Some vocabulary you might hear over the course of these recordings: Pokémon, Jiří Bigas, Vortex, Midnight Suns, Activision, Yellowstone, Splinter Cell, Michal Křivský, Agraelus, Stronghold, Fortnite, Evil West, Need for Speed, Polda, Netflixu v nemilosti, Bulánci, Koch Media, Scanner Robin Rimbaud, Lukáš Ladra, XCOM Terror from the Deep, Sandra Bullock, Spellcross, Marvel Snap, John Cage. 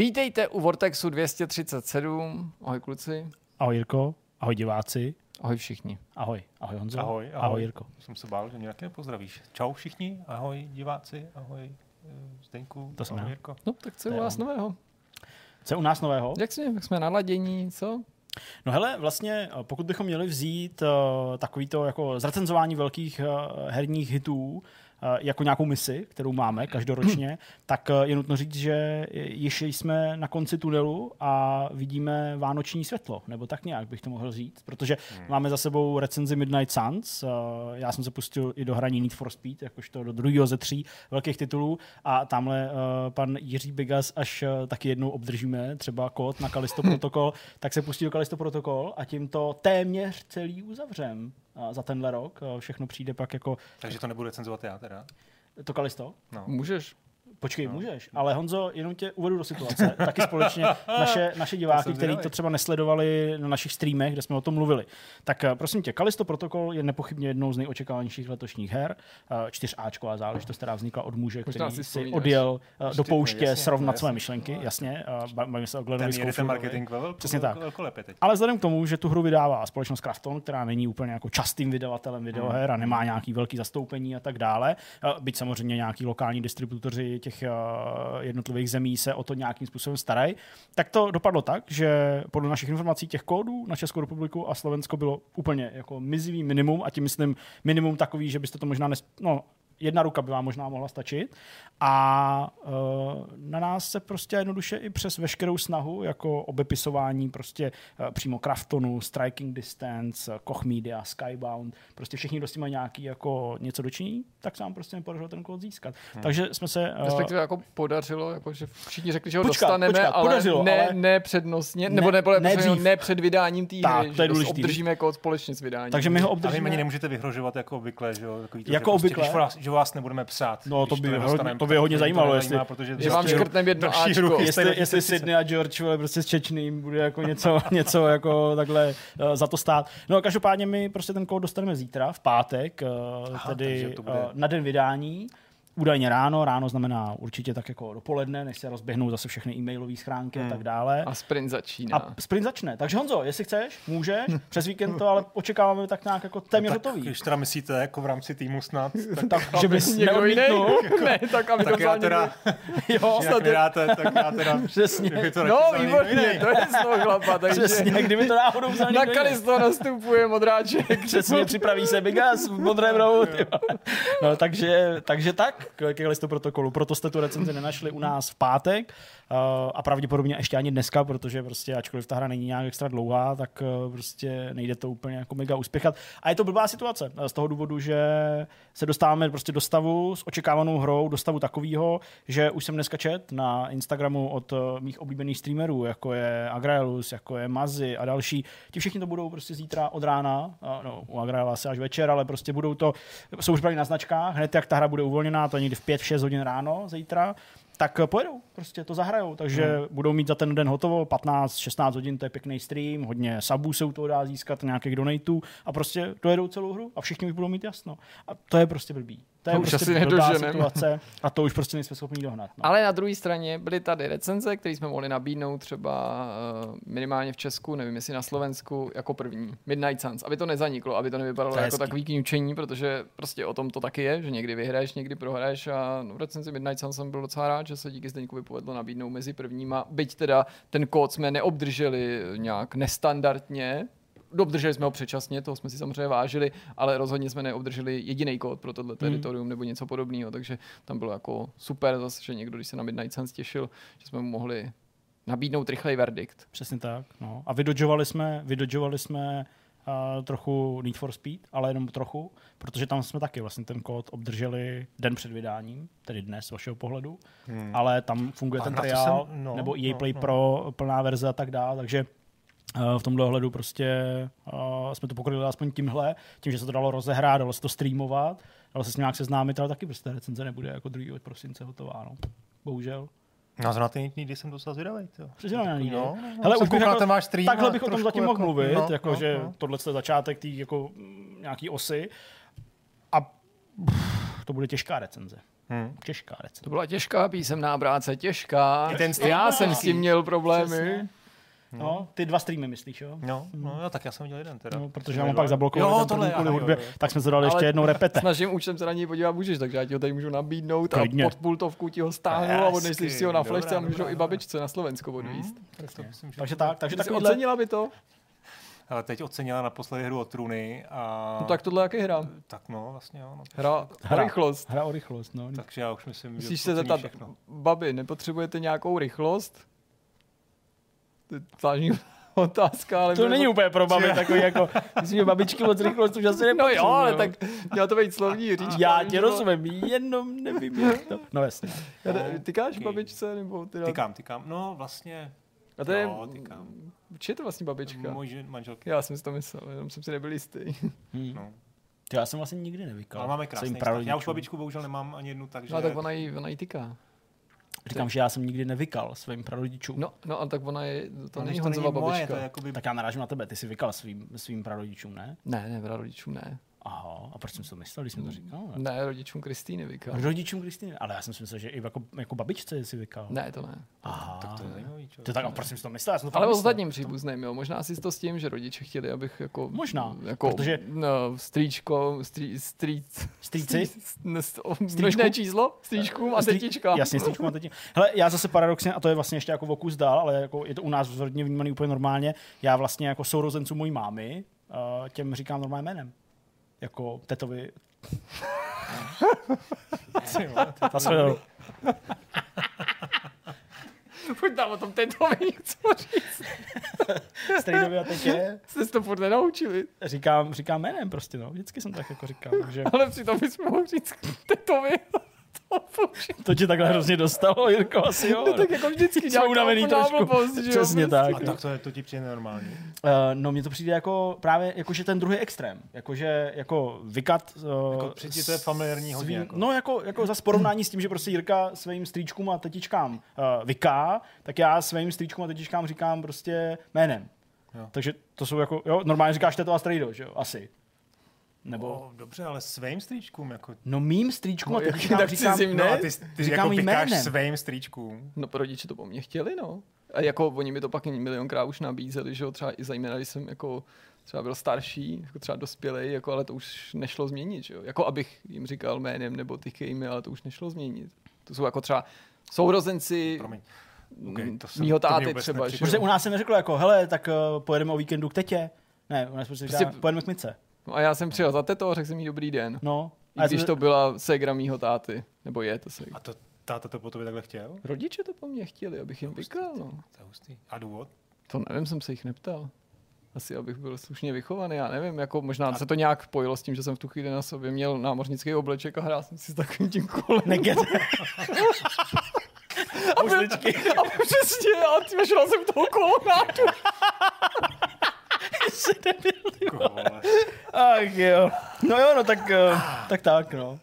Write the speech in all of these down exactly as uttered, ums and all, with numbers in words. Vítejte u Vortexu dvě stě třicet sedm. Ahoj kluci. Ahoj Jirko. Ahoj diváci. Ahoj všichni. Ahoj. Ahoj Honzo. Ahoj. Ahoj, ahoj Jirko. Jsem se bál, že mě taky nepozdravíš. Čau všichni. Ahoj diváci. Ahoj Zdeňku. To ahoj Jirko. No tak co je u vás nového? Co je u nás nového? Jak jsme, jak jsme naladění, co? No hele, vlastně pokud bychom měli vzít uh, takovýto jako zrecenzování velkých uh, herních hitů, jako nějakou misi, kterou máme každoročně, tak je nutno říct, že ještě jsme na konci tunelu a vidíme vánoční světlo, nebo tak nějak bych to mohl říct, protože hmm. máme za sebou recenzi Midnight Suns, já jsem se pustil i do hraní Need for Speed, jakožto do druhého ze tří velkých titulů a tamhle pan Jiří Bigas, až taky jednou obdržíme třeba kód na Callisto Protocol, tak se pustí do Callisto Protocol a tím to téměř celý uzavřem. Za tenhle rok. Všechno přijde pak jako... Takže to nebudu recenzovat já teda? To Callisto? No. Můžeš. Počkej, no. Můžeš. Ale Honzo, jenom tě uvedu do situace. Taky společně naše, naše diváky, kteří to třeba nesledovali na našich streamech, kde jsme o tom mluvili. Tak prosím tě, Callisto Protocol je nepochybně jednou z nejočekávanějších letošních her. Čtyřáčková záležitost, která vznikla od muže, který si, si odjel až do pouště jasně, srovnat jasně, své myšlenky. Jasně, bavíme se o Glendovi Scofieldovi. Ten marketing velký. Přesně tak. Ale vzhledem k tomu, že tu hru vydává společnost Krafton, která není úplně jako častým vydavatelem videoher a nemá nějaký velký zastoupení a tak dále, byť samozřejmě nějaký lokální distributoři těch jednotlivých zemí se o to nějakým způsobem starají, tak to dopadlo tak, že podle našich informací těch kódů na Českou republiku a Slovensko bylo úplně jako mizivý minimum a tím myslím minimum takový, že byste to možná nes... no, jedna ruka by vám možná mohla stačit a uh, na nás se prostě jednoduše i přes veškerou snahu jako obepisování prostě uh, přímo Kraftonu, Striking Distance, uh, Koch Media, Skybound, prostě všichni, kdo s tím mají nějaký jako něco dočiní, tak se nám prostě nepodařilo ten kód získat. Hmm. Takže jsme se... Uh, respektive jako podařilo, jako že všichni řekli, že ho počkat, dostaneme, počkat, ale, podařilo, ne, ale ne přednostně, ne, nebo ne, ne, ne před vydáním té hry, že obdržíme kód společně s vydáním. Takže my ho obdržíme. A vy mě nemůžete vyhrožovat jako obvykle, že jo? Takový to, jako že obvykle. Prostě, vás nebudeme psát. No to by, dostaneme, to by hodně zajímalo, jestli, že vám škrtnem jedno Ačko. Jestli, jestli Sydney a George prostě s Čečným bude jako něco, něco jako takhle uh, za to stát. No každopádně my prostě ten kód dostaneme zítra, v pátek, uh, Aha, tedy bude... uh, na den vydání. Údajně ráno, ráno znamená určitě tak jako dopoledne, než se rozběhnou zase všechny e-mailové schránky hmm. a tak dále. A sprint začíná. A sprint začne. Takže Honzo, jestli chceš, můžeš, přes víkend to, ale očekáváme tak nějak jako téměř hotový. Když teda myslíte jako v rámci týmu snad, tak, tak že bys neodmítnul? Ne, tak aby to teda, jo, snad nedáte, tak já teda. Přesně. No výborně, to je slohlapa. Přesně, kdyby to náhodou vzal někdo jiný. Na Callisto nastupuje modráček. Přesně, připraví se Bigas v modrém rohu. No takže, takže tak. K Callisto Protokolu. Proto jste tu recenzi nenašli u nás v pátek uh, a pravděpodobně ještě ani dneska, protože prostě ačkoliv ta hra není nějak extra dlouhá, tak uh, prostě nejde to úplně jako mega uspěchat. A je to blbá situace z toho důvodu, že se dostáváme prostě do stavu s očekávanou hrou, do stavu takového, že už jsem dneska čet na Instagramu od mých oblíbených streamerů, jako je Agraelus, jako je Mazi a další. Ti všichni to budou prostě zítra od rána, uh, no u Agraela se až večer, ale prostě budou to, jsou už na značkách, hned jak ta hra bude uvolněná, to někdy v pět šest hodin ráno zítra, tak pojedou, prostě to zahrajou, takže hmm. budou mít za ten den hotovo, patnáct šestnáct hodin, to je pěkný stream, hodně sabů se u toho dá získat, nějakých donatů a prostě dojedou celou hru a všichni už budou mít jasno. A to je prostě blbý. To je to prostě blbá situace a to už prostě nejsme schopni dohnat. No. Ale na druhé straně byly tady recenze, které jsme mohli nabídnout třeba minimálně v Česku, nevím jestli na Slovensku, jako první. Midnight Suns, aby to nezaniklo, aby to nevypadalo to jako takový kňučení, protože prostě o tom to taky je, že někdy vyhraješ, někdy prohraješ a no, v recenzi Midnight Suns jsem byl docela rád, že se díky Zdeňkovi povedlo nabídnout mezi prvníma, byť teda ten kód jsme neobdrželi nějak nestandardně. Obdrželi jsme ho předčasně, toho jsme si samozřejmě vážili, ale rozhodně jsme neobdrželi jediný kód pro tohle teritorium mm. nebo něco podobného, takže tam bylo jako super zase, že někdo, když se na Midnight Suns těšil, že jsme mu mohli nabídnout rychlej verdikt. Přesně tak. No. A vydodžovali jsme, vydodžovali jsme Uh, trochu Need for Speed, ale jenom trochu, protože tam jsme taky vlastně ten kód obdrželi den před vydáním, tedy dnes z vašeho pohledu, hmm. ale tam funguje a ten trial, no, nebo E A no, Play no. Pro, plná verze a tak dále, takže uh, v tomhle ohledu prostě uh, jsme to pokryli aspoň tímhle, tím, že se to dalo rozehrát, dalo se to streamovat, dalo se s nějak seznámit, ale taky prostě recenze nebude jako druhého prosince hotová, no. Bohužel. No, zrovna ten někdy jsem docela zvědavý. Přežívaný, no. Hele, už koukal, jako, máš stream, takhle bych o tom zatím jako, mohl mluvit, no, jako, no, že no. Tohle je začátek tý, jako, nějaký osy a pff, to bude těžká recenze. Hmm. Těžká recenze. To byla těžká písemná práce, těžká. Já jsem s tím měl problémy. Přesně. No. No, ty dva streamy myslíš, jo? No, no jo, tak já jsem udělal jeden teda. No, protože mám pak zablokoval ten kvůli hudbě, tak jsme se dali ještě jednou repete. S naším účtem se na něj podívat můžeš, takže já ti ho tady můžu nabídnout a pod pultovku ti ho stáhnu a odnesli si ho na flešce a můžu i babičce na Slovensko odvíst. Takže tak, takže tak ocenila by to. Ale teď ocenila naposledy hru o trůny a... No tak tohle jaký hra? Tak no, vlastně jo. No. Hra, hra o rychlost. Hra o rychlost, no. Takže já už myslím, Myslíš že ocení všechno. Babi, nepotřebujete nějakou rychlost? To je zážní otázka, ale... To není to... úplně pro babi, takový jako... Myslím, že babičky moc rychlost už asi nepotřebují. No jo, ale tak měla to být slovní říč. Já tě rozumím, jenom nevím, jak to... No jasně. No, tykáš okay. babičce, nebo teda... Tykám, tykám. No vlastně... A to je... No, či je to vlastně babička? Můj manželka. Já jsem si to myslel, jenom jsem si nebyl jistý. Hmm. No. Ty, já jsem vlastně nikdy nevykal. Ale máme krásný vztah. Já už babičku bohužel nemám ani jednu, takže... No tak ona jí, ona jí tyká. Říkám, že já jsem nikdy nevykal svým prarodičům. No, no a tak ona je, to no, není Honzova babička. Moje, to je jakoby... Tak já narážím na tebe, ty jsi vykal svým, svým prarodičům, ne? Ne, ne, prarodičům ne. Aha, a proč jsem si to myslel, když jsem to říkal? Ne, ne rodičům Kristýny vykal. Rodičům Kristýny, ale já jsem si myslel, že i jako, jako babičce si vykal. Ne, to ne. Aha, tak to je to tak, a proč jsem si to myslel? To ale ostatním příbuzným, jo, možná si to s tím, že rodiče chtěli, abych jako... Možná, jako, protože... No, strýčko, strý, strýc... Strýci? Množné číslo, strýčkům a tetičkám. Jasně, strýčkům a tetičkám. Hele, já zase paradoxně, a to je vlastně ještě jako vokus dál, ale jako je to u nás v rodině vnímaný úplně normálně, já vlastně jako sourozencu mojí mámy, těm říkám normálním jménem. Jako tetovi. Ta svědou. Pojď tam o tom tetovi něco říct. Strejdovi a tetě. Jste se to furt nenaučili. Říkám, říkám jménem prostě, no. Vždycky jsem tak jako říkal. Že... Ale přitom bychom mohli říct tetovi. To tě takhle hrozně dostalo, Jirko, asi jo. No, tak jako vždycky jsou unavený trošku. Přesně tak. A tak to, je, to ti přijde normální. Uh, no mně to přijde jako právě, jakože ten druhý extrém. Jakože jako vykat. Uh, jako přijde to je familiární hodně. Jako. No jako, jako za porovnání s tím, že prostě Jirka svým strýčkům a tetičkám uh, vyká, tak já svým strýčkům a tetičkám říkám prostě jménem. Jo. Takže to jsou jako, jo, normálně říkáš teto a strejdo, že jo, asi. Nebo oh, dobře, ale svým strýčkům jako no mým strýčkům no, a ty tak říkám, říkám no, a ty, ty říkám jako vykáš svým strýčkům. No rodiče to po mně chtěli, no. A jako oni mi to pak milionkrát už nabízeli, že jo, třeba i zejména, když jsem jako třeba byl starší, jako třeba dospělej, jako ale to už nešlo změnit, že jo. Jako abych jim říkal jménem nebo tykejmi, ale to už nešlo změnit. To jsou jako třeba sourozenci. Promiň. Okay, to jsem, mýho táty třeba, že jo. Protože u nás se neřeklo jako hele, tak uh, pojedeme o víkendu k tetě. Ne, u nás prostě říká, pojedeme k Mice. No a já jsem přijel za teto a řekl jsem jí dobrý den. No. I když to byla ségra mýho táty. Nebo je to ségra. A to, táta to po tobě takhle chtěl? Rodiče to po mně chtěli, abych jim vykal. No. To je hustý. A důvod? To nevím, jsem se jich neptal. Asi abych byl slušně vychovaný, já nevím, jako možná a... se to nějak pojilo s tím, že jsem v tu chvíli na sobě měl námořnický obleček a hrál jsem si s takovým tím kolem. Negete. a, byl, a přesně, a tím šel jsem toho kolonátu. Jsi debil, ach jo. No jo, no tak, tak tak, no.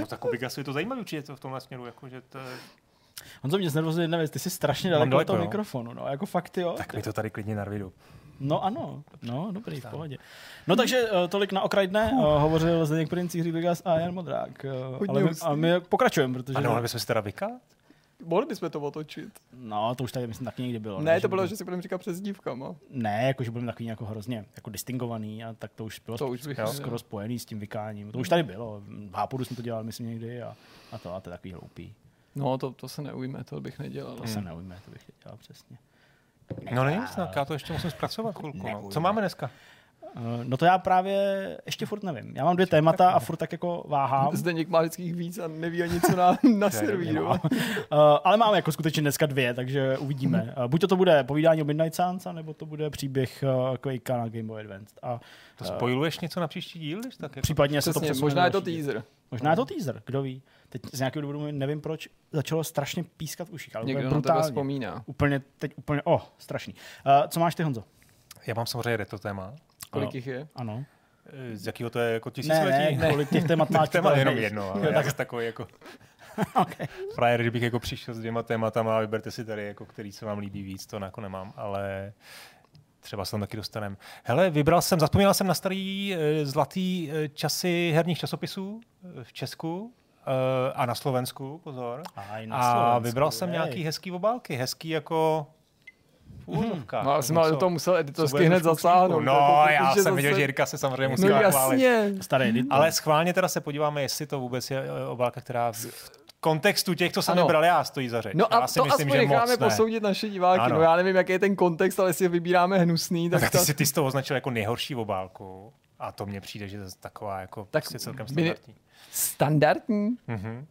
No tak u Bigasu je to zajímavé určitě to v tomhle směru, jako že to je... Honzo, mě znervozuje jedna věc, ty jsi strašně daleko od toho no. mikrofonu, no, jako fakt, jo. Tak mi to tady klidně narvidu. No ano, no dobrý, v pohodě. No takže tolik na okraj dne, hovořil Zdeněk Princ, Jiří Bigas a Jan Modrák. Ale my, a my pokračujeme, protože... Ano, ale bychom si teda vykat? Mohli bychom to otočit. No, to už tady myslím taky někdy bylo. Ne, to bylo, že si budeme říkat přes dívkama. Ne, jakože budeme takový jako hrozně jako distingovaný a tak to už bylo to už bych skoro spojený s tím vykáním. To už tady bylo. V Háporu jsme to dělali, myslím, někdy a, a to a to je takový hloupý. No, to, to se neujme, to bych nedělal. To hmm. se neujme, to bych nedělal, přesně. Ne, no není snad, já to ještě musím zpracovat chvilku. No. Co máme dneska? No to já právě ještě furt nevím. Já mám dvě témata a furt tak jako váhám. Zdeněk má vždycky víc a neví ani co na, na servíru. uh, ale máme jako skutečně dneska dvě, takže uvidíme. Uh, buď to, to bude povídání o Midnight Suns, nebo to bude příběh uh, Quakea na Game Boy Advance. A, uh, to spojuješ něco na příští díl? Tak jako... Případně přesně, se to přesně. Možná je to teaser. Možná je to teaser, kdo ví. Teď z nějakého důvodu nevím proč, začalo strašně pískat v uších. Ale někdo na tebe vzpomíná. Úplně, teď úplně, oh, strašný. Uh, co máš ty, Honzo? Já mám samozřejmě retro téma. Kolik jich je? Ano. Z jakého to je jako tisíciletí? Ne, ne, kolik těch témat máš? Témat jenom jedno, ale já jsem takový jako... okay. Frajer, že bych jako přišel s dvěma tématama a vyberte si tady, jako, který se vám líbí víc, to jako nemám, ale třeba se tam taky dostanem. Hele, vybral jsem, zapomněl jsem na starý zlatý časy herních časopisů v Česku. a na Slovensku, pozor. A, na Slovensku, a vybral jsem ej. nějaký hezký obálky, hezký jako... Úvodovka. No, já jsem ale do toho musel editorsky hned zasáhnout. No, to, já jsem zase... viděl, že Jirka se samozřejmě musí no, chválit. Ale schválně teda se podíváme, jestli to vůbec je obálka, která v kontextu těch, co jsem nebral já, stojí za řeč. No a já si to myslím, aspoň že necháme posoudit naše diváky. Ano. No já nevím, jaký je ten kontext, ale jestli vybíráme hnusný. Tak, tak ty ta... si ty z toho označil jako nejhorší obálku. A to mně přijde, že to je taková jako tak prostě celkem standardní. Standardní? Mhm.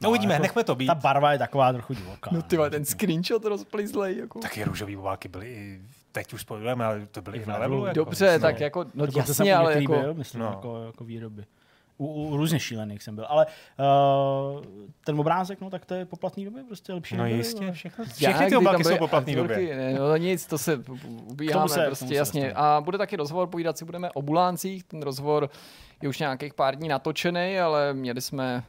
No, no uvidíme, jako, nechme to být. Ta barva je taková trochu divoká. No ty, ten screenshot rozplizlej. Jako. Taky růžový obálky byly i teď už spojujeme, ale to byly i na levelu. Dobře, jako, tak jako, no jasně, jasně ale jako... Byl, myslím, no. jako, jako výroby. U, u různě šílených jsem byl, ale uh, ten obrázek, no tak to je poplatný době, prostě lepší. No době, jistě, všechno. Všechny ty obálky jsou poplatný době. No nic, to se ubíháme, prostě jasně. A bude taky rozhovor, povídat si budeme o Buláncích, ten rozhovor je už nějakých pár dní natočený, ale měli jsme...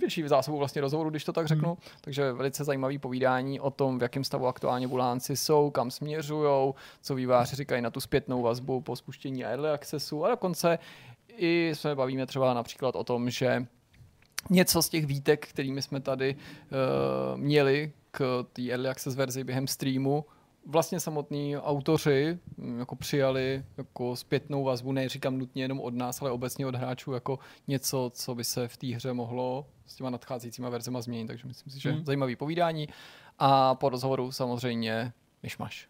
větší zásobu vlastně rozhovoru, když to tak řeknu. Hmm. Takže velice zajímavý povídání o tom, v jakém stavu aktuálně Bulánci jsou, kam směřujou, co výváři říkají na tu zpětnou vazbu po spuštění Early Accessu a dokonce i se bavíme třeba například o tom, že něco z těch výtek, kterými jsme tady uh, měli k té Early Access verzi během streamu, vlastně samotní autoři jako přijali jako zpětnou vazbu, neříkám nutně jenom od nás, ale obecně od hráčů jako něco, co by se v té hře mohlo s těma nadcházejícíma verzema změnit. Takže myslím si, že hmm. zajímavý povídání. A po rozhovoru samozřejmě myšmaš.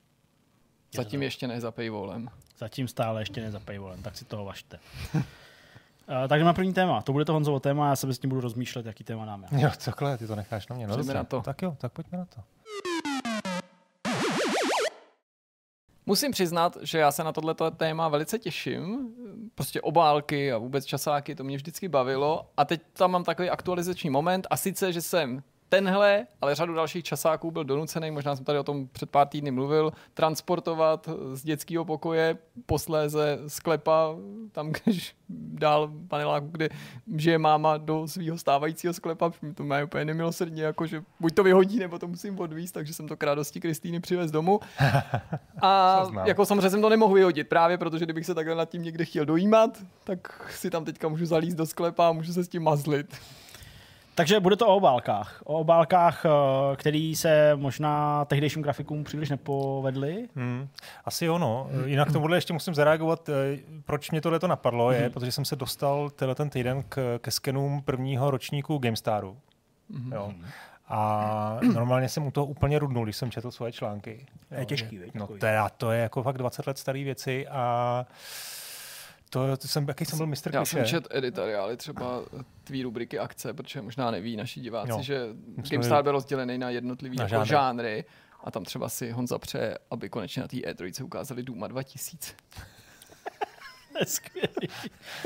Zatím je ještě ne za paywallem. Zatím stále ještě ne za paywallem, tak si toho važte. Uh, takže na první téma. To bude to Honzovo téma, já se s tím budu rozmýšlet, jaký téma nám je. Jo, cokoliv, ty to necháš na mě. No, na to. Tak jo, tak pojďme na to. Musím přiznat, že já se na tohleto téma velice těším. Prostě obálky a vůbec časáky, to mě vždycky bavilo. A teď tam mám takový aktualizační moment. A sice, že jsem tenhle, ale řadu dalších časáků byl donucený, možná jsem tady o tom před pár týdny mluvil, transportovat z dětského pokoje, posléze sklepa, tam když dál paneláku, kde žije máma, do svého stávajícího sklepa. To má úplně nemilosrdně, jakože buď to vyhodí, nebo to musím odvízt, takže jsem to k rádosti Kristýny přivez domů. A jako samozřejmě jsem to nemohu vyhodit, právě protože kdybych se takhle nad tím někde chtěl dojímat, tak si tam teďka můžu zalíst do sklepa a můžu se s tím mazlit. Takže bude to o obálkách. O obálkách, které se možná tehdejším grafikům příliš nepovedly. Hmm. Asi ono. Jinak tomuhle ještě musím zareagovat. Proč mě tohle to napadlo, je, hmm. protože jsem se dostal tenhle ten týden k, ke skenům prvního ročníku GameStaru. Hmm. Jo. A normálně jsem u toho úplně rudnul, když jsem četl svoje články. To je těžký, veď? No teda to je jako fakt dvacet let starý věci a... To, to jsem, jaký jsem byl mistr Kliše. Já jsem čet editoriály třeba tvý rubriky akce, protože možná neví naši diváci, no, že GameStar byl rozdělený na jednotlivý na jako žánry a tam třeba si Honza přeje, aby konečně na té E tři ukázali Dooma dva tisíce.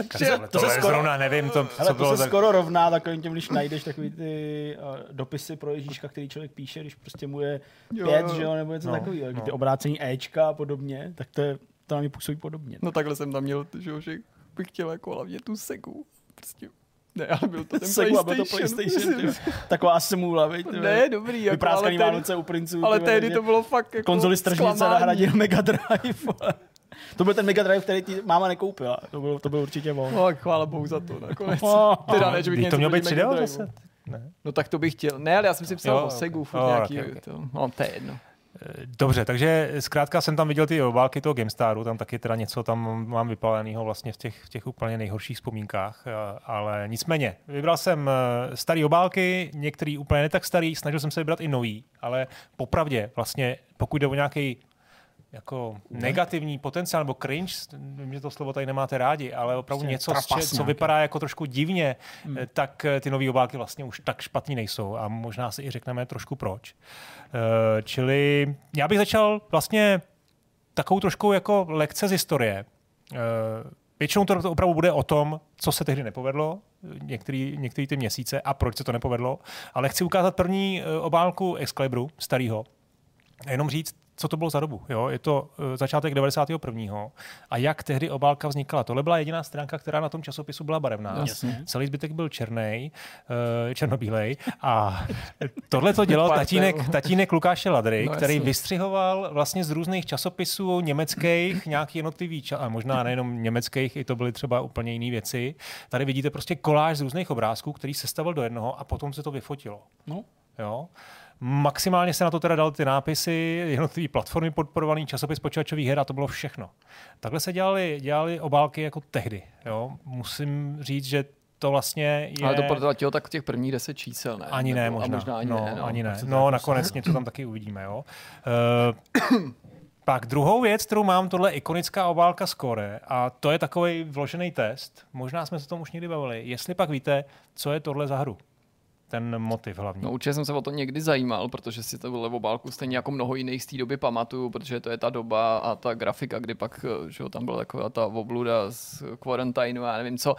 to, to se skoro rovná, nevím, to, hele, co bylo to se tak... skoro rovná takovým těm, když najdeš takový ty uh, dopisy pro Ježíška, který člověk píše, když prostě mu je pět, že jo, nebo něco no, takový, no. Ty obrácení Ečka a podobně, tak to je to na mě působí podobně. No takhle jsem tam měl, že, že bych chtěl jako hlavně tu Segu. Prostě, ne, ale byl to ten Segu, PlayStation. To PlayStation taková smůla, veď. Ne, dobrý. Jako, vypráskaný Vánoce u princů. Ale tehdy vědě. To bylo fakt jako konzoli stržnice nahradil Mega Drive. To byl ten Mega Drive, který ti máma nekoupila. To bylo, to bylo určitě volno. Oh, chvála bohu za to nakonec. Oh, teda ne, že bych to měl být tři D deset. No tak to bych chtěl. Ne, ale já jsem si psal o Segu. To je jedno. Dobře, takže zkrátka jsem tam viděl ty obálky toho GameStaru, tam taky teda něco tam mám vypáleného vlastně v těch, v těch úplně nejhorších vzpomínkách, ale nicméně, vybral jsem staré obálky, některý úplně ne tak starý, snažil jsem se vybrat i nový, ale popravdě vlastně, pokud jde o nějaký jako negativní potenciál, nebo cringe, vím, že to slovo tady nemáte rádi, ale opravdu něco, co vypadá jako trošku divně, hmm. tak ty nový obálky vlastně už tak špatný nejsou a možná si i řekneme trošku proč. Čili já bych začal vlastně takovou trošku jako lekce z historie. Většinou to opravdu bude o tom, co se tehdy nepovedlo, některý, některý ty měsíce a proč se to nepovedlo, ale chci ukázat první obálku Excaliburu, starýho. A jenom říct, co to bylo za dobu. Jo? Je to začátek devadesátého prvního A jak tehdy obálka vznikala. Tohle byla jediná stránka, která na tom časopisu byla barevná. Jasně. Celý zbytek byl černý, černobílej. A tohle to dělal tatínek, tatínek Lukáše Ladry, no, který vystřihoval vlastně z různých časopisů německých, nějaký jednotlivý čas, a možná nejenom německých, i to byly třeba úplně jiné věci. Tady vidíte prostě koláž z různých obrázků, který sestavil do jednoho a potom se to vyfotilo. No. Jo. Maximálně se na to teda dal ty nápisy, jednotlivé platformy podporovaný, časopis počítačových her a to bylo všechno. Takhle se dělali, dělali obálky jako tehdy. Jo. Musím říct, že to vlastně je... Ale to podlatilo tak těch prvních deset čísel, ne? Ani ne, možná. A možná ani no, ne. No, ani ne. no nakonec něco tam taky uvidíme. Jo. Uh, Pak druhou věc, kterou mám, tohle ikonická obálka Score a to je takovej vložený test, možná jsme se o tom už někdy bavili, jestli pak víte, co je tohle za hru. Ten motiv hlavně. No určitě jsem se o to někdy zajímal, protože si to bylo v obálku stejně jako mnoho jiných z té doby pamatuju, protože to je ta doba a ta grafika, kdy pak že jo, tam byla taková ta obluda z quarantinu a nevím co.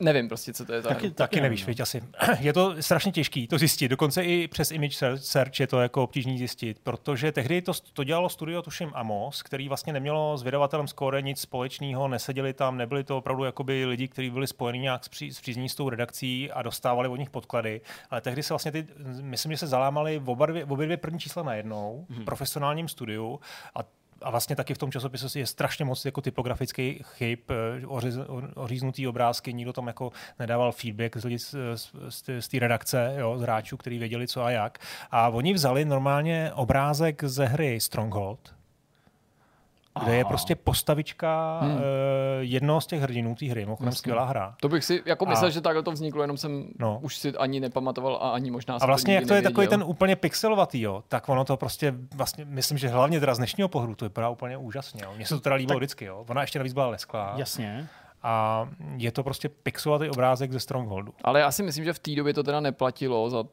Nevím prostě, co to je. Taky, taky nevíš, víš, asi. Je to strašně těžký to zjistit, dokonce i přes image search je to jako obtížný zjistit, protože tehdy to, to dělalo studio, tuším Amos, který vlastně nemělo s vydavatelem Score nic společného, neseděli tam, nebyli to opravdu jakoby lidi, kteří byli spojeni nějak spřízní s tou redakcí a dostávali od nich podklady, ale tehdy se vlastně ty, myslím, že se zalámali v obě dvě, v obě dvě první čísla najednou, hmm. v profesionálním studiu a A vlastně taky v tom časopisu je strašně moc jako typografických chyb, ořiz, oříznutý obrázky, nikdo tam jako nedával feedback z lidí z, z, z té redakce, jo, z hráčů, kteří věděli co a jak. A oni vzali normálně obrázek ze hry Stronghold, kde je prostě postavička hmm. jednoho z těch hrdinů té hry, možná skvělá hra. To bych si jako myslel, a... že takhle to vzniklo, jenom jsem no. už si ani nepamatoval a ani možná se a vlastně to jak to je takový ten úplně pixelovatý, jo, tak ono to prostě vlastně, myslím, že hlavně teda z dnešního pohledu to vypadá úplně úžasně. Jo. Mně se to teda líbilo tak... vždycky, jo. Ona ještě navíc byla lesklá. Jasně. A je to prostě pixelovatý obrázek ze Strongholdu. Ale já si myslím, že v té době to teda neplatilo za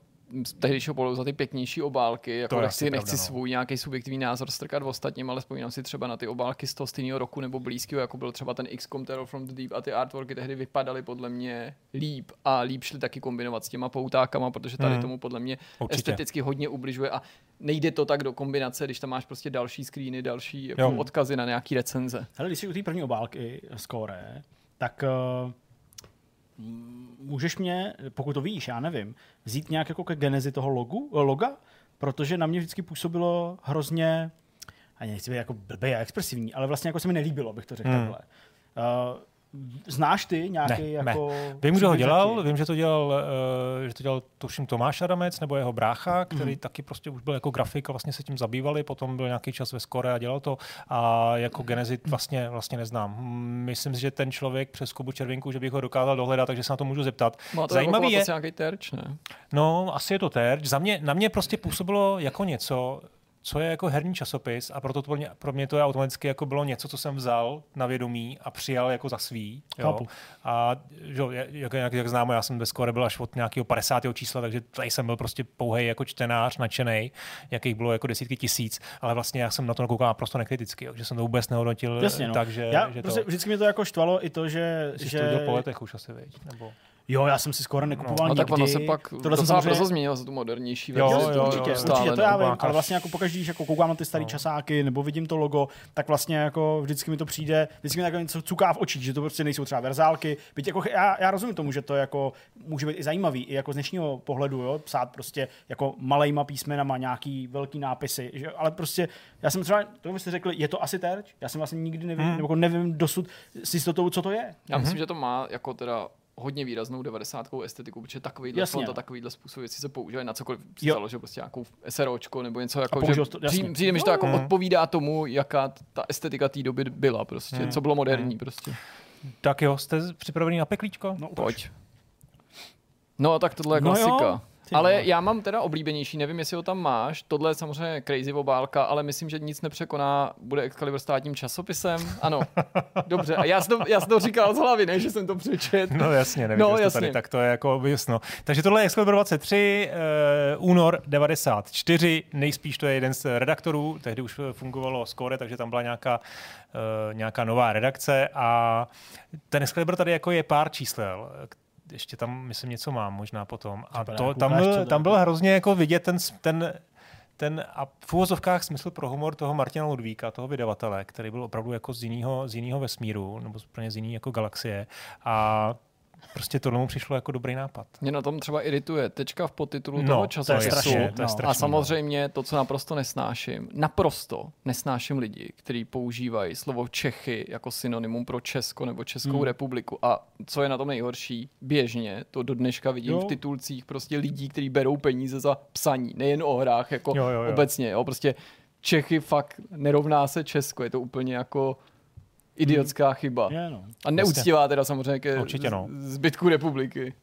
tehdejšího pohledu za ty pěknější obálky, jako nechci, pravda, nechci no. svůj nějaký subjektivní názor strkat v ostatním, ale vzpomínám si třeba na ty obálky z toho stejného roku nebo blízkého, jako byl třeba ten X COM Terror from the Deep a ty artworky tehdy vypadaly podle mě líp a líp šly taky kombinovat s těma poutákama, protože tady hmm. tomu podle mě určitě esteticky hodně ubližuje a nejde to tak do kombinace, když tam máš prostě další screeny, další jako odkazy na nějaký recenze. Hele, když jsi u té první obálky Score, tak uh... můžeš mě, pokud to víš, já nevím, vzít nějak jako ke genezi toho logu, loga, protože na mě vždycky působilo hrozně, ani nechci být jako blbej a expresivní, ale vlastně jako se mi nelíbilo, abych to řekl hmm. takhle. Uh, Znáš ty nějaký ne, jako... Ne. Vím, že ho dělal, vím, že to dělal, uh, že to dělal tuším Tomáš Adamec nebo jeho brácha, který mm. taky prostě už byl jako grafik a vlastně se tím zabývali, potom byl nějaký čas ve Score a dělal to a jako genezi vlastně, vlastně neznám. Myslím si, že ten člověk přes Kubu Červinku, že bych ho dokázal dohledat, takže se na to můžu zeptat. No, to zajímavý je... nějaký terč, ne? No, asi je to terč. Za mě, na mě prostě působilo jako něco, co je jako herní časopis a proto to pro, mě, pro mě to je automaticky jako bylo něco, co jsem vzal na vědomí a přijal jako za svý. Jo. A jo, jak, jak, jak známo, já jsem ve Score byl až od nějakého padesátého čísla, takže tady jsem byl prostě pouhej jako čtenář, nadšenej, jakých bylo jako desítky tisíc, ale vlastně já jsem na to nakoukal naprosto nekriticky, jo, že jsem to vůbec nehodnotil. Jasně, no. Takže já, že prostě to... Vždycky mě to jako štvalo i to, že... Jsi že... to udělal po letech už asi, věď, nebo... Jo, já jsem si Score nekupoval no, nikdy. No tak ono se pak docela brzo změnilo za tu modernější verzi. Jo, jo, jo, určitě, jo, určitě to já vím, ale vlastně jako pokaždý, jako koukám na ty starý no. časáky nebo vidím to logo, tak vlastně jako vždycky mi to přijde, vždycky mi tak něco cuká v očích, že to prostě nejsou třeba verzálky. Byť jako já, já rozumím tomu, že to jako může být i zajímavý, i jako z dnešního pohledu, jo, psát prostě jako malejma písmenama nějaký velký nápisy, že, ale prostě já jsem třeba, to byste řekli, je to asi terč? Já jsem vlastně nikdy nevím, hmm. nebo nevím dosud s jistotou, co to je. Já myslím, že to má jako teda hodně výraznou devadesátkovou estetiku, protože takovýhle fond a takovýhle způsob věci se používají na cokoliv, si založil prostě nějakou SROčko nebo něco jako, že to, přijde mi, že to jako mm. odpovídá tomu, jaká ta estetika té doby byla prostě, mm. co bylo moderní mm. prostě. Tak jo, jste připravený na peklíčko? No, pojď. No a tak tohle je no klasika. Jo. Ale já mám teda oblíbenější, nevím, jestli ho tam máš. Tohle je samozřejmě crazy obálka, ale myslím, že nic nepřekoná, bude Excalibur státním časopisem. Ano, dobře. A já jsem to, já jsem to říkal z hlavy, ne, že jsem to přečet. No jasně, nevím, no, jasně. Tady, tak to je jako jasno. Takže tohle je Excalibur dvacet tři, uh, únor devadesát čtyři, nejspíš to je jeden z redaktorů, tehdy už fungovalo Score, takže tam byla nějaká, uh, nějaká nová redakce a ten Excalibur tady jako je pár čísel, ještě tam, myslím, něco mám možná potom. A to, tam, byl, tam byl hrozně jako vidět ten, ten ten a v uvozovkách smysl pro humor toho Martina Ludvíka, toho vydavatele, který byl opravdu jako z jiného z jiného vesmíru, nebo z jiné jako galaxie, a prostě tohle mu přišlo jako dobrý nápad. Mě na tom třeba irituje tečka v podtitulu no, toho časopisu. To je strašné, to je strašné, a samozřejmě to, co naprosto nesnáším, naprosto nesnáším lidi, kteří používají slovo Čechy jako synonymum pro Česko nebo Českou hmm. republiku. A co je na tom nejhorší, běžně to do dneška vidím jo. v titulcích prostě lidí, kteří berou peníze za psaní, nejen o hrách, jako jo, jo, jo. obecně. Jo. Prostě Čechy fakt nerovná se Česko, je to úplně jako... idiotská hmm. chyba. Yeah, no. A neúctivá teda samozřejmě ke určitě, no. zbytku republiky.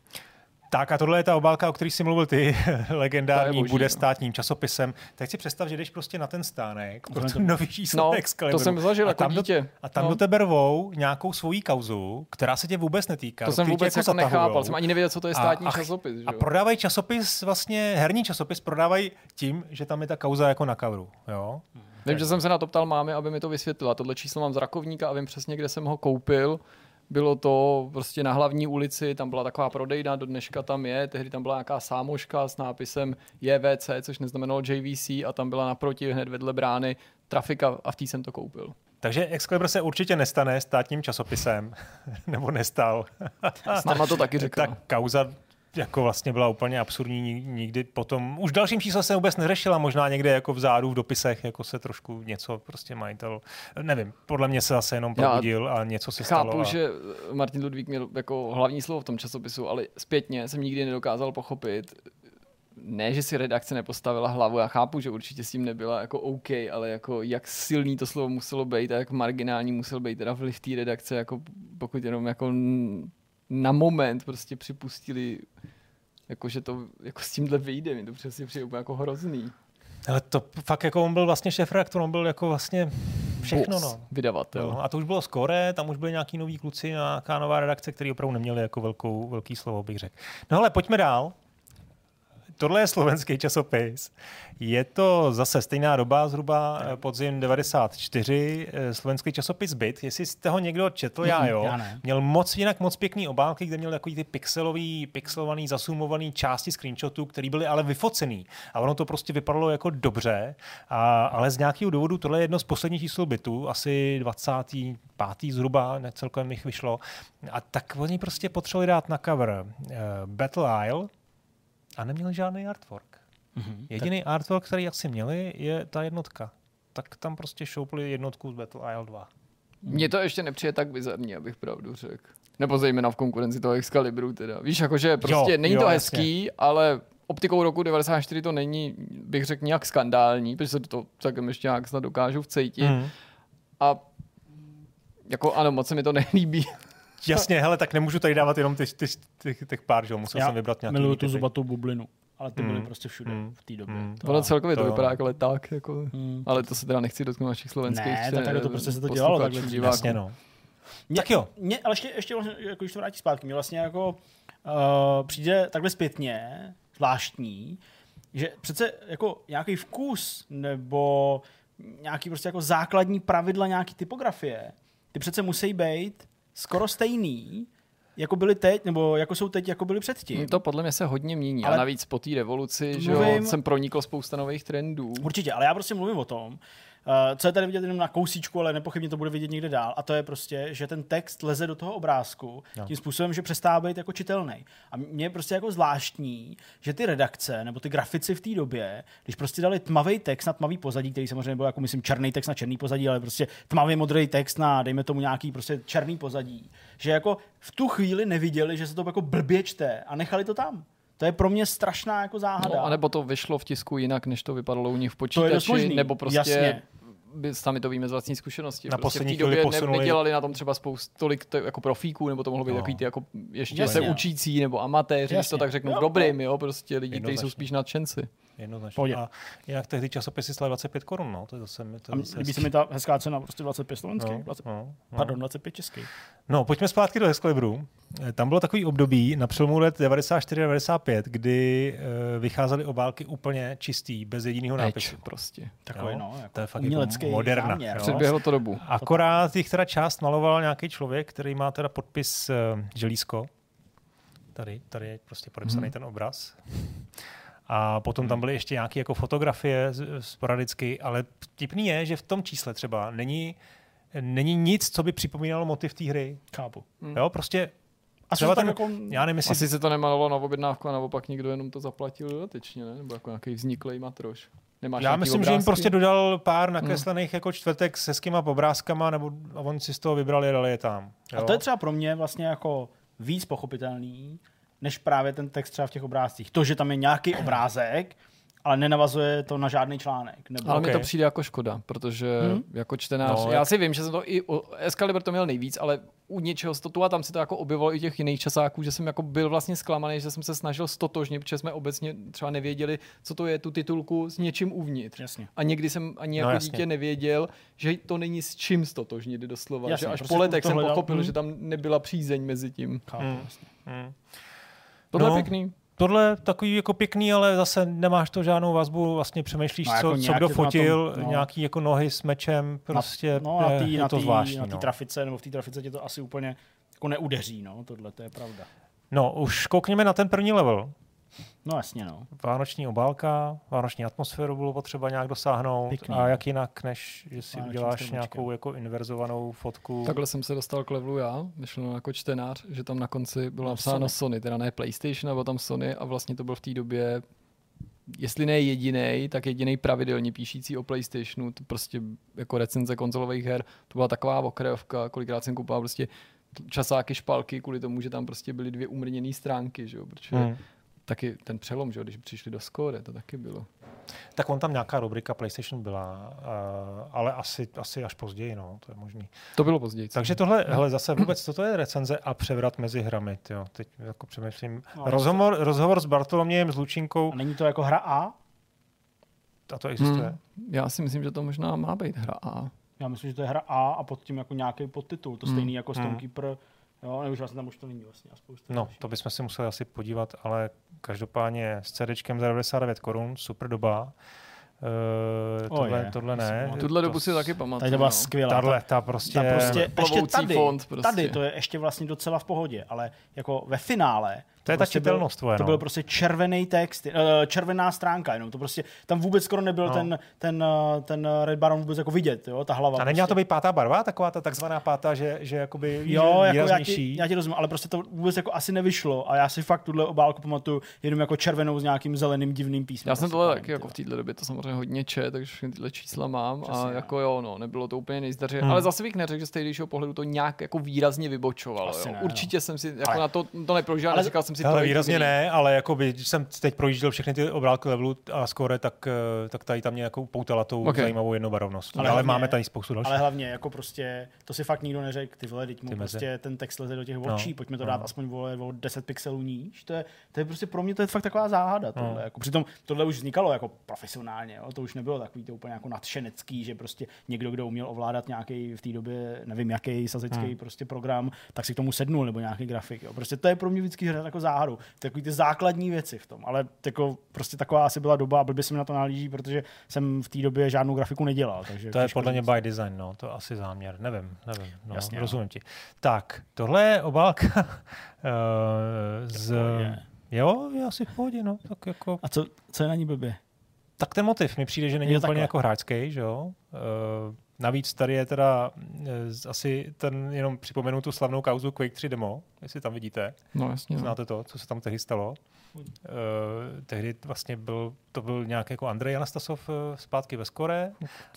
Tak a tohle je ta obálka, o který jsi mluvil ty, legendární, boží, bude státním no. časopisem. Tak si představ, že jdeš prostě na ten stánek, pro to nový číslo no, Excaliburu. To jsem zažil a jako tam dítě. Do, a tam no. do tebe rvou nějakou svojí kauzu, která se tě vůbec netýká. To jsem vůbec jako nechápal, jsem ani nevěděl, co to je státní a, časopis. Že? A prodávají časopis, vlastně herní časopis prodávají tím, že tam je ta kauza jako na coveru. Jo? Hmm. Vím, že jsem se na to ptal mámy, aby mi to vysvětlila. Tohle číslo mám z Rakovníka a vím přesně, kde jsem ho koupil. Bylo to prostě na hlavní ulici, tam byla taková prodejna, do dneška tam je, tehdy tam byla nějaká sámoška s nápisem J V C, což neznamenalo J V C, a tam byla naproti hned vedle brány Trafika a v tý jsem to koupil. Takže Excalibur se určitě nestane státním časopisem, nebo nestal. S náma to taky řekla. Ta kauza jako vlastně byla úplně absurdní, nikdy potom, už v dalším čísle se vůbec neřešila, možná někde jako vzádu v dopisech, jako se trošku něco prostě majitel, nevím, podle mě se zase jenom probudil a něco se stalo. Chápu, a... že Martin Ludvík měl jako hlavní slovo v tom časopisu, ale zpětně jsem nikdy nedokázal pochopit, ne, že si redakce nepostavila hlavu, já chápu, že určitě s tím nebyla jako OK, ale jako jak silný to slovo muselo být a jak marginální musel být teda vliv té redakce, jako pokud jenom jako... na moment prostě připustili, jako, že to jako s tímhle vyjde, mi to přesně přijde úplně jako hrozný. Ale to fakt jako on byl vlastně šéfredaktor, on byl jako vlastně všechno. No. Vydavatel. No, a to už bylo Score, tam už byli nějaký noví kluci, nějaká nová redakce, který opravdu neměli jako velkou, velký slovo, bych řekl. No ale pojďme dál. Tohle je slovenský časopis. Je to zase stejná doba, zhruba podzim devadesát čtyři, slovenský časopis Byt. Jestli jste ho někdo četl, já jo. Já měl moc jinak moc pěkný obálky, kde měl takový ty pixelový, pixelovaný, zasumovaný části screenshotů, které byly ale vyfocený. A ono to prostě vypadalo jako dobře, a, ale z nějakého důvodu tohle je jedno z posledních čísel Bytu, asi dvacátý pátý zhruba, ne, celkem jich vyšlo. A tak oni prostě potřebovali dát na cover uh, Battle Isle, a neměli žádný artwork. Mm-hmm, Jediný tak... artwork, který asi měli, je ta jednotka. Tak tam prostě šoupli jednotku z Battle Isle dva. Mně to ještě nepřijde tak bizarní, abych pravdu řekl. Nebo zejména v konkurenci toho Excalibru teda. Víš, jakože prostě jo, není jo, to hezký, jasně. Ale optikou roku devadesát čtyři to není, bych řekl, nějak skandální, protože se to celkem ještě nějak snad dokážu vcejtit. Mm-hmm. A jako ano, moc se mi to nelíbí. Jasně, hele, tak nemůžu tady dávat jenom těch, těch, těch, těch pár, že musel já jsem vybrat nějaký. Já miluju tu zubatou bublinu, ale ty byly mm. prostě všude mm. v té době. Mm. To ono celkově to vypadá jako leták, jako, mm. ale to se teda nechci dotknout našich slovenských. Ne, tak jako to prostě se to dělalo takhle. Jasně, no. Mě, tak jo. Mě, ale ještě, ještě jako, když to vrátí zpátky, mě vlastně jako uh, přijde takhle zpětně, zvláštní, že přece jako nějaký vkus nebo nějaký prostě jako základní pravidla nějaký typografie, ty přece musí být skoro stejný, jako byly teď, nebo jako jsou teď, jako byly předtím. To podle mě se hodně mění. Ale a navíc po té revoluci, že jo, jsem pronikl spousta nových trendů. Určitě, ale já prostě mluvím o tom, co je tady vidět jenom na kousíčku, ale nepochybně to bude vidět někde dál. A to je prostě, že ten text leze do toho obrázku no. tím způsobem, že přestává být jako čitelný. A mě je prostě jako zvláštní, že ty redakce nebo ty grafici v té době, když prostě dali tmavý text na tmavý pozadí, který samozřejmě byl jako myslím černý text na černý pozadí, ale prostě tmavý modrý text na dejme tomu nějaký prostě černý pozadí, že jako v tu chvíli neviděli, že se to jako blbě čte a nechali to tam. To je pro mě strašná jako záhada. No, anebo to vyšlo v tisku jinak, než to vypadalo u nich v počítači, nebo prostě jasně. Sami to víme z vlastní zkušenosti. Na prostě v té době posunuli... nedělali na tom třeba spoustu tolik to, jako profíků, nebo to mohlo být no. takový ty jako ještě jasně. se učící nebo amatéři, když to tak řeknu, jo, dobrým, jo, prostě lidi, kteří jsou spíš nadšenci. Jednoznačně. A jinak tehdy časopisy stály dvacet pět korun, no, to je zase... To je zase líbí se mi ta hezká cena, prostě dvacet pět slovenský, no, dvacet, no, no. pardon, dvacet pět český. No, pojďme zpátky do Excaliburu. Tam bylo takový období na přelomu let devadesát čtyři devadesát pět, kdy e, vycházely obálky úplně čistý, bez jediného nápisu. Prostě. Takový, jo? No, jako to je fakt jako moderna. Předběhlo to dobu. Akorát jich teda část maloval nějaký člověk, který má teda podpis e, Želízko. Tady, tady je prostě podepsaný hmm. ten obraz. A potom tam byly ještě nějaké jako fotografie sporadicky, ale vtipný je, že v tom čísle třeba není, není nic, co by připomínalo motiv té hry. Chápu. Mm. Jo, prostě a třeba ten, jako, já nevím, jestli... Asi se to nemalovalo na objednávku a naopak někdo jenom to zaplatil dodatečně, ne? Nebo jako nějaký vzniklej matroš. Nemáš já myslím, obrázky? Že jim prostě dodal pár nakreslených mm. jako čtvrtek s hezkýma obrázkama nebo a on si z toho vybral a dali je tam. Jo? A to je třeba pro mě vlastně jako víc pochopitelný, než právě ten text třeba v těch obrázcích. To, že tam je nějaký obrázek, ale nenavazuje to na žádný článek. Nebo... Ale okay. mi to přijde jako škoda, protože hmm? jako čtenář, no, já jak... si vím, že jsem to i u Excalibur to měl nejvíc, ale u něčeho stotu a tam si to jako objevilo i těch jiných časáků, že jsem jako byl vlastně zklamaný, že jsem se snažil stotožnit, protože jsme obecně třeba nevěděli, co to je tu titulku s něčím uvnitř. Jasně. A někdy jsem ani jako no, dítě nevěděl, že to není s čím stotožnit doslova. Jasně, že až po letech jsem pochopil, hmm? že tam nebyla přízeň mezi tím. Hmm. Hmm. Tohle no. pěkný. Tohle takový jako pěkný, ale zase nemáš to žádnou vazbu, vlastně přemýšlíš, no, jako co, co kdo fotil, tom, no. nějaký jako nohy s mečem, prostě na, no, je, tý, je to tý, zvláštní. Na té no. trafice, nebo v té trafice tě to asi úplně jako neudeří, no, tohle, to je pravda. No, už koukněme na ten první level. No jasně, no. Vánoční obálka, vánoční atmosféru bylo potřeba nějak dosáhnout. Pěkný. A jak jinak, než že si vánoční uděláš strůmčka. Nějakou jako inverzovanou fotku. Takhle jsem se dostal k levelu já, myšleno jako čtenář, že tam na konci bylo napsáno Sony, teda ne PlayStation, ale tam Sony a vlastně to byl v té době, jestli ne jedinej, tak jedinej pravidelně píšící o PlayStationu, to prostě jako recenze konzolových her, to byla taková okrajovka, kolikrát jsem kupoval prostě časáky, špalky, kvůli tomu, že tam prostě byly dvě umrněné stránky, že jo, protože hmm. taky ten přelom, že když přišli do Score, to taky bylo. Tak on tam nějaká rubrika PlayStation byla, ale asi, asi až později, no, to je možný. To bylo později. Takže tohle, hele, zase vůbec, toto je recenze a převrat mezi hrami, jo. Teď jako přemýšlím. No, rozhovor, rozhovor s Bartolomějem, s Lučinkou. A není to jako hra A? A to existuje? Hmm, já si myslím, že to možná má být hra A. Já myslím, že to je hra A a pod tím jako nějaký podtitul. To stejný hmm. jako Stonekeeper. Hmm. Jo, nebo už vlastně tam už to není vlastně. No, to bychom si museli asi podívat, ale každopádně s CDčkem za devadesát devět korun, super doba. Uh, tohle, je, tohle ne. Tuhle dobu si taky pamatuju. Tady to byla skvělá. Tadle, ta prostě, ta prostě ještě tady, fond prostě. Tady to je ještě vlastně docela v pohodě, ale jako ve finále to je ta čitelnost tvoje. To byl prostě červený text, červená stránka, jenom to prostě tam vůbec skoro nebyl no. ten, ten, ten Red Baron vůbec jako vidět, jo, ta hlava. A neměla prostě. To být pátá barva, taková ta takzvaná pátá, že, že jakoby jo, jako já ti, já ti rozumím, ale prostě to vůbec jako asi nevyšlo a já si fakt tuhle obálku pamatuju jenom jako červenou s nějakým zeleným divným písmem. Já jsem tohle taky jako v této době to samozřejmě hodně čet, takže všechny tyhle čísla mám. Přesně, a jako jo, no, nebylo to úplně nejzdaře, hmm. ale zase bych neřekl, že z tehdejšího pohledu to nějak jako výrazně vybočovalo. Ne, určitě no. jsem si jako ale... na to to neprožil, ale... říkal jsem si, ale výrazně kdy... ne, ale jako by, když jsem teď projížděl všechny ty obrázky levelů a Score, tak tak tady tam mě jako poutala tou okay. zajímavou jednobarevnost. Ale, ale hlavně, máme tady spoustu dalších. Ale hlavně jako prostě to si fakt nikdo neřekl, ty vole, teď mu ty prostě mezi. Ten text leze do těch očí, no, pojďme to dát no. aspoň vole o deset pixelů níž. To je to je prostě pro mě to je fakt taková záhada tohle. Jako přitom tohle už vznikalo jako profesionálně. Jo? To už nebylo takový to úplně jako nadšenecký, že prostě někdo, kdo uměl ovládat nějaký v té době, nevím jaký sazecký hmm. prostě program, tak si k tomu sednul nebo nějaký grafik. Jo? Prostě to je pro mě vždycky hra jako záhadu. Takový ty základní věci v tom, ale jako prostě taková asi byla doba a blbě se mi na to nalíží, protože jsem v té době žádnou grafiku nedělal. Takže to je podle mě by design, no, to asi záměr, nevím, nevím, no, jasně, rozumím no. ti. Tak, tohle je obálka uh, z... Je. Jo, je asi v pohodě, no, tak jako... A co, co je na ní blbě? Tak ten motiv mi přijde, že není úplně takhle. Jako hráčský, že jo? Uh, navíc tady je teda uh, asi ten, jenom připomenu tu slavnou kauzu Quake tři demo, jestli tam vidíte. No, jasně. Znáte to, co se tam tehdy stalo. Uh, tehdy vlastně byl, to byl nějak jako Andrej Anastasov uh, zpátky ve Score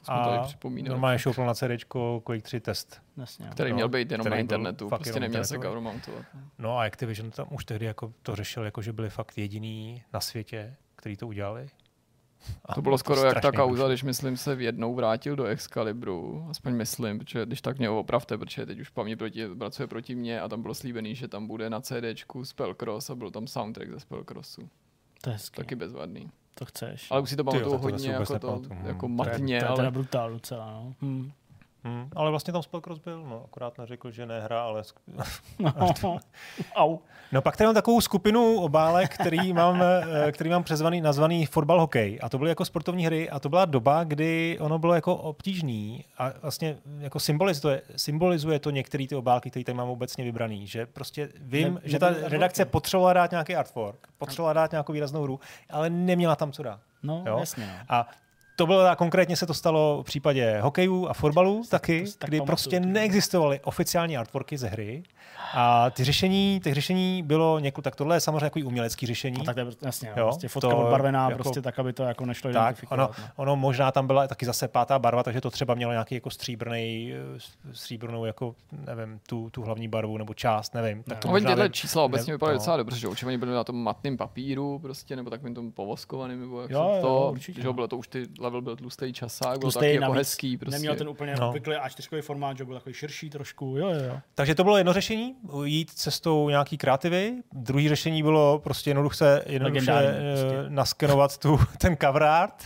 a normálně šoupl na CDčko Quake tři test. Jasně. Který no, měl být jenom na internetu, prostě neměl se cover mountovat. No a Activision tam už tehdy jako to řešil, jako že byli fakt jediný na světě, který to udělali. To bylo skoro to jak ta kauza, když myslím se v jednou vrátil do Excalibru, aspoň myslím, protože když tak mě opravte, protože teď už paměť proti, pracuje proti mně a tam bylo slíbený, že tam bude na CDčku Spellcross a byl tam soundtrack ze Spellcrossu. To je hezky. Taky bezvadný. To chceš. Ale už si to pamatuju hodně to jako, to, jako matně. To je, to je ale... teda brutál docela, no. Hmm. Hmm, ale vlastně tam spolk rozbil, no, akorát neřekl, že nehra, ale... No. Au. No pak tady mám takovou skupinu obálek, který mám, který mám přezvaný, nazvaný fotbal hokej. A to byly jako sportovní hry a to byla doba, kdy ono bylo jako obtížný a vlastně jako symbolizuje, symbolizuje to některé ty obálky, které tady mám obecně vybraný, že prostě vím, ne, že ta redakce potřebovala dát nějaký artwork, potřebovala dát nějakou výraznou hru, ale neměla tam co dát. No, jo? Jasně. No. A to bylo, konkrétně se to stalo v případě hokeju a fotbalu taky, tak kdy prostě neexistovaly oficiální artworky ze hry a ty řešení, těch řešení bylo několik, tak tohle je samozřejmě jako umělecký řešení. No, tak to je jasně, jo, prostě fotka to, odbarvená, jako, prostě tak, aby to jako nešlo identifikovat. Ono, ono možná tam byla taky zase pátá barva, takže to třeba mělo nějaký jako stříbrnej, stříbrnou jako, nevím, tu, tu hlavní barvu nebo část, nevím. Tak to no, možná, čísla obecně vypadají no. docela dobře, že určitě oni byli na tom matném papíru prostě, nebo takovým tomu povoskovaným, nebo jak jo, to, určitě, že bylo to už ty level byl tlustej časák, byl taky jako hezký. Prostě. Neměl ten úplně no. obvyklý á čtyřkový formát, že byl takový širší trošku. Jo, jo. Takže to bylo jedno řešení, jít cestou nějaký kreativy. Druhý řešení bylo prostě jednoduše, jednoduše prostě. naskenovat tu, ten cover art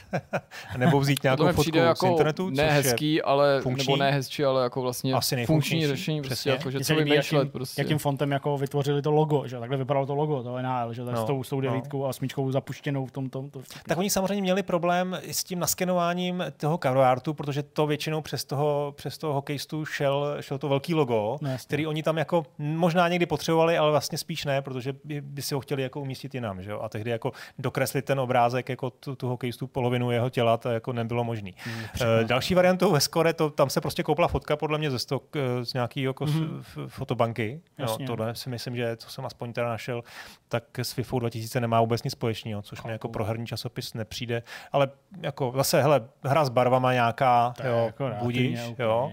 nebo vzít nějakou fotku jako z internetu. Ne hezký, ale, nebo ne hezčí, ale jako vlastně asi funkční řešení. Prostě, jako, že co vymýšlet. Jakým, prostě. jakým fontem jako vytvořili to logo, že takhle vypadalo to logo, to N H L, že no. s tou, s tou devítkou a osmičkou zapuštěnou v tom. tom to tak oni samozřejmě měli problém s tím naskenováním toho cover artu, protože to většinou přes toho, přes toho hokejistu šel, šel to velký logo, no, který oni tam jako možná někdy potřebovali, ale vlastně spíš ne, protože by si ho chtěli jako umístit jinam, že jo? A tehdy jako dokreslit ten obrázek jako tu, tu hokejistu polovinu jeho těla, to jako nebylo možné. Mm, e, další variantou ve Score, to tam se prostě koupila fotka podle mě ze stok z nějaký jako mm-hmm. f- fotobanky. No, tohle si myslím, že co jsem aspoň teda našel, tak s FIFA dva tisíce nemá vůbec nic společného, což mi jako pro herní časopis nepřijde, ale jako zase, hele, hra s barvama nějaká, jo, jako budíš, úplně, jo.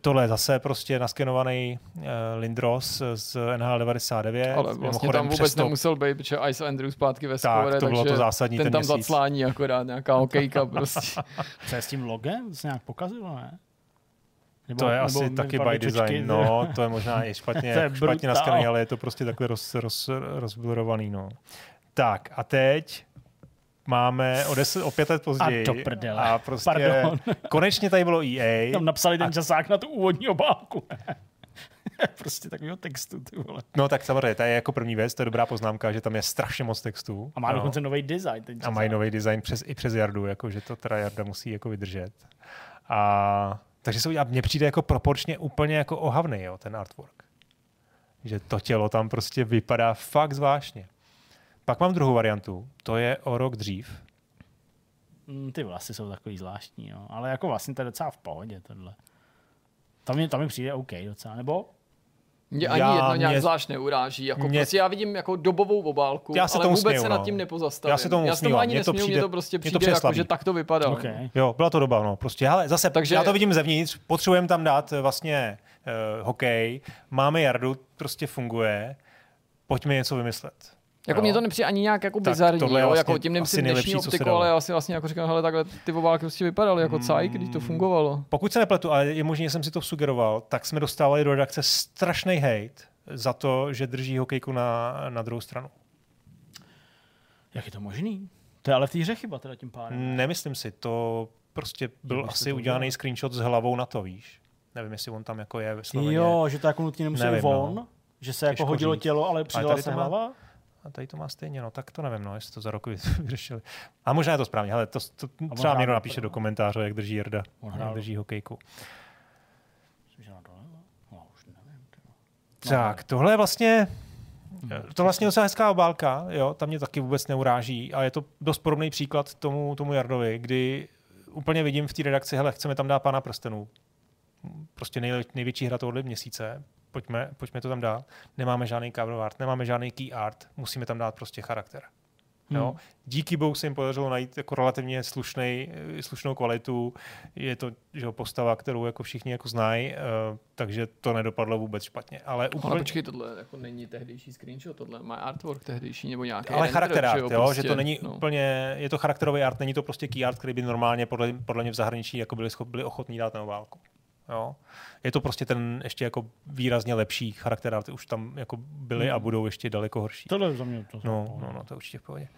Tohle je zase prostě naskenovaný uh, Lindros z N H L devadesát devět. Ale vlastně tam vůbec přesto... nemusel být, protože Ice Andrew zpátky ve Score, tak, to bylo to zásadní ten, ten tam měsíc. Zaclání akorát nějaká hokejka prostě. Co je s tím logem? Se nějak pokazilo, ne? Nebo, to je asi taky by design, no, to je možná i špatně, špatně naskenovaný, ale je to prostě takhle roz, roz, rozblurovaný, no. Tak a teď... Máme o, deset, o pět let později. A do prdele. A prostě Pardon. konečně tady bylo E A. Tam napsali ten časák na tu úvodní obálku. Prostě takového textu, ty vole. No tak samozřejmě, to je jako první věc, to je dobrá poznámka, že tam je strašně moc textů. A má no. dokonce nový design. Ten a mají nový design přes, i přes Jardu, jako, že to teda Jarda musí jako vydržet. A, takže se udělá, mně přijde jako proporčně úplně jako ohavný, jo, ten artwork. Že to tělo tam prostě vypadá fakt zvláštně. Pak mám druhou variantu, to je o rok dřív. Ty vlasy jsou takový zvláštní, jo. Ale jako vlastně to je docela v pohodě tohle. Tam mi, tam mi přijde OK docela, nebo? Mě ani já, jedno nějak mě, zvlášť neuráží. Jako mě, prostě já vidím jako dobovou obálku, ale vůbec směju, se nad tím no. nepozastavím. Já se tomu já směju, ani nesměju, mně to prostě přijde, to jako, že tak to vypadalo. Okay. Jo, byla to doba, no. Prostě, hele, zase, takže, já to vidím zevnitř, potřebujeme tam dát vlastně uh, hokej, máme Jardu, prostě funguje, pojďme něco vymyslet. Jako mě to nepřijde ani nějak jako bizarní, jo, vlastně jako tím nemyslím dnešní optiku, ale já si vlastně jako říkám, hele, takhle ty obálky prostě vypadaly jako cajk, když to fungovalo. Pokud se nepletu, ale je možný, že jsem si to sugeroval, tak jsme dostávali do redakce strašný hejt za to, že drží hokejku na, na druhou stranu. Jak je to možný? To je ale v té hře chyba teda tím pádem. Nemyslím si, to prostě byl Nemyslím asi udělaný screenshot s hlavou na to, víš. Nevím, jestli on tam jako je vysloveně. Jo, že to jako nutně nemusel von, no. že se jako hodilo tělo, ale přidala se hlava. A tady to má stejně, no tak to nevím, no, jestli to za roku vyřešili. A možná je to správně, ale to, to třeba někdo napíše do komentáře, jak drží Jirda, jak drží hokejku. Tak, tohle je vlastně, to vlastně docela hezká obálka, jo, tam mě taky vůbec neuráží a je to dost podobný příklad tomu, tomu Jardovi, kdy úplně vidím v té redakci, hele, chceme tam dát Pána prstenů. Prostě nej, největší hra tohohle měsíce. Pojďme, pojďme to tam dát. Nemáme žádný cover art, nemáme žádný key art, musíme tam dát prostě charakter. Hmm. Jo? Díky bohu se jim podařilo najít jako relativně slušnej, slušnou kvalitu. Je to že, postava, kterou jako všichni jako znají, uh, takže to nedopadlo vůbec špatně. Ale úplně... Ale počkej, tohle jako není tehdejší screenshot, tohle má artwork tehdejší nebo nějaký. Ale charakter art, jo, prostě, že to není no. úplně, je to charakterový art, není to prostě key art, který by normálně podle, podle mě v zahraničí jako byli, schop, byli ochotní dát na obálku. Jo. Je to prostě ten ještě jako výrazně lepší charakter, ty už tam jako byly a budou ještě daleko horší. Tohle je za mě to. No, no, no, to je určitě v pohodě.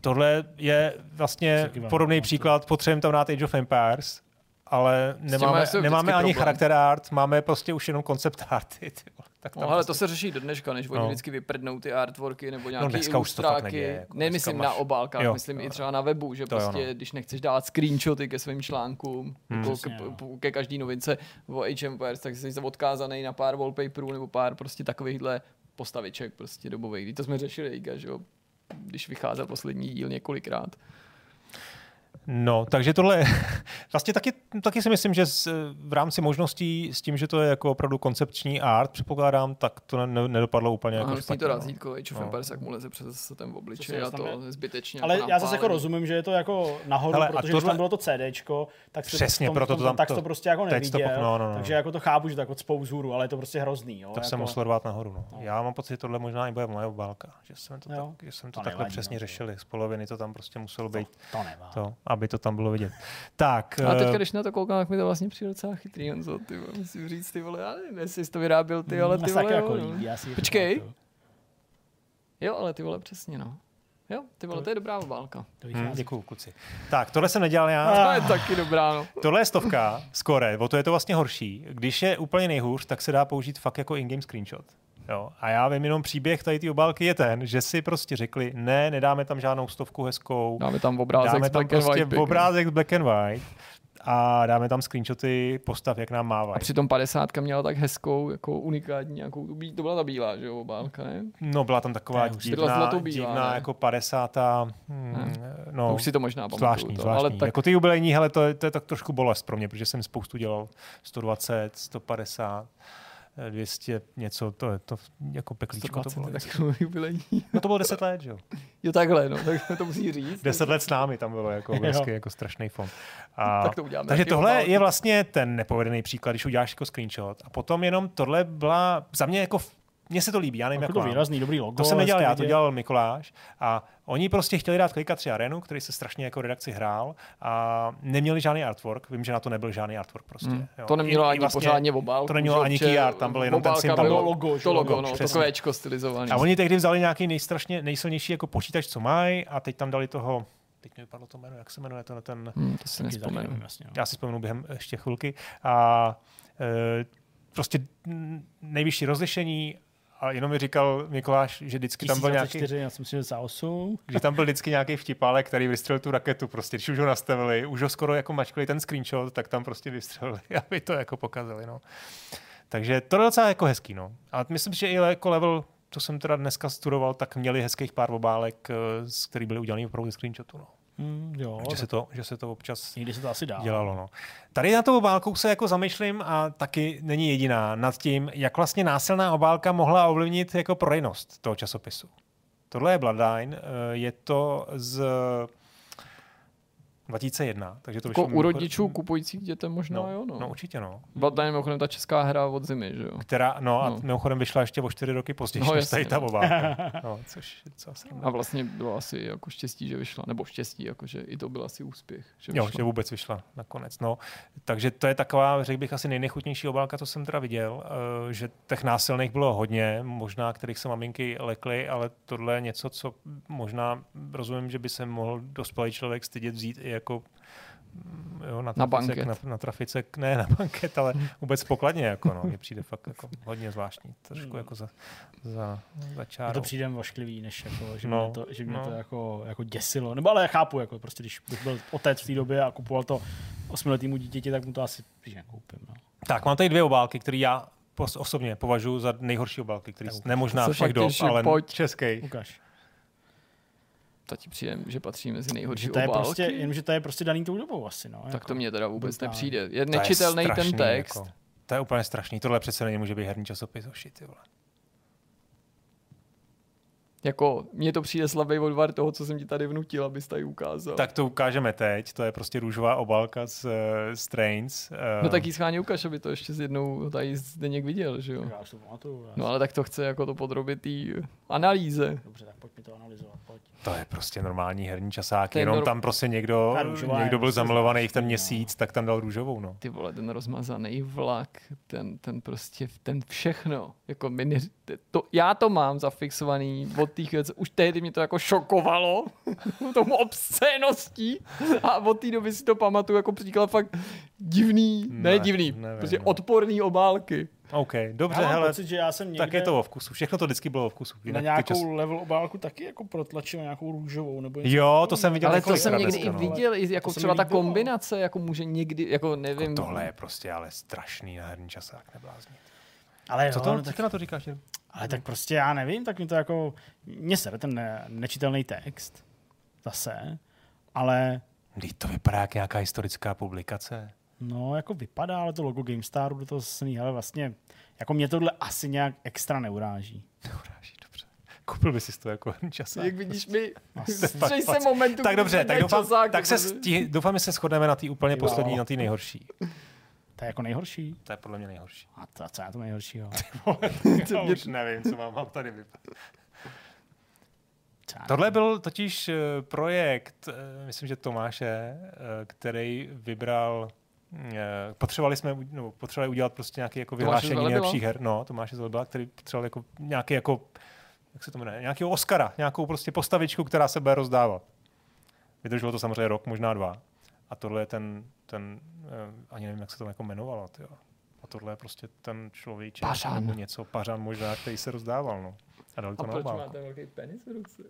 Tohle je vlastně podobný příklad, potřebujeme tam dát Age of Empires ale nemáme, nemáme ani problém. Charakter art, máme prostě už jenom koncept arty. Tak tam no, ale prostě... to se řeší do dneška, než oni no. vždycky vyprdnou ty artworky nebo nějaké no, ilustráky. Jako nemyslím máš... na obálkách, jo, myslím jo, i třeba na webu, že to prostě, jo, no. když nechceš dát screenshoty ke svým článkům, hmm. po, k, ke každý novince o Age Empires, tak jsi odkázaný na pár wallpaperů nebo pár prostě takovýchhle postaviček prostě dobových. Když to jsme řešili, že jo, když vycházel poslední díl několikrát. No, takže tohle vlastně taky, taky si myslím, že z, v rámci možností s tím, že to je jako opravdu koncepční art, předpokládám, tak to ne, nedopadlo úplně jako špatně. To razítko, Age of Empires, jak mu leze přes ten obličej a to je zbytečně. Ale jako já zase jako rozumím, že je to jako nahoru, hele, protože tohle... když tam bylo to CDčko, tak se přesně, tom, proto to tam tak to, to prostě jako neviděl, to pop... no, no, no. takže jako to chápu, že to jako cpou vzhůru, ale je to prostě hrozný. Jo, to jako... jsem musel rvát nahoru. No. No. Já mám pocit, tohle možná i bude moje obálka, že jsem to, tak, že jsem to takhle přesně řešili, z poloviny to tam prostě muselo být. To nemá. Aby to tam bylo vidět. Tak, a teď, když na to koukám, tak mi to vlastně přijde docela chytrý, Honzo, ty vole, musím říct, ty vole, já nevím, jestli jsi to vyráběl, ty, ale ty vole, jo, no. Počkej. Jo, ale ty vole, přesně, no. Jo, ty vole, to je dobrá obálka. Hmm, děkuju, kluci. Tak, tohle jsem nedělal já. To je taky dobrá, no. Tohle je stovka, skore, o to je to vlastně horší. Když je úplně nejhůř, tak se dá použít fakt jako in-game screenshot. Jo, a já vím, jenom příběh tady ty obálky je ten, že si prostě řekli, ne, nedáme tam žádnou stovku hezkou, dáme tam obrázek, dáme tam prostě obrázek z black and white a dáme tam screenshoty postav, jak nám mávají. A přitom padesátka měla tak hezkou, jako unikátní, nějakou, to byla ta bílá, že jo, obálka, ne? No, byla tam taková ne, divná, bílá, divná jako padesátá, hmm, no, to už si to možná pamatuju. Zvláštní, to, zvláštní. Ale tak... jako ty jubilejní, hele, to je, to je tak trošku bolest pro mě, protože jsem spoustu dělal sto dvacet, sto padesát dvě stě něco, to je to jako peklíčko to bylo. No to bylo deset let, že jo? Jo takhle, no, tak to musí říct. deset let s námi tam bylo, jako obrovský, jako strašný fond. A, tak to uděláme. Takže tohle obálky. Je vlastně ten nepovedený příklad, když uděláš jako screenshot a potom jenom tohle byla, za mě jako, mně se to líbí, já nevím jako. To byl výrazný, dobrý logo. To jsem nedělal já, to dělal Mikuláš a oni prostě chtěli dát Quake tři Arenu, který se strašně jako redakci hrál a neměli žádný artwork. Vím, že na to nebyl žádný artwork prostě. Mm. Jo. To nemělo I, ani vlastně, pořádně obálku. To nemělo ani key art, tam byl jenom ten symbol. Tam bylo logo, to logo, no, to kvéčko stylizované. A oni tehdy vzali nějaký nejstrašně nejsilnější jako počítač, co mají a teď tam dali toho, teď mi vypadlo to jméno, jak se jmenuje to na ten. Hmm, to si nevzpomenu. Já si vzpomenu během ještě chvilky a e, prostě nejvyšší rozlišení. A jenom mi říkal Mikuláš, že vždycky tam byl nějaký... Že tam byl vždycky nějaký vtipálek, který vystřelil tu raketu prostě. Když už ho nastavili, už ho skoro jako mačkali ten screenshot, tak tam prostě vystřelili, aby to jako pokazili, no. Takže to je docela jako hezký, no. A myslím, že i jako level, co jsem teda dneska studoval, tak měli hezkých pár obálek, z který byly udělaný opravdu ze screenshotu, no. Mm, jo, že, se to, že se to občas někdy se to asi dá. Dělalo. No. Tady na tou obálkou se jako zamýšlím a taky není jediná nad tím, jak vlastně násilná obálka mohla ovlivnit jako prodejnost toho časopisu. Tohle je Bloodline, je to z dva tisíce jedna. Takže to jako u rodičů kupujících dětem možná, no, jo? No, no určitě, no. Bloodline je mimochodem ta česká hra od zimy, že jo? Která, no a no. mimochodem vyšla ještě o čtyři roky později, no, než tady ta obálka. No, což je co asi. A vlastně bylo asi jako štěstí, že vyšla, nebo štěstí, jakože i to byl asi úspěch, že vyšla. Jo, že vůbec vyšla nakonec, no. Takže to je taková, řekl bych, asi nejnechutnější obálka, co jsem teda viděl, že těch násilných bylo hodně, možná kterých se maminky lekly, ale tohle je něco, co možná rozumím, že by se mohl dospělý člověk stydět vzít jako jo, na, na, traficek, na, na traficek, ne na banket, ale vůbec pokladně, jako, no, mě přijde fakt jako hodně zvláštní, trošku jako za, za, za čárou. No to přijde vošklivý, než jako, že, no, mě to, že mě no. to jako, jako děsilo, nebo ale já chápu, jako, prostě, když bych byl otec v té době a kupoval to osmiletýmu dítěti, tak mu to asi nekoupím. No. Tak, mám tady dvě obálky, které já osobně považuji za nejhorší obálky, které nemožná všech dob, ale český. Ukaž. To ti přijde, že patří mezi nejhorší obálky. Prostě, jenomže to je prostě daný tou dobou asi. No, tak jako to mě teda vůbec brutálně nepřijde. Je nečitelný je strašný, ten text. Jako, to je úplně strašný. Tohle přece nemůže být herní časopis. Hoši, ty vole. Jako, mně to přijde slabý odvar toho, co jsem ti tady vnutil, abys tady ukázal. Tak to ukážeme teď. To je prostě růžová obálka z, z Trains. No tak jí schválně ukáž, aby to ještě z jednou tady Zdeněk viděl, že jo? Já to pamatuju. No ale tak to chce jako to podrobit tý analýze. Dobře, tak pojď mi to analyzovat, pojď. To je prostě normální herní časák. Ten jenom nor... tam prostě někdo, někdo byl zamilovaný v ten měsíc, tak tam dal růžovou, no. Ty vole, ten rozmazaný vlak, ten, ten prostě, ten všechno. Jako my ne... to, já to mám zafixovaný od těch věcí. Už tehdy mě to jako šokovalo tomu obscéností a od té doby si to pamatuju jako příklad fakt divný, ne, ne divný, nevím, prostě ne. Odporný obálky. OK, dobře, já hele, pocit, že já jsem někde... tak je to o vkusu, všechno to vždycky bylo o vkusu. Na nějakou čas... level obálku taky jako protlačím, nějakou růžovou nebo něco. Jo, to jsem viděl. Ale to jsem někdy i viděl, ale... jako třeba ta kombinace, jako může někdy, jako nevím. Jako tohle je prostě ale strašný na herní časák, nebláznit. Ale co jo, to, no, tak... na to říkáš? Jim? Ale tak prostě já nevím, tak mi to jako... Mně sere ten ne- nečitelný text, zase, ale... Když to vypadá jak nějaká historická publikace. No, jako vypadá, ale to logo GameStaru do toho sní, ale vlastně, jako mě tohle asi nějak extra neuráží. Neuráží, dobře. Koupil by si to jako herní časák. Jak vidíš, my střej se momentu... Tak dobře, tak doufám, časák, tak se stih... doufám, že se shodneme na té úplně jo. poslední, na té nejhorší. To je jako nejhorší? To je podle mě nejhorší. A to, co je to nejhoršího? Já už nevím, co mám, mám tady vypadat. Tohle byl totiž projekt, myslím, že Tomáše, který vybral, potřebovali jsme, no, potřebovali udělat prostě nějaké jako vyhlášení nejlepších her. No, Tomáše Zalebila, který potřeboval jako nějaký jako, jak se to jmenuje, nějakého Oscara, nějakou prostě postavičku, která se bude rozdávat. Vydrželo to samozřejmě rok, možná dva. A tohle je ten, ten ani nevím, jak se to jako jmenovalo. Tyjo. A tohle je prostě ten člověček nebo něco, pařan možná, který se rozdával. No. A dali to na obálku. A proč máte velký penis v ruce?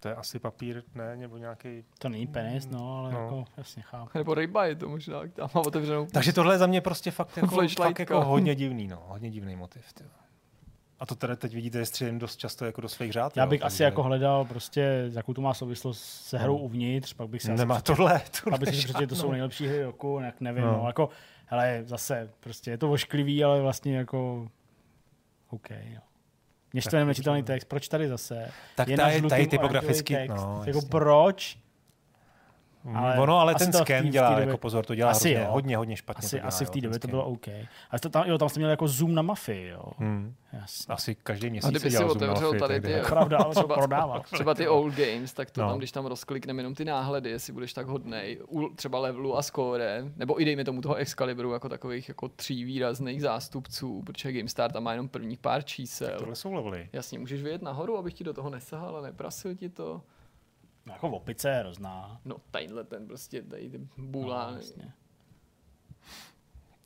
To je asi papír, ne, nebo nějaký... To není penis, no, ale no. Jako jasně chápu. Nebo ryba je to možná, tam má otevřenou... Takže tohle je za mě prostě fakt jako, fakt jako hodně divný, no, hodně divný motiv. Tyjo. A to teda teď vidíte, že střílím dost často jako do svých řád. Já bych jo, asi jako hledal prostě, jakou to má souvislost se hrou uvnitř, pak bych si nemá asi... tohle, tohle aby si přečetl, to jsou nejlepší hry roku, jak nevím, no. No, jako, hele, zase, prostě je to ošklivý, ale vlastně jako, OK, jo. Mě to nečitelný text, proč tady zase? Tak je tady, tady typografický, text, no, jako proč? Ale ono, ale ten scan dělá, době... jako pozor, to dělá asi hodně, hodně, hodně špatně. Asi, dělá, asi v té době to bylo OK. A to, tam, jo, tam jste měl jako zoom na mafii, jo. Hmm. Asi každý měsíc dělal zoom na mafii. A kdyby si otevřel tady ty, jako... pravda, ale třeba, prodává. Třeba ty old games, tak to no. Tam, když tam rozklikneme jenom ty náhledy, jestli budeš tak hodnej, třeba levelu a score, nebo i dejme tomu toho Excaliburu jako takových jako tří výrazných zástupců, protože GameStar tam má jenom prvních pár čísel. Tak tohle jsou levely. Jasně, můžeš vyjet nahoru, abych ti do toho nesahal a neprasil ti to. No jako v opice je hrozná. No tadyhle ten prostě, tady ten bulán. No, vlastně.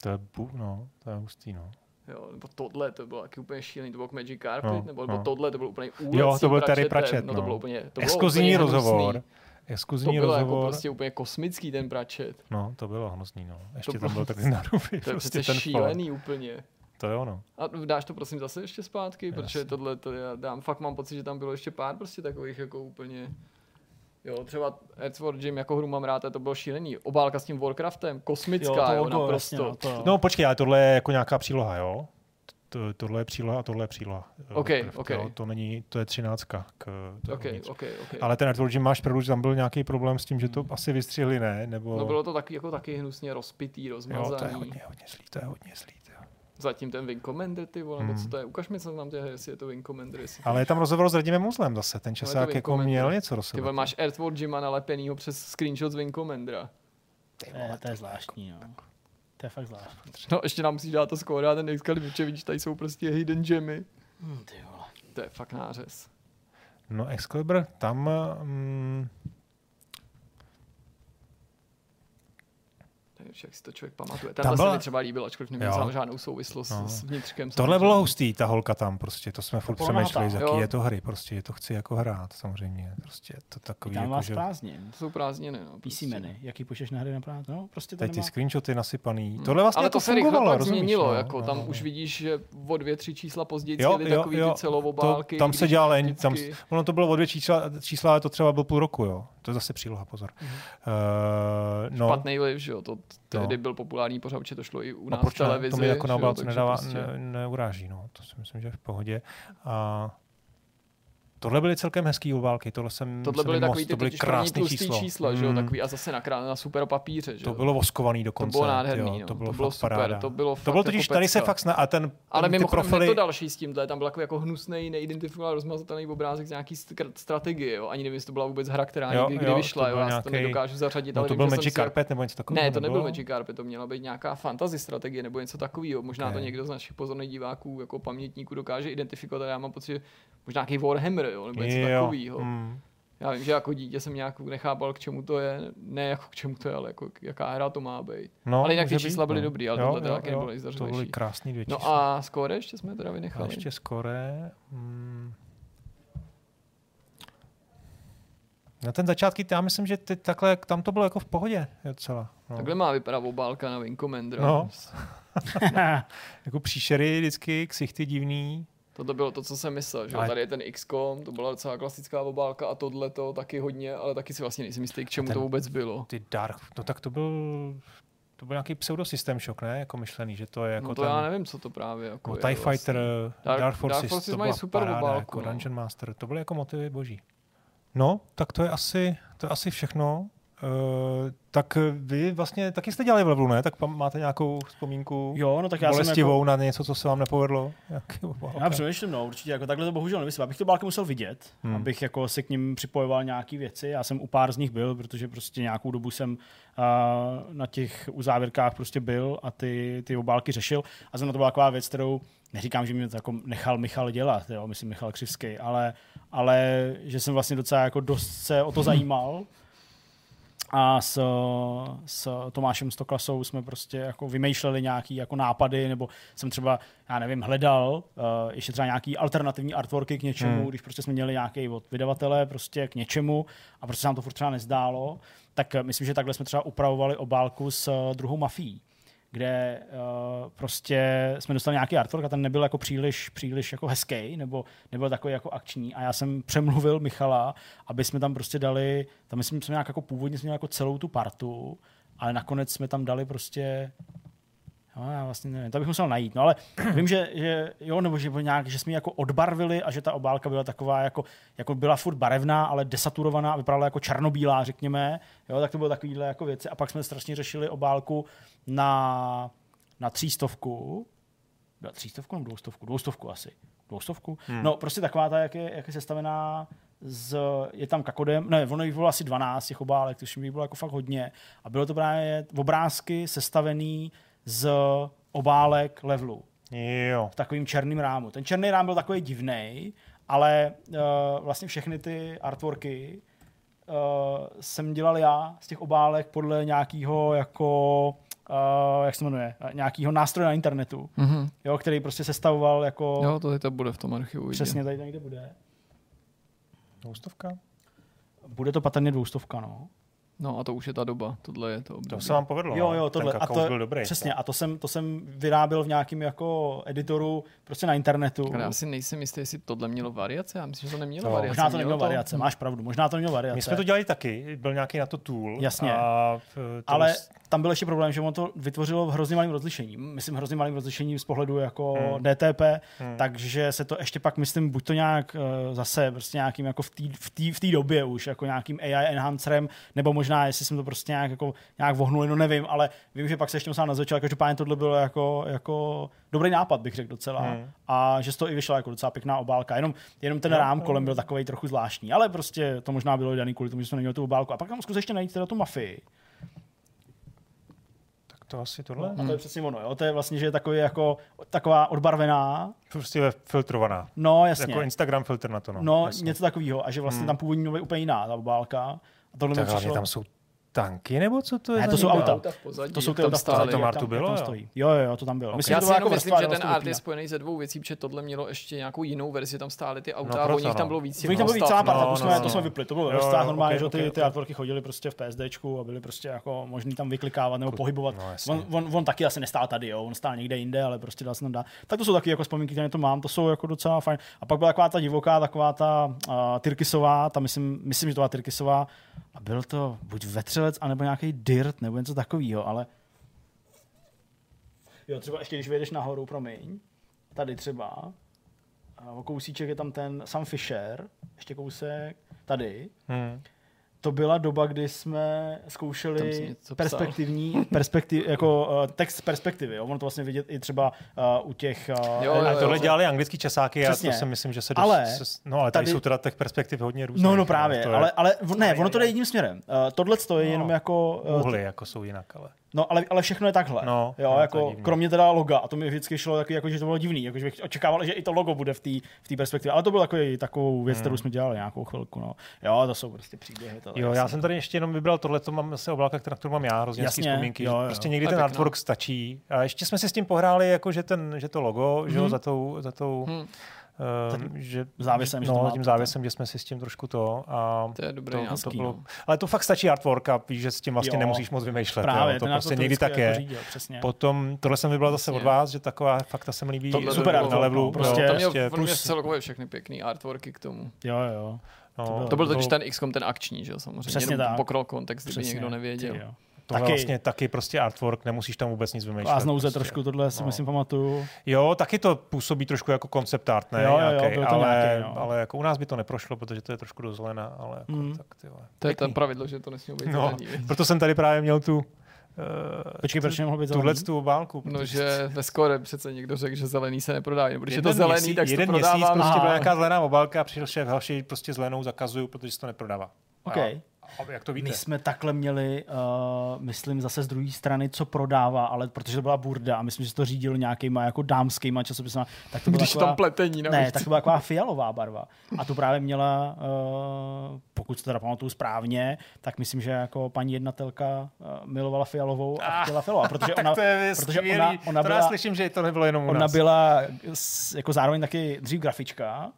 To je bu, no, to je hustý, no. Jo, nebo tohle, to bylo taky úplně šílený, to bylo Magik Carpet, no, nebo, nebo no. Tohle, to bylo úplně úlet. Jo, to byl Terry Pratchett, no. No, to bylo úplně, to bylo exkluzivní úplně rozhovor. Exkluzivní to bylo rozhovor. Jako prostě úplně kosmický ten Pratchett. No, to bylo hnusný, no. Ještě to tam bylo taky náruby. To je prostě ten šílený fakt. Úplně. To je ono. A dáš to prosím zase ještě zpátky, jasně. Protože tohle, to já dám, fakt mám pocit, že tam bylo ještě pár prostě takových jako úplně. Jo, třeba Earthworm Jim jako hru mám rád, to bylo šílený. Obálka s tím Warcraftem, kosmická, jo, jo naprosto. No, no počkej, ale tohle je jako nějaká příloha, jo? To, tohle je příloha a tohle je příloha. OK, Warcraft, OK. Jo? To není, to je třináctka. K, to OK, nic. OK, OK. Ale ten Earthworm Jim máš pravdu, že tam byl nějaký problém s tím, že to hmm. asi vystřihli, ne? Nebo... No bylo to taky, jako taky hnusně rozpitý, rozmazaný. Jo, to je hodně, hodně zlý, to je hodně zlý. Zatím ten Wing Commander, ty vole, hmm. co to je? Ukaž mi, co tam tě, jestli je to Wing Commander. Ale je tam rozhovor s Radimem Uzlem zase, ten časák jako měl něco rozhovor. Ty vole, máš Earthworm Jima nalepenýho přes screenshot z Wing Commandera. Ty vole, to je zvláštní, jo. To je fakt zvláštní. No, ještě nám musíš dát to skóra, ten Excalibur, protože vidíš, tady jsou prostě hidden gemy. Hmm, ty vole. To je fakt nářez. No, Excalibur, tam... Mm, jak si to člověk pamatuje. Tahle byla... se mi třeba líbila, ačkoliv neměl žádnou souvislost no. S vnitřkem. Tohle bylo hustý, ta holka tam prostě, to jsme furt přemýšleli, z jaký jo. Je to hry, prostě, je to chci jako hrát, samozřejmě, prostě to takový tam jako, vás že... prázdnin. To jsou prázdniny, no. Prostě. Písmeny, jaký pošleš na hry na prázdniny, no, prostě to teď nemá... ty screenshoty nasypaný, hmm. Tohle vlastně ale to se rychle pak změnilo, jako, tam no, už vidíš, že o dvě, tři čísla později jeli takový ty celovobálky. Tam se dělalo, ono to bylo o dvě čísla, ale to třeba byl půl roku, jo. To je zase příloha, pozor. Špatný vliv, že jo, to tehdy no. Byl populární pořád, protože to šlo i u nás no, v televizi. To mi jako na obálce prostě... ne, neuráží, no. To si myslím, že je v pohodě. A tohle byly celkem hezký obálky, tohle jsem Tohle byly takový moc, ty byly krásný číslo. čísla, že jo, mm. Takový a zase na, na super papíře, že jo. To bylo voskovaný dokonce. To bylo nádherný, jo, to, bylo to bylo super, paráda. To bylo fakt to bylo totiž, jako tady se fakt sna... a ten, ale ten, ty profily... to další s tímhle, tam byl takový jako hnusnej, neidentifikovatelný, rozmazatelný obrázek z nějaký strategie, jo. Ani nevím, jestli to byla vůbec hra, která jo, nikdy jo, vyšla, jo, já nějaký... to nedokážu zařadit. No, ale to byl Magic Carpet nebo něco takového? Ne, to nebyl Magic Carpet, to měla být nějaká fantasy strategie nebo něco takového. Možná to někdo z našich pozorných diváků jako pamětníků dokáže identifikovat, já mám pocit, možná nějaký Warhammer. hraje, jo, nebo něco takovýho. Mm. Já vím, že jako dítě jsem nějak nechápal, k čemu to je, ne jako k čemu to je, ale jako jaká hra to má být. No, ale jinak ty čísla byly dobrý, ale jo, tohle jo, taky nebylo nejzdařilejší. To byly krásný dvě čísla. No a Score ještě jsme teda vynechali. A ještě Score. Hmm. Na ten začátky, já myslím, že ty takhle, tam to bylo jako v pohodě docela. No. Takhle má vypadat obálka na Wing Commandera. No. Jako příšery vždycky, ksichty divný. To bylo to, co jsem myslel, že ale... tady je ten XCOM, to byla docela klasická obálka a tohle to taky hodně, ale taky si vlastně nejsem jistý, k čemu ten, to vůbec bylo. Ty Dark, no tak to byl, to byl nějaký pseudosystem šok, ne, jako myšlený, že to je jako no to ten, já nevím, co to právě jako no, je. TIE vlastně. Fighter, Dark, Dark Forces, Dark Forces to mají super paráda, obálku, jako no. Dungeon Master, to byly jako motivy boží. No, tak to je asi, to je asi všechno. Uh, tak vy vlastně taky jste dělali v levelu, ne? Tak máte nějakou vzpomínku jo, no, tak já bolestivou jsem jako... na něco, co se vám nepovedlo? Já přemýšlím, no určitě. Jako takhle to bohužel nevysvětlím. Abych to bálky musel vidět, hmm. abych jako si k ním připojoval nějaký věci. Já jsem u pár z nich byl, protože prostě nějakou dobu jsem uh, na těch uzávěrkách prostě byl a ty, ty obálky řešil. A zrovna to byla taková věc, kterou neříkám, že mě to jako nechal Michal dělat, jo? Myslím Michal Křivský, ale, ale že jsem vlastně docela jako dost se o to zajímal. A s, s Tomášem Stoklasou jsme prostě jako vymýšleli nějaký jako nápady, nebo jsem třeba, já nevím, hledal uh, ještě třeba nějaký alternativní artworky k něčemu, hmm. když prostě jsme měli nějaký od vydavatele prostě k něčemu a prostě nám to furt třeba nezdálo, tak myslím, že takhle jsme třeba upravovali obálku s druhou mafií, kde uh, prostě jsme dostali nějaký artwork a ten nebyl jako příliš, příliš jako hezký, nebo nebyl takový jako akční. A já jsem přemluvil Michala, aby jsme tam prostě dali, tam myslím, jsme nějak jako původně jsme měli jako celou tu partu, ale nakonec jsme tam dali prostě, no, já vlastně nevím, to bych musel najít, no ale vím, že, že jo, nebo že, nějak, že jsme ji jako odbarvili a že ta obálka byla taková jako, jako byla furt barevná, ale desaturovaná a vypadala jako černobílá, řekněme, jo, tak to bylo takovýhle jako věci a pak jsme strašně řešili obálku na, na třístovku, byla třístovku nebo dvoustovku, dvoustovku asi, dvoustovku, hmm. no prostě taková ta, jak je, jak je sestavená z, je tam kakodem, ne, ono jich bylo asi dvanáct těch obálek, což mi bylo jako fakt hodně a bylo to právě obrázky sestavený z obálek levelu. Jo. V takovým černým rámu. Ten černý rám byl takový divnej, ale uh, vlastně všechny ty artworky uh, jsem dělal já z těch obálek podle nějakého jako Uh, jak se jmenuje, nějakýho nástroje na internetu, mm-hmm. jo, který prostě sestavoval jako... Jo, to tady to bude v tom archivu. Přesně, tady to někde bude. Dvoustovka? Bude to patrně dvoustovka, no. No a to už je ta doba, tohle je to období. To se vám povedlo. Jo, jo, tohle. A to, byl dobrý, přesně, tak. a to jsem, to jsem vyráběl v nějakém jako editoru prostě na internetu. Ale já si nejsem jistý, jestli tohle mělo variace, já myslím, že to nemělo to, variace. Možná to nemělo, nemělo to... variace, máš pravdu, možná to nemělo variace. My jsme to dělali taky, byl nějaký na to tool. Jasně, a to ale už... tam byl ještě problém, že on to vytvořilo v hrozně malým rozlišením. Myslím hrozně malým rozlišením z pohledu jako hmm. D T P, hmm. takže se to ještě pak, myslím, buď to nějak zase prostě nějakým jako v té době už, jako nějakým A I enhancerem, nebo možná, jestli jsem to prostě nějak, jako, nějak vohnul, no nevím, ale vím, že pak se ještě sám nazvětšil, každopádně tohle bylo jako, jako dobrý nápad, bych řekl docela. Hmm. A že z toho i vyšla jako docela pěkná obálka. Jenom, jenom ten no, rám kolem byl takovej trochu zvláštní, ale prostě to možná bylo daný kvůli tomu, že jsem neměl tu obálku. A pak tam zkusili ještě najít teda tu mafii. Tak to asi tohle. No, a to je přesně ono, jo? To je vlastně, že je takový jako, taková odbarvená. Prostě filtrovaná. No, jasně. Jako Instagram filtr na to. No, no něco takového. A že vlastně hmm. tam původní nový úplně jiná ta obálka. Tak hlavně tam jsou tanky, nebo co to je? Ne, to jsou auta. auta pozadí, to jsou ty auta v pozadí. To Martu bylo, tam stojí. Jo, jo, to tam bylo. Okay. Myslím, já si jenom jako myslím, že ten art je spojený ze dvou věcí, protože tohle mělo ještě nějakou jinou verzi, tam stály ty auta, no, proto, o nich no. tam bylo víc. Tam bylo víc celá parta, no, no, jsme, no, to jsme vypli, to bylo rozstáh normálně, že ty artworky chodily prostě v PSDčku a byly prostě jako možný tam vyklikávat nebo pohybovat. On taky asi nestál tady, on stál někde jinde, ale prostě dá se tam dát. Tak to jsou taky jako vzpomínky, které to mám, to jsou jako docela fajn. A pak byla taková ta divoká, taková ta Tyrkisová, tam myslím, myslím, že to byla Tyrkisová. A byl to buď vetřelec, anebo nějaký dirt, nebo něco takového, ale... Jo, třeba ještě, když vyjedeš nahoru, promiň, tady třeba, o kousíček je tam ten Sam Fisher, ještě kousek, tady. Hmm. To byla doba, kdy jsme zkoušeli perspektivní, perspektiv, jako text z perspektivy. Jo? Ono to vlastně vidět i třeba uh, u těch... Uh, jo, ale tohle dělali anglický časáky, přesně. Já to si myslím, že se... Dost, ale se, no ale tady, tady jsou teda těch perspektiv hodně různých. No, no právě, ale, ale ne, ono to jde jedním směrem. Uh, Tohle to je no, jenom jako... Uh, uhly jako jsou jinak, ale... No, ale, ale všechno je takhle. No, jo, no, jako, kromě teda loga. A to mi vždycky šlo takový, jako, že to bylo divný. Jako, že bych očekával, že i to logo bude v té v té perspektivě. Ale to bylo takový, takovou věc, hmm. kterou jsme dělali nějakou chvilku. No. Jo, to jsou prostě příběhy. To, jo, já jsem tady, tady ještě jenom vybral tohle, to mám se obálka, na kterou mám já hrozně hezký vzpomínky. Jo, jo, prostě někdy ten artwork stačí. A ještě jsme si s tím pohráli, jako, že, ten, že to logo, hmm. že jo, za tou... Za tou hmm. Um, že, závěsem, že no, to tím závěsem, že jsme si s tím trošku to a to je dobrý, to, nějaký, to bylo, no. Ale to fakt stačí artwork a víš, že s tím vlastně jo, nemusíš moc vymýšlet. Právě, jo, to prostě někdy tak je. Řídil, potom tohle jsem vybral zase od vás, že taková fakta se mi líbí. Tohle super artwork, na levelu. No, prostě, no, tam je plus celkově všechny pěkný artworky k tomu. Jo, jo. No, to, bylo, to byl totiž ten X COM, ten akční, že jo, samozřejmě. Jenom pokrol kontext, kdyby někdo nevěděl. Tohle taky. Vlastně taky prostě artwork, nemusíš tam vůbec nic vymýšlet. A znouze prostě. Trošku tohle si no. myslím pamatuju. Jo, taky to působí trošku jako koncept art, ne? Jo, jo, jo, ale, nějaký, no. ale jako u nás by to neprošlo, protože to je trošku dozlena, ale jako mm. tak tyhle. To je tam pravidlo, že to nesmí být no, zelený. Proto jsem tady právě měl tu Uh, Počkej, proč nemohl být zelený? Tuhletu obálku. Protože... No, že ve Score přece někdo řekl, že zelený se neprodá. Protože je to zelený, měsíc, tak se to prodává. Jeden měsíc prostě byla nějaká zelená obálka a přišel šéf, další prostě zelenou zakazuju, protože se to neprodává. Okay. A jak to víte? My jsme takhle měli, uh, myslím, zase z druhé strany, co prodává, ale protože to byla burda a myslím, že to řídil nějakýma jako dámskýma časopisama, tak to byla Když taková, tam pletení, ne, ne tak to byla taková fialová barva. A tu právě měla, uh, pokud se teda pamatuju správně, tak myslím, že jako paní jednatelka uh, milovala fialovou a chtěla fialovou. Protože ona, protože ona, ona byla, slyším, že to nebylo jenom u ona nás. Byla jako zároveň taky dřív grafička,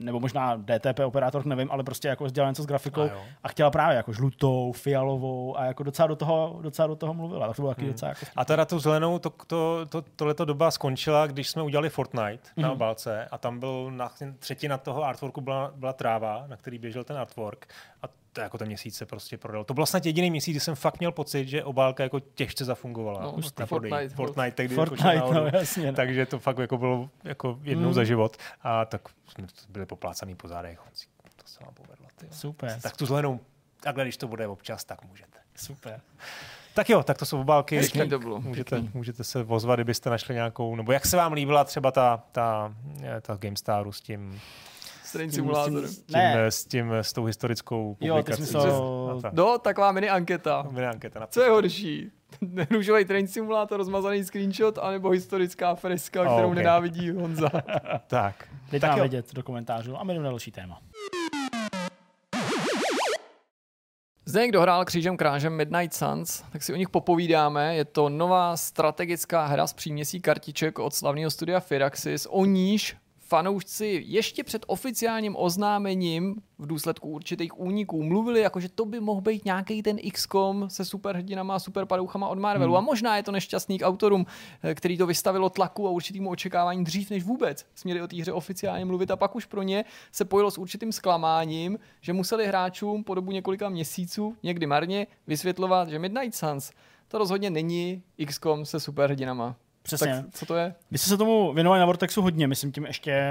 nebo možná D T P operátor, nevím, ale prostě jako dělala něco s grafikou a, a chtěla právě jako žlutou, fialovou a jako docela do toho, docela do toho mluvila. Tak to bylo taky hmm. docela jako... A teda tu zelenou, to, to, to, tohleto doba skončila, když jsme udělali Fortnite mm. na obálce a tam byl na, třetina toho artworku byla, byla tráva, na který běžel ten artwork a to jako ten měsíc se prostě prodal. To byl snad jediný měsíc, kdy jsem fakt měl pocit, že obálka jako těžce zafungovala. No, na Fortnite. Fortnite, tehdy Fortnite jako no, jasně, no. Takže to fakt jako bylo jako jednou mm. za život. A tak jsme byli poplácaný po zádech. To se vám povedlo. Ty, super. Tak tu zelenou, takhle když to bude občas, tak můžete. Super. Tak jo, tak to jsou obálky. Můžete, můžete se ozvat, kdybyste našli nějakou, nebo jak se vám líbila třeba ta, ta, ta GameStaru s tím... Tím, simulátorem. S, tím, s, tím, s tou historickou publikací. Jo, myslel... No, taková mini anketa. Mini anketa. Co je horší? Růžový train simulátor, rozmazaný screenshot, anebo historická freska, oh, kterou okay. nenávidí Honza. Tak. Dejte nám vědět do komentářů a my jdeme na další téma. Zde někdo hrál křížem krážem Midnight Suns, tak si o nich popovídáme. Je to nová strategická hra s příměsí kartiček od slavného studia Firaxis. O níž fanoušci ještě před oficiálním oznámením v důsledku určitých úniků mluvili, jako že to by mohl být nějaký ten X COM se superhrdinama a superpadouchama od Marvelu. Hmm. A možná je to nešťastný k autorům, který to vystavilo tlaku a určitýmu očekávání dřív než vůbec směli o té hře oficiálně mluvit. A pak už pro ně se pojilo s určitým zklamáním, že museli hráčům po dobu několika měsíců, někdy marně, vysvětlovat, že Midnight Suns to rozhodně není X COM se superhrdinama. Přesně. Tak co to je? My jsme se tomu věnovali na Vortexu hodně, myslím tím ještě,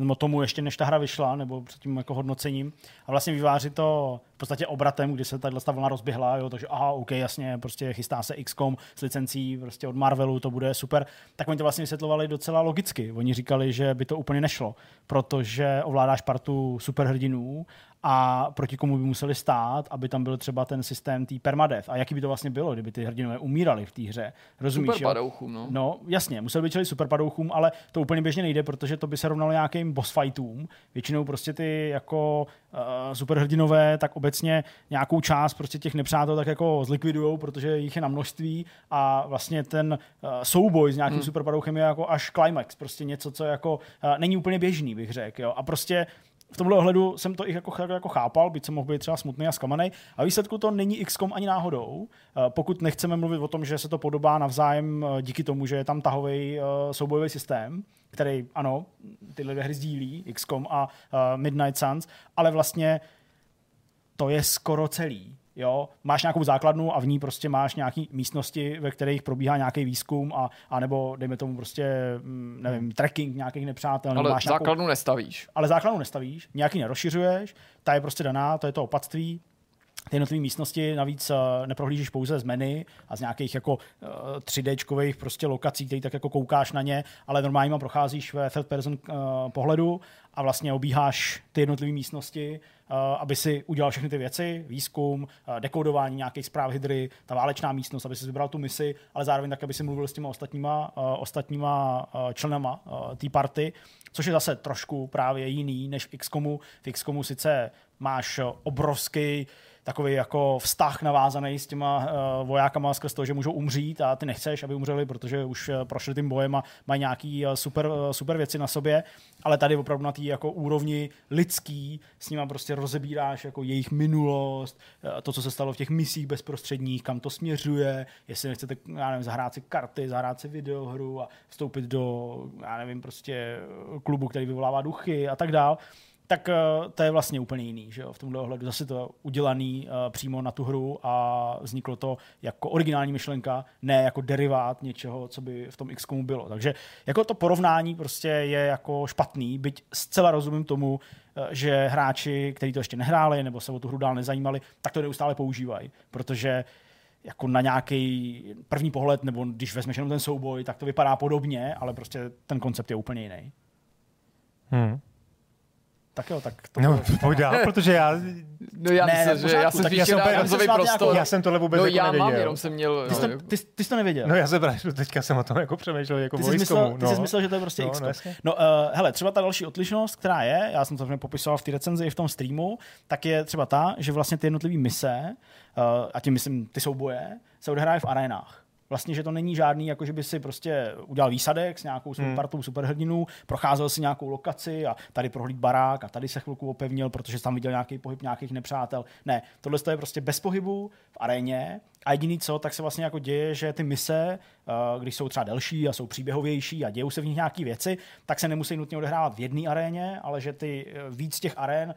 uh, tomu ještě než ta hra vyšla, nebo před tím jako hodnocením. A vlastně vyváří to v podstatě obratem, kdy se tato vlna rozběhla, jo, takže aha, OK, jasně, prostě chystá se X COM s licencí prostě od Marvelu, to bude super. Tak oni to vlastně vysvětlovali docela logicky. Oni říkali, že by to úplně nešlo, protože ovládáš partu superhrdinů a proti komu by museli stát, aby tam byl třeba ten systém tý permadeath. A jaký by to vlastně bylo, kdyby ty hrdinové umírali v té hře? Rozumíš? Superpadouchům, no. No, jasně, museli by čelit superpadouchům, ale to úplně běžně nejde, protože to by se rovnalo nějakým boss fightům. Většinou prostě ty jako uh, superhrdinové tak obecně nějakou část prostě těch nepřátel tak jako zlikvidujou, protože jich je na množství a vlastně ten uh, souboj s nějakým hmm. superpadouchem je jako až climax, prostě něco, co jako uh, není úplně běžný, bych řekl, jo. A prostě v tomhle ohledu jsem to i jako, jako chápal, byť jsem mohl být třeba smutný a zklamaný. A výsledku to není X COM ani náhodou. Pokud nechceme mluvit o tom, že se to podobá navzájem díky tomu, že je tam tahový soubojový systém, který, ano, tyhle dvě hry sdílí, X COM a Midnight Suns, ale vlastně to je skoro celý. Jo, máš nějakou základnu a v ní prostě máš nějaký místnosti, ve kterých probíhá nějaký výzkum a, a nebo dejme tomu prostě, nevím, tracking nějakých nepřátel. Ale máš základnu nějakou, nestavíš. Ale základnu nestavíš, nějaký nerozšiřuješ, ta je prostě daná, to je to opatství. Ty jednotlivé místnosti navíc neprohlížíš pouze z menu a z nějakých jako tři déčkových prostě lokací, které tak jako koukáš na ně, ale normálně procházíš ve third person pohledu a vlastně obíháš ty jednotlivé místnosti aby si udělal všechny ty věci, výzkum, dekodování nějakých zpráv hydry, ta válečná místnost, aby si vybral tu misi, ale zároveň tak, aby si mluvil s těma ostatníma, ostatníma členama té party, což je zase trošku právě jiný než v XCOMu. V XCOMu sice máš obrovský takový jako vztah navázaný s těma uh, vojákama skrz toho, že můžou umřít a ty nechceš, aby umřeli, protože už uh, prošli tím bojem a mají nějaký uh, super, uh, super věci na sobě, ale tady opravdu na té jako úrovni lidský s nima prostě rozebíráš jako jejich minulost, uh, to, co se stalo v těch misích bezprostředních, kam to směřuje, jestli nechcete, já nevím, zahrát si karty, zahrát si videohru a vstoupit do, já nevím, prostě klubu, který vyvolává duchy a tak dál. Tak to je vlastně úplně jiný, že jo? V tomhle ohledu zase to udělaný uh, přímo na tu hru a vzniklo to jako originální myšlenka, ne jako derivát něčeho, co by v tom XCOMu bylo. Takže jako to porovnání prostě je jako špatný, byť zcela rozumím tomu, že hráči, kteří to ještě nehráli nebo se o tu hru dál nezajímali, tak to neustále používají, protože jako na nějaký první pohled, nebo když vezmeš jenom ten souboj, tak to vypadá podobně, ale prostě ten koncept je úplně jiný. Hmm. Tak jo, tak to no, pojďá, protože já... No já ne, myslím, že já jsem zvýšil rámcový prostor. Já jsem tohle vůbec no, jako nevěděl. No já mám, jenom jsem měl... Ty jsi to, ty, ty jsi to nevěděl. No já jsem teďka jsem o tom jako přemýšlel jako ty jsi myslel, no. Ty jsi myslel, že to je prostě no, X COM. No, no uh, hele, třeba ta další odlišnost, která je, já jsem to popisoval v té recenzi i v tom streamu, tak je třeba ta, že vlastně ty jednotlivý mise, uh, a tím myslím ty souboje, se odehrávají v arenách. Vlastně, že to není žádný, jako že by si prostě udělal výsadek s nějakou svou partou superhrdinů, procházel si nějakou lokaci a tady prohlíd barák a tady se chvilku opevnil, protože tam viděl nějaký pohyb nějakých nepřátel. Ne, tohle je prostě bez pohybu v aréně a jediný co, tak se vlastně jako děje, že ty mise, když jsou třeba delší a jsou příběhovější a dějou se v nich nějaké věci, tak se nemusí nutně odehrávat v jedné aréně, ale že ty víc těch arén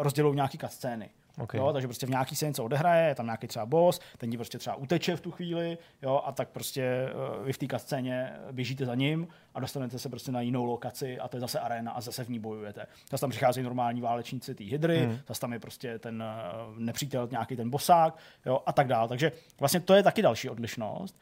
rozdělují nějaké cutscény. Okay. Jo, takže prostě v nějaký scéně co odehraje, je tam nějaký třeba boss, ten ti prostě třeba uteče v tu chvíli, jo, a tak prostě vy v té cutscéně běžíte za ním a dostanete se prostě na jinou lokaci a to je zase arena a zase v ní bojujete. Zase tam přicházejí normální válečníci té hydry, hmm. zase tam je prostě ten nepřítel, nějaký ten bosák, jo, a tak dál. Takže vlastně to je taky další odlišnost.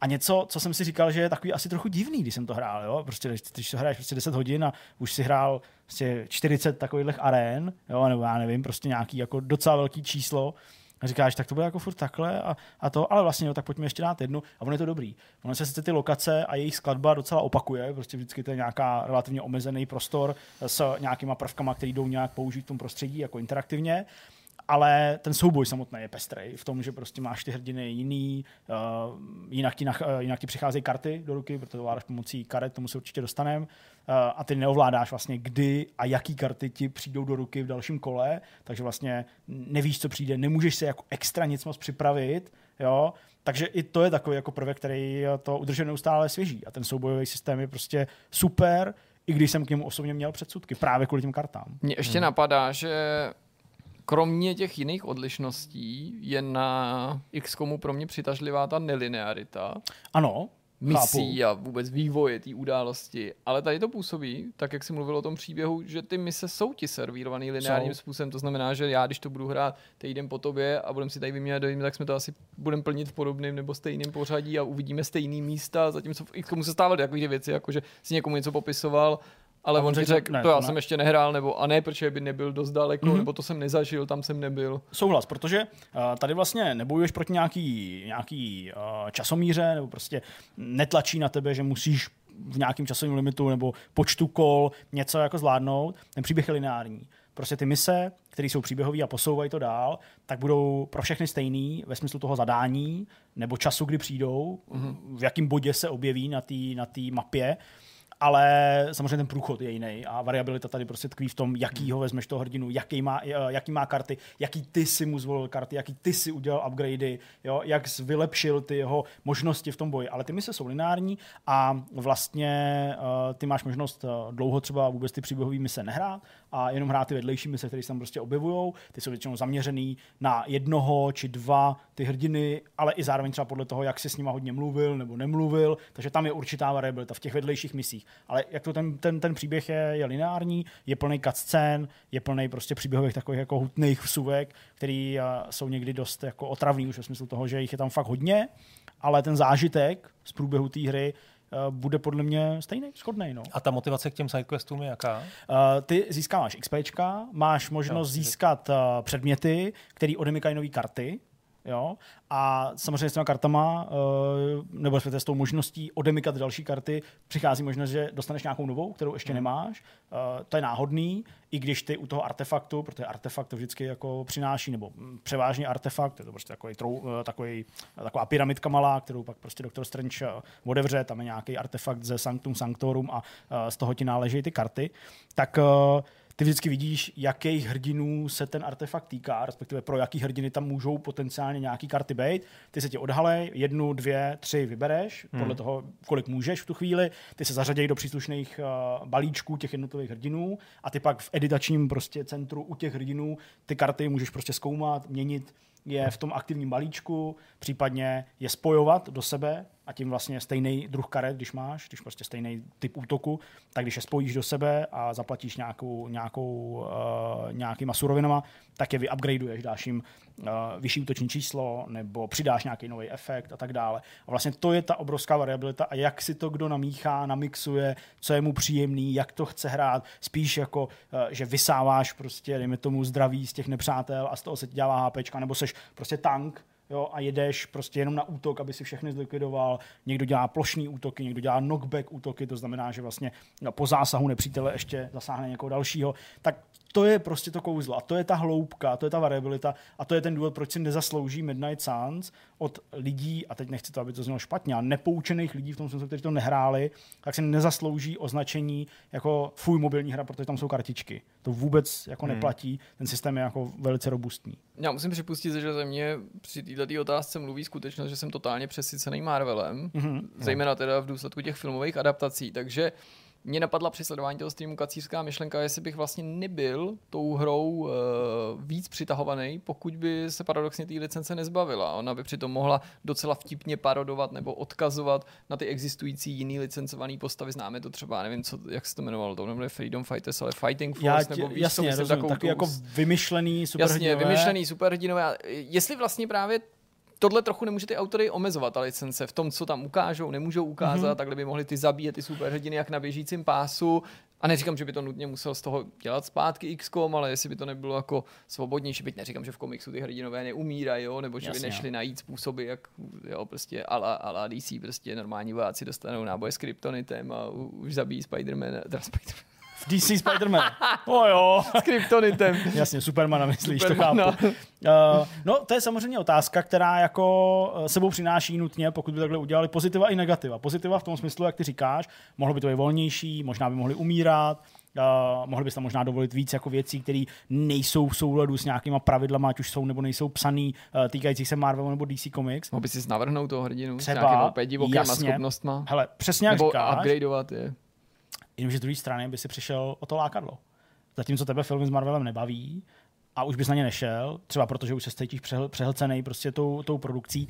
A něco, co jsem si říkal, že je takový asi trochu divný, když jsem to hrál, jo? Prostě když to hraješ prostě deset hodin a už si hrál prostě čtyřicet takových arén, jo, nebo já nevím, prostě nějaký jako docela velký číslo. A říkáš, tak to bude jako furt takhle a, a to, ale vlastně jo, tak pojďme ještě dát jednu a ono je to dobrý. Ono se sice ty lokace a jejich skladba docela opakuje, prostě vždycky to je nějaká relativně omezený prostor s nějakýma prvkama, které jdou nějak použít v tom prostředí jako interaktivně. Ale ten souboj samotný je pestrej v tom, že prostě máš ty hrdiny jiný, uh, jinak, ti nach, uh, jinak ti přicházejí karty do ruky, protože ovládáš pomocí karet, tomu se určitě dostaneme, uh, a ty neovládáš vlastně kdy a jaký karty ti přijdou do ruky v dalším kole, takže vlastně nevíš, co přijde, nemůžeš se jako extra nic moc připravit, jo? Takže i to je takový jako prvek, který to udržuje neustále svěží a ten soubojový systém je prostě super, i když jsem k němu osobně měl předsudky, právě kvůli těm kartám. Mně ještě hmm. napadá, že kromě těch jiných odlišností je na XCOMu pro mě přitažlivá ta nelinearita. Ano, misí a vůbec vývoje té události. Ale tady to působí, tak jak jsi mluvil o tom příběhu, že ty mise jsou ti servírovaný lineárním jsou. způsobem. To znamená, že já, když to budu hrát, teď jdem po tobě a budeme si tady vyměnit dojmy, tak jsme to asi budeme plnit v podobném nebo stejném pořadí a uvidíme stejný místa. Zatímco v XCOMu se stávaly takové věci, jako že si někomu něco popisoval, ale on řekl, to já ne. jsem ještě nehrál, nebo a ne, protože by nebyl dost daleko, mm-hmm. nebo to jsem nezažil, tam jsem nebyl. Souhlas, protože uh, tady vlastně nebojuješ proti nějaký, nějaký uh, časomíře, nebo prostě netlačí na tebe, že musíš v nějakým časovém limitu nebo počtu kol něco jako zvládnout. Ten příběh je lineární. Prostě ty mise, které jsou příběhové a posouvají to dál, tak budou pro všechny stejný ve smyslu toho zadání, nebo času, kdy přijdou, mm-hmm. v jakém bodě se objeví na té na té mapě. Ale samozřejmě ten průchod je jiný a variabilita tady prostě tkví v tom, jakýho vezmeš toho hrdinu, jaký má, jaký má karty, jaký ty si mu zvolil karty, jaký ty si udělal upgradey, jo, jak jsi vylepšil ty jeho možnosti v tom boji. Ale ty mise jsou lineární a vlastně uh, ty máš možnost dlouho třeba vůbec ty příběhové mise nehrát a jenom hrát ty vedlejší mise, které se tam prostě objevujou. Ty jsou většinou zaměřený na jednoho či dva ty hrdiny, ale i zároveň třeba podle toho, jak jsi s nima hodně mluvil nebo nemluvil, takže tam je určitá variabilita v těch vedlejších misích. Ale jak to ten, ten, ten příběh je, je lineární, je plný cutscén, je plný prostě příběhových takových jako hutných vsuvek, který uh, jsou někdy dost jako otravný už ve smyslu toho, že jich je tam fakt hodně, ale ten zážitek z průběhu té hry bude podle mě stejný, shodnej. No. A ta motivace k těm sidequestům je jaká? Uh, ty získáváš XPčka, máš možnost no, získat uh, předměty, které odemykají nové karty. Jo? A samozřejmě s těma kartama, nebo s tou možností odemykat další karty, přichází možnost, že dostaneš nějakou novou, kterou ještě nemáš. To je náhodný, i když ty u toho artefaktu, protože artefakt to vždycky jako přináší, nebo převážně artefakt, je to prostě takový, takový, taková pyramidka malá, kterou pak prostě doktor Strange odevře, tam je nějaký artefakt ze Sanctum Sanctorum a z toho ti náleží ty karty. Tak ty vždycky vidíš, jakých hrdinů se ten artefakt týká, respektive pro jaký hrdiny tam můžou potenciálně nějaký karty být. Ty se tě odhalej, jednu, dvě, tři vybereš, podle hmm. toho, kolik můžeš v tu chvíli. Ty se zařadějí do příslušných uh, balíčků těch jednotlivých hrdinů a ty pak v editačním prostě centru u těch hrdinů ty karty můžeš prostě zkoumat, měnit je v tom aktivním balíčku, případně je spojovat do sebe a tím vlastně stejný druh karet, když máš, když prostě stejný typ útoku, tak když je spojíš do sebe a zaplatíš nějakou, nějakou, uh, nějakýma surovinama, tak je vyupgraduješ, dáš jim uh, vyšší útoční číslo nebo přidáš nějaký nový efekt a tak dále. A vlastně to je ta obrovská variabilita a jak si to kdo namíchá, namixuje, co je mu příjemný, jak to chce hrát, spíš jako, uh, že vysáváš prostě, dejme tomu, zdraví z těch nepřátel a z toho se ti dělá HPčka, nebo seš prostě tank, jo, a jedeš prostě jenom na útok, aby si všechny zlikvidoval. Někdo dělá plošní útoky, někdo dělá knockback útoky, to znamená, že vlastně po zásahu nepřítele ještě zasáhne někoho dalšího. Tak to je prostě to kouzlo a to je ta hloubka, to je ta variabilita a to je ten důvod, proč si nezaslouží Midnight Suns od lidí, a teď nechci to, aby to znělo špatně, a nepoučených lidí v tom smyslu, kteří to nehráli, tak si nezaslouží označení jako fuj mobilní hra, protože tam jsou kartičky. To vůbec jako hmm. neplatí, ten systém je jako velice robustní. Já musím připustit, že ze mě při této otázce mluví skutečnost, že jsem totálně přesycený Marvelem, mm-hmm. zejména teda v důsledku těch filmových adaptací, takže mě napadla při sledování toho streamu kacířská myšlenka, jestli bych vlastně nebyl tou hrou uh, víc přitahovaný, pokud by se paradoxně té licence nezbavila. Ona by přitom mohla docela vtipně parodovat nebo odkazovat na ty existující jiný licencovaný postavy. Známe to třeba, nevím, co, jak se to jmenovalo, to nebylo Freedom Fighters, ale Fighting Force. Já tě, nebo víš, jasně, co, rozumím, takovou jako vymyšlený superhrdinové. Jasně, vymyšlený superhrdinové. Jestli vlastně právě tohle trochu nemůže ty autory omezovat, ta licence v tom, co tam ukážou, nemůžou ukázat, mm-hmm. takhle by mohli ty zabíjet ty superhrdiny jak na běžícím pásu. A neříkám, že by to nutně musel z toho dělat zpátky iks kom, ale jestli by to nebylo jako svobodnější, byť neříkám, že v komiksu ty hrdinové neumírají, jo, nebo že by nešli najít způsoby, jak jo, prostě ala, ala D C, prostě normální vojáci dostanou náboje s kryptonitem a u, už zabijí Spider-Man, teda Spider-Man. V D C Spider-Man. Oh, jo. S kryptonitem. Jasně, Supermana myslíš, Supermana. To chápu. Uh, no, to je samozřejmě otázka, která jako sebou přináší nutně, pokud by takhle udělali, pozitiva i negativa. Pozitiva v tom smyslu, jak ty říkáš, mohlo by to být volnější, možná by mohli umírat, Uh, mohli bys tam možná dovolit víc jako věcí, které nejsou v souladu s nějakýma pravidlama, ať už jsou nebo nejsou psaný, uh, týkajících se Marvelu nebo D C Comics. Mohl bys si navrhnout toho hrdinu třeba, s nějakýma opět divokýma schopnostma. Hele, přesně jak říkáš, upgradeovat je. Jenomže z druhé strany by si přišel o to lákadlo. Zatímco tebe filmy s Marvelem nebaví a už bys na ně nešel, třeba protože už se cítíš přehl, přehlcenej prostě tou, tou produkcí,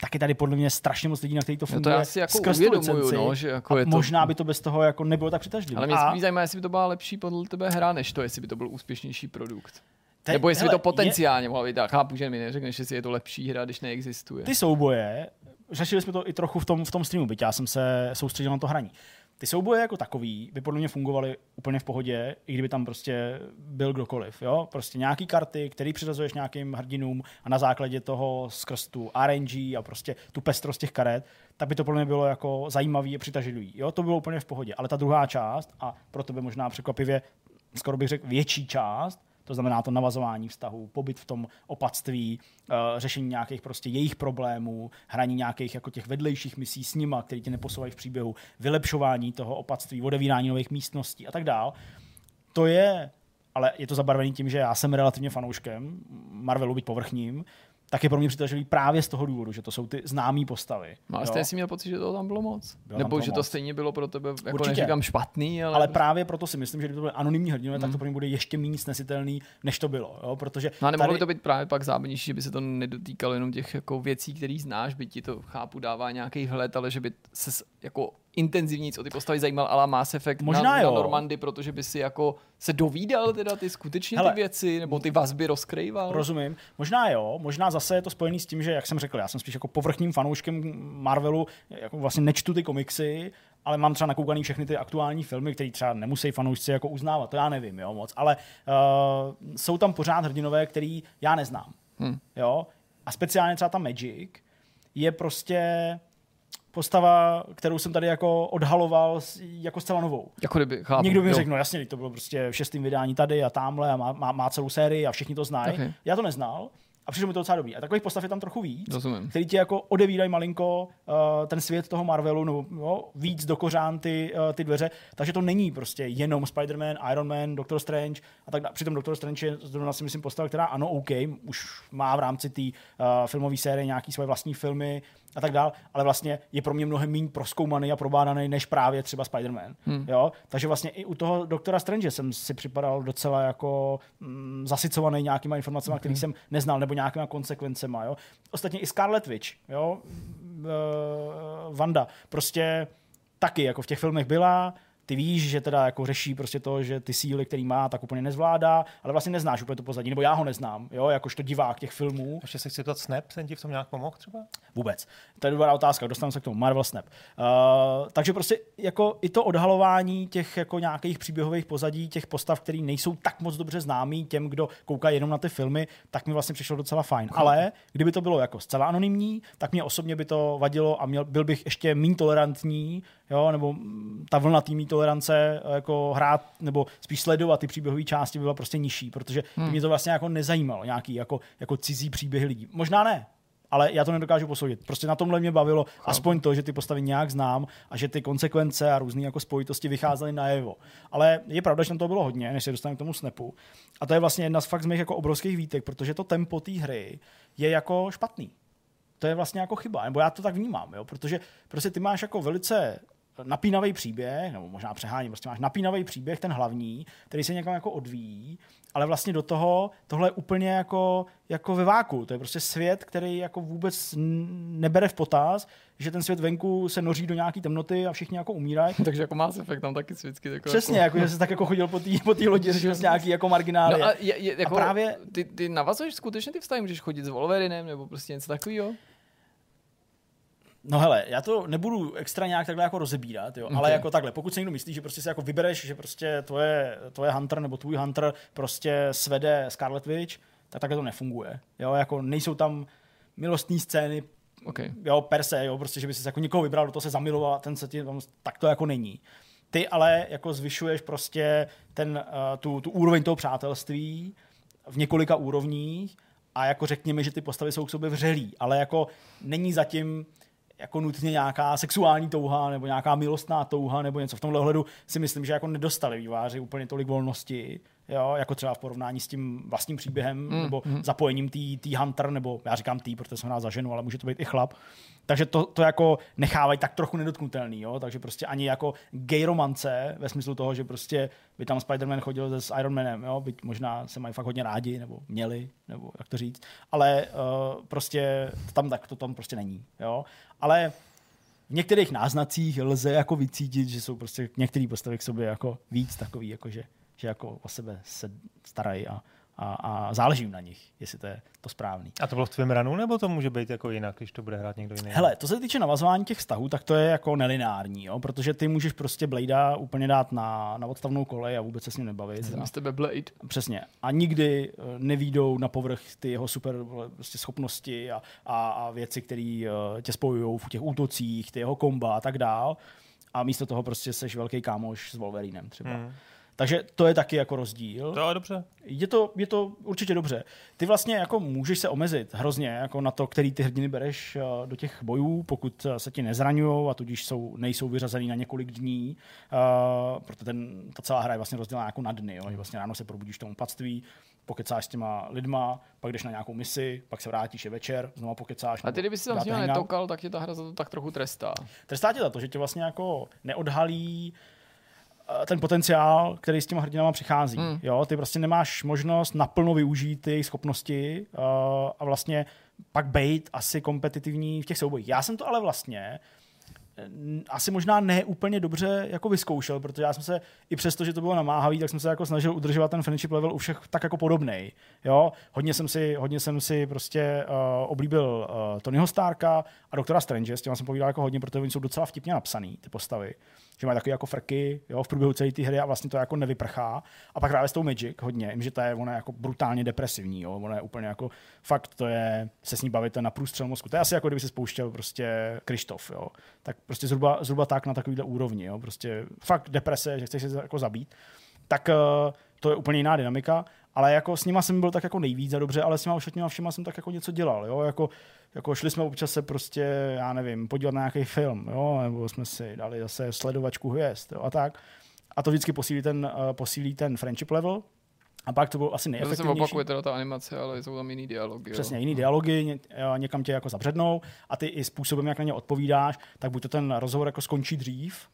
tak je tady podle mě strašně moc lidí, na který to funguje no to jako skrz tu licenci. No, že jako a je to... možná by to bez toho jako nebylo tak přitažlivé. Ale mě a... zajímá, jestli by to byla lepší podle tebe hra, než to, jestli by to byl úspěšnější produkt. Te, Nebo jestli hele, by to potenciálně je... mohlo být. Chápu, že mi neřekneš, jestli je to lepší hra, když neexistuje. Ty souboje, řešili jsme to i trochu v tom, v tom streamu, byť já jsem se soustředil na to hraní. Ty souboje jako takový by podle mě fungovaly úplně v pohodě, i kdyby tam prostě byl kdokoliv. Jo? Prostě nějaký karty, který přiřazuješ nějakým hrdinům a na základě toho skrz tu R N G a prostě tu pestrost těch karet, tak by to podle mě bylo jako zajímavý a přitažlivý. Jo? To bylo úplně v pohodě. Ale ta druhá část, a pro tebe možná překvapivě, skoro bych řekl větší část, to znamená to navazování vztahů, pobyt v tom opatství, řešení nějakých prostě jejich problémů, hraní nějakých jako těch vedlejších misí s nima, které tě neposouvají v příběhu, vylepšování toho opatství, odevírání nových místností a tak dál. To je, ale je to zabarvený tím, že já jsem relativně fanouškem Marvelu, byť povrchním, tak je pro mě přitažlivý právě z toho důvodu, že to jsou ty známé postavy. No, ale jste si měl pocit, že to tam bylo moc? Bylo Nebo bylo že moc. To stejně bylo pro tebe, jako určitě, neříkám špatný, ale... ale právě proto si myslím, že kdyby to byly anonymní hrdinové, hmm. tak to pro mě bude ještě méně snesitelný, než to bylo. Jo? Protože no a nemohlo tady... by to být právě pak zábavnější, že by se to nedotýkalo jenom těch jako věcí, které znáš, by ti to, chápu, dává nějaký hled, ale že by se jako intenzivní, co ty postavy zajímal ala Mass Effect možná na, na Normandy, protože by si jako se dovídal teda ty skutečně Hele, ty věci, nebo ty vazby rozkrýval. Rozumím. Možná jo, možná zase je to spojený s tím, že jak jsem řekl, já jsem spíš jako povrchním fanouškem Marvelu, jako vlastně nečtu ty komiksy, ale mám třeba nakoukaný všechny ty aktuální filmy, které třeba nemusí fanoušci jako uznávat, to já nevím, jo, moc, ale uh, jsou tam pořád hrdinové, který já neznám. Hmm. Jo? A speciálně třeba ta Magic je prostě postava, kterou jsem tady jako odhaloval jako zcela novou. Jako kdyby, chápu, někdo by mi řekl, no jasně, to bylo prostě v šestém vydání tady a tamhle a má, má, má celou sérii a všichni to znají. Okay. Já to neznal a přišlo mi to docela dobrý. A takových postav je tam trochu víc, rozumím, který ti jako odevírají malinko uh, ten svět toho Marvelu, no, no víc do kořán ty, uh, ty dveře, takže to není prostě jenom Spider-Man, Iron Man, Doctor Strange a tak dále. Přitom Doctor Strange je zrovna si myslím postava, která ano, OK, už má v rámci té uh, filmové série nějaký svoje vlastní filmy a tak dále, ale vlastně je pro mě mnohem méně proskoumaný a probádaný než právě třeba Spider-Man. Hmm. Jo? Takže vlastně i u toho Doktora Strange jsem si připadal docela jako mm, zasycovaný nějakýma informacemi, okay, které jsem neznal, nebo nějakýma konsekvencema. Jo? Ostatně i Scarlet Witch, jo? Uh, Wanda, prostě taky jako v těch filmech byla, ty víš, že teda jako řeší prostě to, že ty síly, který má, tak úplně nezvládá, ale vlastně neznáš úplně to pozadí, nebo já ho neznám, jo, jakožto divák těch filmů. Ještě se chci ptát, Snap, ten ti v tom nějak pomohl třeba? Vůbec. To je dobrá otázka, dostanu se k tomu, Marvel Snap. Uh, takže prostě jako i to odhalování těch jako nějakých příběhových pozadí, těch postav, který nejsou tak moc dobře známý těm, kdo kouká jenom na ty filmy, tak mi vlastně přišlo docela fajn. Hmm. Ale kdyby to bylo jako zcela anonymní, tak mě osobně by to vadilo a měl, byl bych ještě méně tolerantní, jo, nebo ta vlna týmí tolerance jako hrát nebo spíš sledovat ty příběhové části byla prostě nižší, protože hmm. mě to vlastně jako nezajímalo, nějaký jako, jako cizí příběhy lidí. Možná ne, ale já to nedokážu posoudit. Prostě na tomhle mě bavilo aspoň to, že ty postavy nějak znám a že ty konsekvence a různé jako spojitosti vycházely najevo. Ale je pravda, že tam toho bylo hodně, než se dostaneme k tomu snapu. A to je vlastně jedna z fakt z mých jako obrovských výtek, protože to tempo té hry je jako špatný. To je vlastně jako chyba, nebo já to tak vnímám, jo? Protože prostě ty máš jako velice napínavý příběh, nebo možná přeháním, prostě máš napínavý příběh, ten hlavní, který se někam jako odvíjí, ale vlastně do toho tohle je úplně jako, jako ve váku. To je prostě svět, který jako vůbec nebere v potaz, že ten svět venku se noří do nějaký temnoty a všichni jako umírají. Takže jako Mass Effect tam taky světský. Jako přesně, jako, jako, že jsi tak jako chodil po té po lodi, řešil jsi nějaký jako marginály. No a, je, je, jako a právě ty, ty navazuješ skutečně ty vztahy, můžeš chodit s Wolverinem nebo prostě něco takového? No hele, já to nebudu extra nějak takhle jako rozebírat, jo, ale okay, jako takhle, pokud se někdo myslí, že prostě si jako vybereš, že prostě tvoje, tvoje Hunter nebo tvůj Hunter prostě svede Scarlet Witch, tak takhle to nefunguje, jo, jako nejsou tam milostní scény, okay, jo, per se, jo, prostě, že by si jako někoho vybral, do toho se zamiloval a ten se ti, tak to jako není. Ty ale jako zvyšuješ prostě ten, tu, tu úroveň toho přátelství v několika úrovních a jako řekněme, že ty postavy jsou k sobě vřelí, ale jako není zatím jako nutně nějaká sexuální touha nebo nějaká milostná touha nebo něco. V tomhle ohledu si myslím, že jako nedostali výváři úplně tolik volnosti, jo, jako třeba v porovnání s tím vlastním příběhem mm, nebo mm. zapojením tý Hunter, nebo já říkám tý, protože jsem nás za ženu, ale může to být i chlap. Takže to, to jako nechávají tak trochu nedotknutelný, jo, takže prostě ani jako gay romance ve smyslu toho, že prostě by tam Spider-Man chodil s Iron Manem, jo, byť možná se mají fakt hodně rádi, nebo měli, nebo jak to říct, ale uh, prostě tam tak to tam prostě není, jo, ale v některých náznacích lze jako vycítit, že jsou prostě některý postavy k sobě jako víc takový, jakože že jako o sebe se starají a, a, a záležím na nich, jestli to je to správný. A to bylo v tvém ranu, nebo to může být jako jinak, když to bude hrát někdo jiný? Hele, to se týče navazování těch vztahů, tak to je jako nelineární, jo? Protože ty můžeš prostě Bladea úplně dát na, na odstavnou kolej a vůbec se s ním nebavit. Jsem z tebe Blade. Přesně. A nikdy nevídou na povrch ty jeho super prostě schopnosti a, a, a věci, které tě spojují v těch útocích, ty jeho komba a tak dál. A místo toho prostě seš velký kámoš s Wolverinem třeba. Hmm. Takže to je taky jako rozdíl. To je dobře. Je to, je to určitě dobře. Ty vlastně jako můžeš se omezit hrozně jako na to, který ty hrdiny bereš do těch bojů, pokud se ti nezraňujou a tudíž jsou, nejsou vyřazený na několik dní. Uh, proto ten, ta celá hra je vlastně rozdělená jako na dny. Jo? Vlastně ráno se probudíš v tom opatství, pokecáš s těma lidma, pak jdeš na nějakou misi, pak se vrátíš, je večer, znova pokecáš. A ty, kdyby si tam s nimi netokal, tak tě ta hra za to tak trochu trestá. Trestá tě za to, že tě vlastně jako neodhalí ten potenciál, který s těma hrdinama přichází. Mm. Jo, ty prostě nemáš možnost naplno využít jejich schopnosti uh, a vlastně pak být asi kompetitivní v těch soubojích. Já jsem to ale vlastně asi možná ne úplně dobře jako vyzkoušel, protože já jsem se i přesto, že to bylo namáhavý, tak jsem se jako snažil udržovat ten friendship level u všech tak jako podobnej. Jo? Hodně jsem si, hodně jsem si prostě uh, oblíbil uh, Tonyho Starka a doktora Strange, s těma jsem povídal jako hodně, protože oni jsou docela vtipně napsaný, ty postavy. Že mají takové jako frky, jo, v průběhu celé ty hry a vlastně to jako nevyprchá. A pak právě s tou Magic hodně, jim, že ta je ona jako brutálně depresivní, jo, ona je úplně jako fakt to je, se s ní bavíte na průstřel mozku. To je asi jako kdyby se spouštěl prostě Krištof, jo. Tak prostě zhruba, zhruba tak na takovýhle úrovni, jo, prostě fakt deprese, že chceš se jako zabít. Tak uh, to je úplně jiná dynamika, ale jako s nima jsem byl tak jako nejvíc za dobře, ale s nima ostatníma všema jsem tak jako něco dělal, jo, jako Jako šli jsme občas se prostě, já nevím, podívat na nějaký film, jo, nebo jsme si dali zase sledovačku hvězd, jo, a tak. A to vždycky posílí ten, uh, posílí ten friendship level. A pak to bylo asi nejefektivnější. To se opakuje teda ta animace, ale jsou tam jiný dialogy. Přesně, jo. jiný dialogy, ně, někam tě jako zabřednou a ty i způsobem, jak na ně odpovídáš, tak buď to ten rozhovor jako skončí dřív,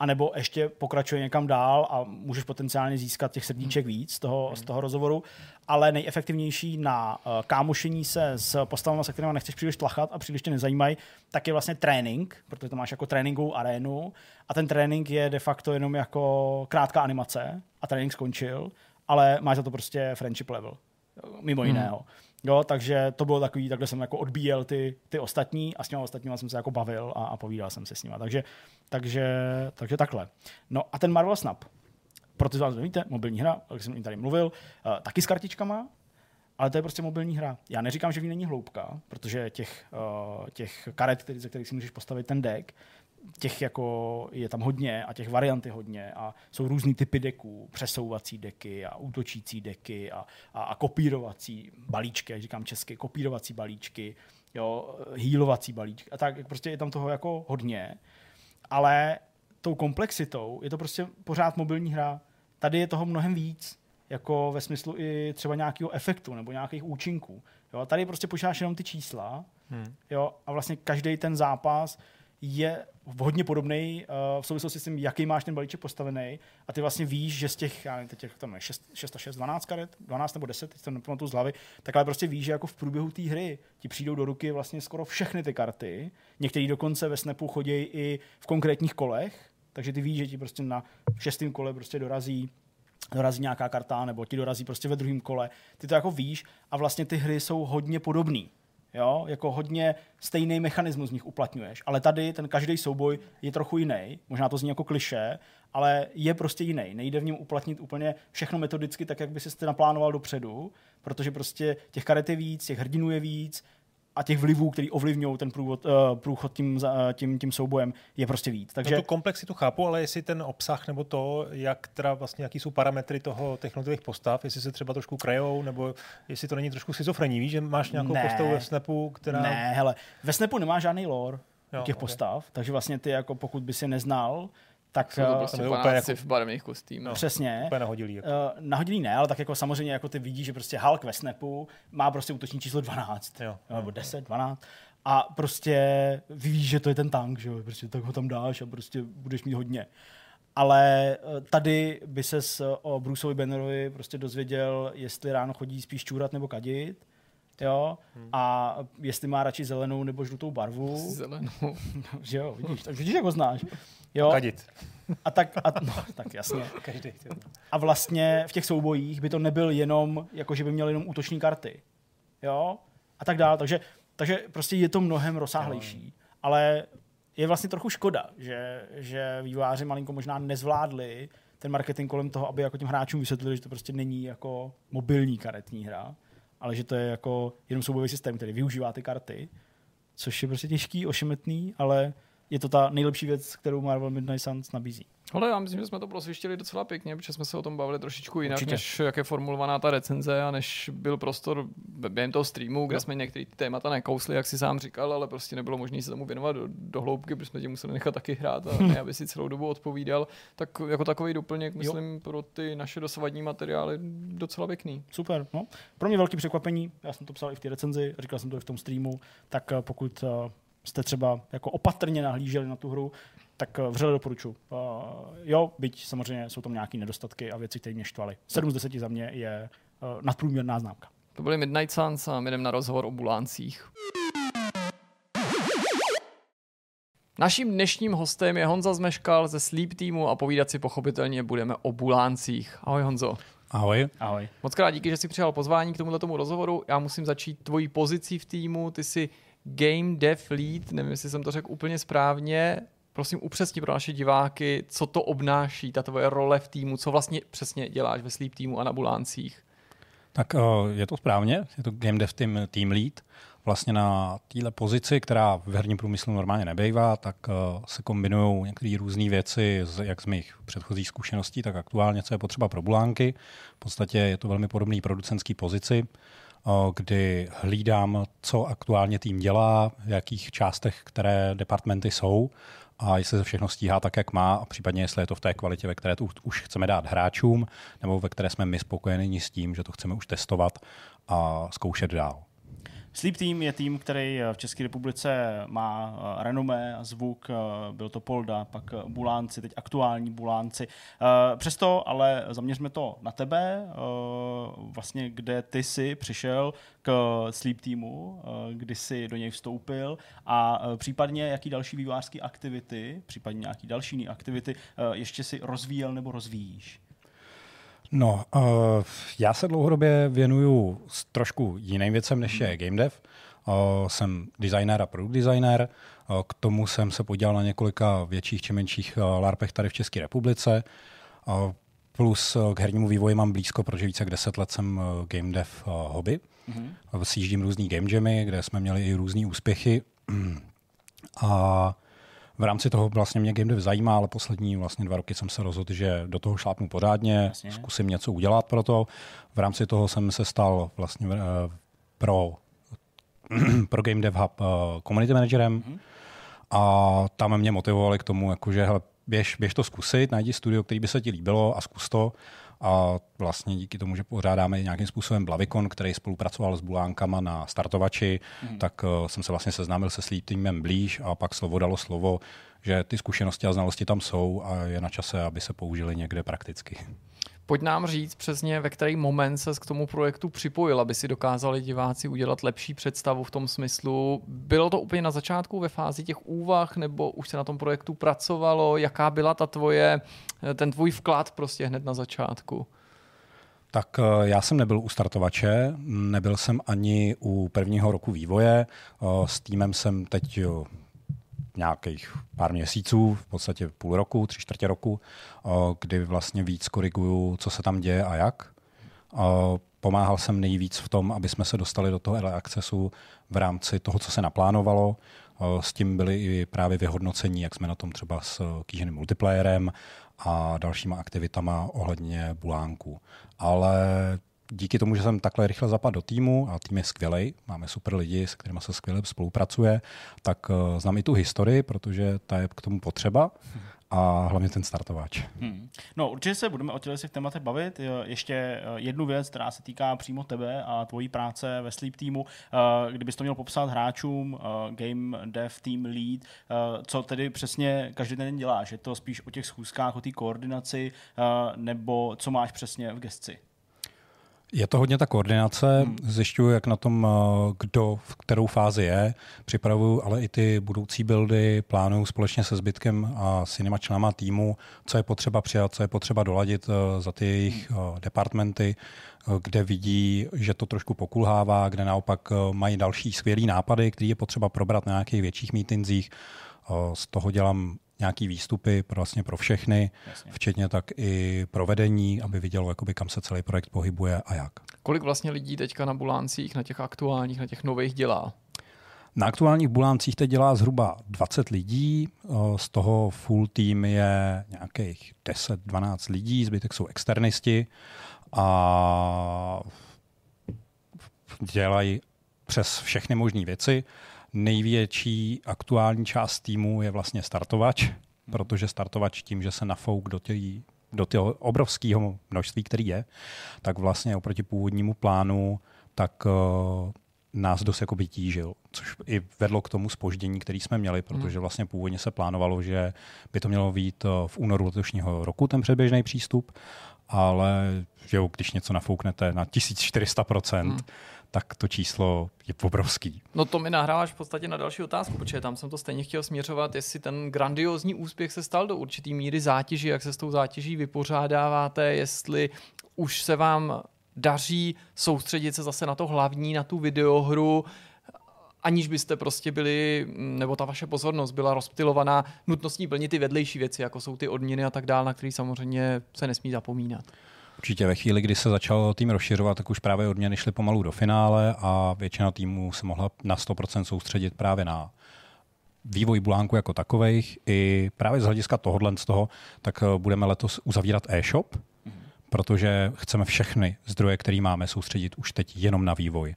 anebo ještě pokračuje někam dál a můžeš potenciálně získat těch srdíček víc z toho, z toho rozhovoru, ale nejefektivnější na uh, kámošení se s postavama, se kterými nechceš příliš tlachat a příliš tě nezajímají, tak je vlastně trénink, protože tam máš jako tréninkovou arénu a ten trénink je de facto jenom jako krátká animace a trénink skončil, ale máš za to prostě friendship level, mimo jiného. Hmm. Jo, takže to bylo takový, takhle jsem jako odbíjel ty, ty ostatní a s těma ostatníma jsem se jako bavil a, a povídal jsem se s nima. Takže, takže, takže takhle. No a ten Marvel Snap, protože vás víte, mobilní hra, jak jsem tady mluvil, uh, taky s kartičkama, ale to je prostě mobilní hra. Já neříkám, že v ní není hloubka, protože těch, uh, těch karet, který, ze kterých si můžeš postavit ten deck, těch jako je tam hodně a těch varianty hodně a jsou různý typy deků, přesouvací deky a útočící deky a, a, a kopírovací balíčky, jak říkám česky, kopírovací balíčky, jo, healovací balíčky a tak, prostě je tam toho jako hodně, ale tou komplexitou je to prostě pořád mobilní hra. Tady je toho mnohem víc, jako ve smyslu i třeba nějakého efektu nebo nějakých účinků. Jo, tady prostě počítáš jenom ty čísla, hmm. jo, a vlastně každý ten zápas je hodně podobnej uh, v souvislosti s tím, jaký máš ten balíček postavený a ty vlastně víš, že z těch, já nevím, těch tam je šest a šest, dvanáct karet, dvanáct nebo deset, teď to nepamatuju z hlavy, tak ale prostě víš, že jako v průběhu té hry ti přijdou do ruky vlastně skoro všechny ty karty. Některý dokonce ve snapu chodí i v konkrétních kolech, takže ty víš, že ti prostě na šestém kole prostě dorazí dorazí nějaká karta nebo ti dorazí prostě ve druhém kole. Ty to jako víš a vlastně ty hry jsou hodně podobný. Jo, jako hodně stejný mechanismus z nich uplatňuješ, ale tady ten každý souboj je trochu jiný, možná to zní jako klišé, ale je prostě jiný. Nejde v něm uplatnit úplně všechno metodicky tak, jak by si to naplánoval dopředu, protože prostě těch karet je víc, těch hrdinů je víc a těch vlivů, který ovlivňují ten průvod, uh, průchod tím, tím, tím soubojem, je prostě víc. Takže no, tu komplexitu chápu, ale jestli ten obsah nebo to, jak teda vlastně, jaký jsou parametry toho technologických postav, jestli se třeba trošku krajou, nebo jestli to není trošku schizofrení, víš, že máš nějakou ne, postavu ve snapu, která... Ne, hele, ve snapu nemá žádný lore jo, těch okay. postav, takže vlastně ty, jako pokud by si neznal, tak jsou to prostě panáci v barevných kostýmech. Přesně. Úplně nahodilý. Jako. Uh, nahodilý ne, ale tak jako samozřejmě jako ty vidíš, že prostě Hulk ve snapu má prostě útoční číslo dvanáct. Jo. Nebo deset, dvanáct. A prostě víš, že to je ten tank, že jo. Prostě tak ho tam dáš a prostě budeš mít hodně. Ale tady by ses o Bruceovi Bannerovi prostě dozvěděl, jestli ráno chodí spíš čůrat nebo kadit. Jo? Hmm. A jestli má radši zelenou nebo žlutou barvu. Zelenou. Že jo, vidíš, tak vidíš, jak ho znáš. Jo? Kadit. A tak, a, no, tak jasně. Každý, a vlastně v těch soubojích by to nebyl jenom, jako že by měl jenom útoční karty. Jo? A tak dál. Takže, takže prostě je to mnohem rozsáhlejší. Ale je vlastně trochu škoda, že, že vývojáři malinko možná nezvládli ten marketing kolem toho, aby jako těm hráčům vysvětlili, že to prostě není jako mobilní karetní hra, ale že to je jako jenom soubojový systém, který využívá ty karty, což je prostě těžký, ošemetný, ale je to ta nejlepší věc, kterou Marvel Midnight Suns nabízí. Ale já myslím, že jsme to prosvištili docela pěkně, protože jsme se o tom bavili trošičku jinak, určitě, než jak je formulovaná ta recenze a než byl prostor během toho streamu, kde no. jsme některé ty témata nekousli, jak si sám říkal, ale prostě nebylo možné se tomu věnovat do, do hloubky, protože jsme tě museli nechat taky hrát a ne, aby si celou dobu odpovídal. Tak jako takový doplněk, jo, myslím, pro ty naše dosavadní materiály docela pěkný. Super. No. Pro mě velký překvapení, já jsem to psal i v té recenzi, říkal jsem to i v tom streamu, tak pokud jste třeba jako opatrně nahlíželi na tu hru, tak vřele doporučuji. Uh, jo, byť samozřejmě jsou tam nějaké nedostatky a věci, které mě štvaly. sedm z deseti za mě je uh, nadprůměrná známka. To byly Midnight Suns a my jdeme na rozhovor o Buláncích. Naším dnešním hostem je Honza Zmeškal ze Sleep Teamu a povídat si pochopitelně budeme o Buláncích. Ahoj Honzo. Ahoj. Ahoj. Moc krát díky, že jsi přijal pozvání k tomuto tomu rozhovoru. Já musím začít tvojí pozicí v týmu. Ty jsi Game Dev Lead, nevím, jestli jsem to řekl úplně správně. Prosím, upřesni pro naše diváky, co to obnáší, ta tvoje role v týmu, co vlastně přesně děláš ve Sleep Teamu a na Buláncích. Tak je to správně, je to Game Dev Team, Team Lead. Vlastně na téhle pozici, která v herním průmyslu normálně nebejvá, tak se kombinují některé různé věci, jak z mých předchozích zkušeností, tak aktuálně, co je potřeba pro Bulánky. V podstatě je to velmi podobný producentský pozici, kdy hlídám, co aktuálně tým dělá, v jakých částech, které departmenty jsou a jestli se všechno stíhá tak, jak má, a případně jestli je to v té kvalitě, ve které to už chceme dát hráčům, nebo ve které jsme my spokojeni s tím, že to chceme už testovat a zkoušet dál. Sleep Team je tým, který v České republice má renomé a zvuk, byl to Polda, pak Bulánci, teď aktuální Bulánci. Přesto ale zaměřme to na tebe, vlastně kde ty jsi přišel k Sleep Teamu, kdy jsi do něj vstoupil a případně jaký další vývojářské aktivity, případně nějaký další jiné aktivity ještě si rozvíjel nebo rozvíjíš? No, uh, já se dlouhodobě věnuju s trošku jiným věcem, než je game dev. Uh, jsem designer a product designer. Uh, k tomu jsem se podíval na několika větších či menších uh, larpech tady v České republice. Uh, plus uh, k hernímu vývoji mám blízko, protože více jak deset let jsem uh, game dev uh, hobby. Mm-hmm. Sjíždím různý game jamy, kde jsme měli i různý úspěchy. A v rámci toho vlastně mě game dev zajímá, ale poslední vlastně dva roky jsem se rozhodl, že do toho šlápnu pořádně, vlastně zkusím něco udělat pro to. V rámci toho jsem se stal vlastně uh, pro, pro Game Dev Hub uh, community managerem, mm-hmm. a tam mě motivovali k tomu, jakože hele, běž, běž to zkusit, najdi studio, který by se ti líbilo a zkus to. A vlastně díky tomu, že pořádáme nějakým způsobem Blavikon, který spolupracoval s Bulánkama na Startovači, mm. tak uh, jsem se vlastně seznámil se Sleep Teamem blíž a pak slovo dalo slovo, že ty zkušenosti a znalosti tam jsou a je na čase, aby se použili někde prakticky. Pojď nám říct přesně, ve který moment ses k tomu projektu připojil, aby si dokázali diváci udělat lepší představu v tom smyslu. Bylo to úplně na začátku ve fázi těch úvah, nebo už se na tom projektu pracovalo? Jaká byla ta tvoje, ten tvůj vklad prostě hned na začátku? Tak já jsem nebyl u Startovače, nebyl jsem ani u prvního roku vývoje. S týmem jsem teď nějakých pár měsíců, v podstatě půl roku, tři čtvrtě roku, kdy vlastně víc koriguju, co se tam děje a jak. Pomáhal jsem nejvíc v tom, aby jsme se dostali do toho early accessu v rámci toho, co se naplánovalo. S tím byly i právě vyhodnocení, jak jsme na tom třeba s kýženým multiplayerem a dalšíma aktivitama ohledně Bulánků. Ale díky tomu, že jsem takhle rychle zapadl do týmu, a tým je skvělej, máme super lidi, s kterými se skvěle spolupracuje, tak uh, znám i tu historii, protože ta je k tomu potřeba a hlavně ten Startovač. Hmm. No určitě se budeme o těch tématech bavit. Ještě jednu věc, která se týká přímo tebe a tvojí práce ve Sleep Teamu. Kdybys to měl popsat hráčům, Game Dev Team Lead, co tedy přesně každý den děláš? Je to spíš o těch schůzkách, o té koordinaci, nebo co máš přesně v gesci? Je to hodně ta koordinace, zjišťuju, jak na tom, kdo v kterou fázi je, připravuju ale i ty budoucí buildy, plánuju společně se zbytkem a s jinýma členama týmu, co je potřeba přijat, co je potřeba doladit za ty jejich departmenty, kde vidí, že to trošku pokulhává, kde naopak mají další skvělý nápady, které je potřeba probrat na nějakých větších mítinzích. Z toho dělám nějaký výstupy pro, vlastně pro všechny, jasně, včetně tak i provedení, aby vidělo, jakoby, kam se celý projekt pohybuje a jak. Kolik vlastně lidí teďka na Buláncích, na těch aktuálních, na těch nových dělá? Na aktuálních Buláncích teď dělá zhruba dvacet lidí, z toho full tým je nějakých deset dvanáct lidí, zbytek jsou externisti a dělají přes všechny možné věci. Největší aktuální část týmu je vlastně Startovač, protože Startovač tím, že se nafouk do těch, do toho obrovského množství, který je, tak vlastně oproti původnímu plánu, tak uh, nás dost jakoby tížil, což i vedlo k tomu zpoždění, který jsme měli, protože vlastně původně se plánovalo, že by to mělo být v únoru letošního roku ten předběžný přístup, ale že jo, když něco nafouknete na tisíc čtyři sta procent, hmm. tak to číslo je obrovský. No to mi nahráváš v podstatě na další otázku, protože tam jsem to stejně chtěl směřovat, jestli ten grandiózní úspěch se stal do určitý míry zátěží, jak se s tou zátěží vypořádáváte, jestli už se vám daří soustředit se zase na to hlavní, na tu videohru, aniž byste prostě byli, nebo ta vaše pozornost byla rozptylovaná nutností plnit ty vedlejší věci, jako jsou ty odměny a tak dále, na které samozřejmě se nesmí zapomínat. Určitě ve chvíli, kdy se začal tým rozšiřovat, tak už právě odměny šly pomalu do finále a většina týmů se mohla na sto procent soustředit právě na vývoj Bulánku jako takovejch. I právě z hlediska tohohle z toho, tak budeme letos uzavírat e-shop, protože chceme všechny zdroje, které máme, soustředit už teď jenom na vývoj,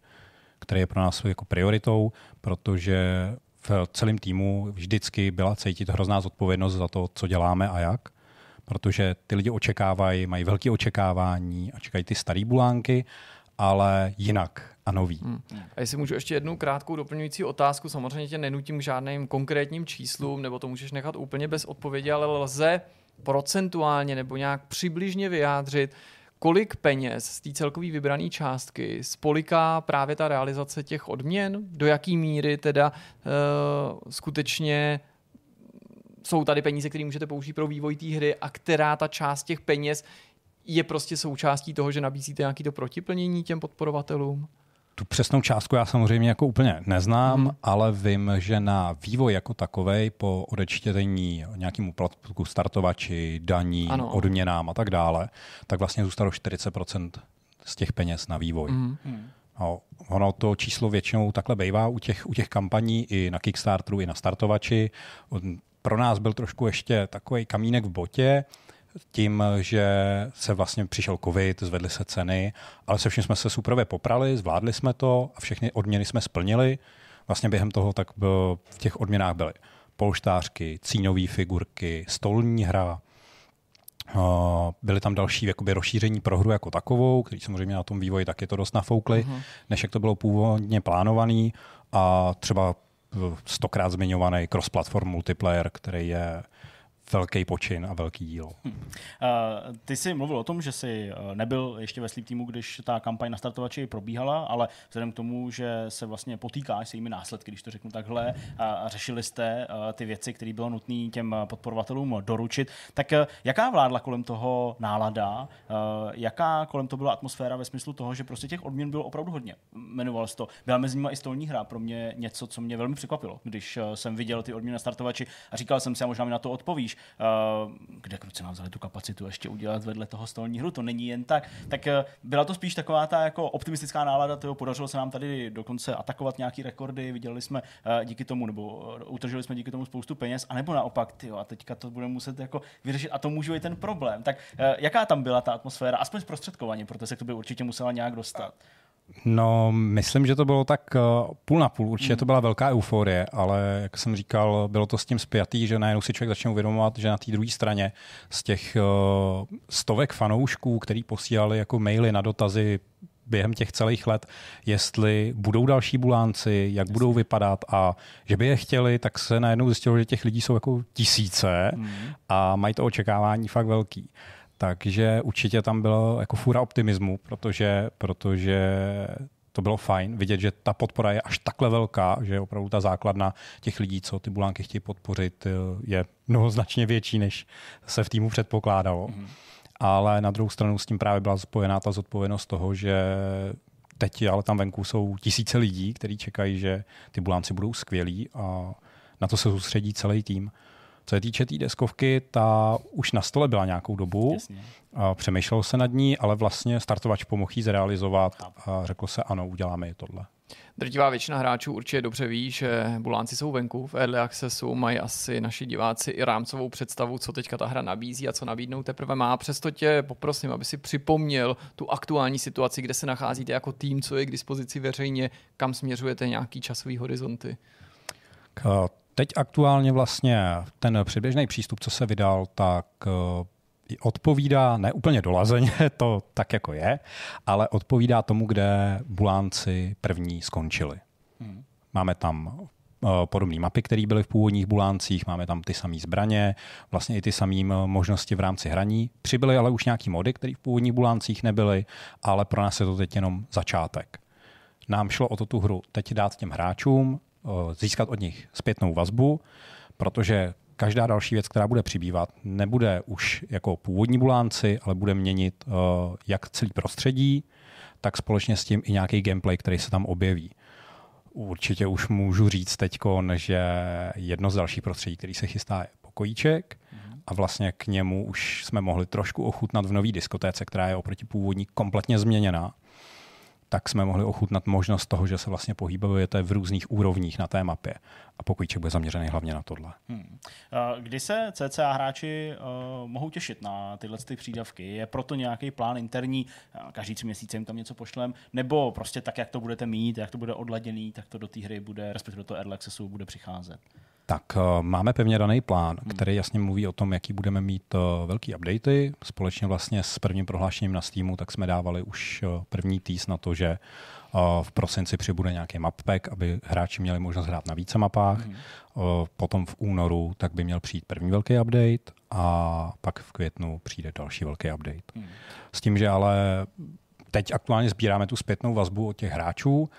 který je pro nás jako prioritou, protože v celém týmu vždycky byla cítit hrozná zodpovědnost za to, co děláme a jak, protože ty lidi očekávají, mají velké očekávání a čekají ty staré bulánky, ale jinak a nový. Hmm. A jestli můžu ještě jednu krátkou doplňující otázku, samozřejmě tě nenutím k žádným konkrétním číslům, nebo to můžeš nechat úplně bez odpovědi, ale lze procentuálně nebo nějak přibližně vyjádřit, kolik peněz z té celkový vybrané částky spoliká právě ta realizace těch odměn, do jaký míry teda uh, skutečně jsou tady peníze, které můžete použít pro vývoj té hry a která ta část těch peněz je prostě součástí toho, že nabízíte nějaké to protiplnění těm podporovatelům? Tu přesnou částku já samozřejmě jako úplně neznám, hmm. ale vím, že na vývoj jako takovej po odečtení nějakému platku startovači, daní, ano. odměnám a tak dále, tak vlastně zůstalo čtyřicet procent z těch peněz na vývoj. Hmm. No, ono to číslo většinou takhle bývá u těch, u těch kampaní i na Kickstarteru, i na startovači. Pro nás byl trošku ještě takový kamínek v botě, tím, že se vlastně přišel covid, zvedly se ceny, ale se vším jsme se super poprali, zvládli jsme to a všechny odměny jsme splnili. Vlastně během toho tak byl, v těch odměnách byly polštářky, cínové figurky, stolní hra, byly tam další jakoby rozšíření pro hru jako takovou, který samozřejmě na tom vývoji taky to dost nafoukli, uh-huh. než jak to bylo původně plánovaný a třeba stokrát zmiňovaný cross-platform multiplayer, který je velký počin a velký dílo. Hmm. Uh, ty jsi mluvil o tom, že jsi nebyl ještě ve Sleep Teamu, když ta kampaň na startovači probíhala, ale vzhledem k tomu, že se vlastně potýkáš se jimi následky, když to řeknu takhle, a řešili jste uh, ty věci, které bylo nutné těm podporovatelům doručit, tak uh, jaká vládla kolem toho nálada, uh, jaká kolem toho byla atmosféra ve smyslu toho, že prostě těch odměn bylo opravdu hodně. Jmenoval jsi to. Byla mezi nimi i stolní hra, pro mě něco, co mě velmi překvapilo, když uh, jsem viděl ty odměny na startovači a říkal jsem si, a možná mi na to odpovíš. Kde kruce nám vzali tu kapacitu ještě udělat vedle toho stolní hru, to není jen tak. Tak byla to spíš taková ta jako optimistická nálada, toho podařilo se nám tady dokonce atakovat nějaký rekordy, viděli jsme díky tomu, nebo utržili jsme díky tomu spoustu peněz, anebo naopak, tyjo, a teďka to budeme muset jako vyřešit a to může být ten problém. Tak jaká tam byla ta atmosféra, aspoň zprostředkovaně, protože se k tobě určitě musela nějak dostat? No, myslím, že to bylo tak půl na půl. Určitě to byla velká euforie, ale jak jsem říkal, bylo to s tím spjatý, že najednou si člověk začne uvědomovat, že na té druhé straně z těch stovek fanoušků, který posílali jako maily na dotazy během těch celých let, jestli budou další bulánci, jak budou vypadat a že by je chtěli, tak se najednou zjistilo, že těch lidí jsou jako tisíce a mají to očekávání fakt velký. Takže určitě tam bylo jako fůra optimismu, protože, protože to bylo fajn vidět, že ta podpora je až takhle velká, že opravdu ta základna těch lidí, co ty bulánky chtějí podpořit, je mnohoznačně větší, než se v týmu předpokládalo. Mm. Ale na druhou stranu s tím právě byla spojená ta zodpovědnost toho, že teď ale tam venku jsou tisíce lidí, kteří čekají, že ty bulánci budou skvělí a na to se soustředí celý tým. Co se týče té tý deskovky, ta už na stole byla nějakou dobu, a přemýšlelo se nad ní, ale vlastně startovač pomohl jí zrealizovat a řeklo se ano, uděláme je tohle. Drtivá většina hráčů určitě dobře ví, že bulánci jsou venku v Early Accessu, mají asi naši diváci i rámcovou představu, co teďka ta hra nabízí a co nabídnou teprve má. Přesto tě poprosím, aby si připomněl tu aktuální situaci, kde se nacházíte jako tým, co je k dispozici veřejně, kam směřujete nějaký časový horizonty. K- Teď aktuálně vlastně ten předběžný přístup, co se vydal, tak odpovídá, ne úplně dolazeně, to tak jako je, ale odpovídá tomu, kde bulánci první skončili. Hmm. Máme tam podobné mapy, které byly v původních buláncích, máme tam ty samé zbraně, vlastně i ty samé možnosti v rámci hraní. Přibyly ale už nějaký mody, které v původních buláncích nebyly, ale pro nás je to teď jenom začátek. nám šlo o to tu hru teď dát těm hráčům, získat od nich zpětnou vazbu, protože každá další věc, která bude přibývat, nebude už jako původní Bulánci, ale bude měnit jak celý prostředí, tak společně s tím i nějaký gameplay, který se tam objeví. Určitě už můžu říct teďkon, že jedno z dalších prostředí, který se chystá, je pokojíček a vlastně k němu už jsme mohli trošku ochutnat v nový diskotéce, která je oproti původní kompletně změněná. Tak jsme mohli ochutnat možnost toho, že se vlastně pohybujete v různých úrovních na té mapě. A pokojíček bude zaměřený hlavně na tohle. Hmm. Kdy se cé cé á hráči uh, mohou těšit na tyhle ty přídavky? Je proto nějaký plán interní, každý tři měsíce jim tam něco pošlem, nebo prostě tak, jak to budete mít, jak to bude odladěný, tak to do té hry bude, respektive do toho Early Accessu bude přicházet? Tak uh, máme pevně daný plán, hmm. který jasně mluví o tom, jaký budeme mít uh, velký updatey. Společně vlastně s prvním prohlášením na Steamu, tak jsme dávali už uh, první tease na to, že v prosinci přibude nějaký map pack, aby hráči měli možnost hrát na více mapách. Mm. Potom v únoru tak by měl přijít první velký update a pak v květnu přijde další velký update. Mm. S tím, že ale teď aktuálně sbíráme tu zpětnou vazbu od těch hráčů,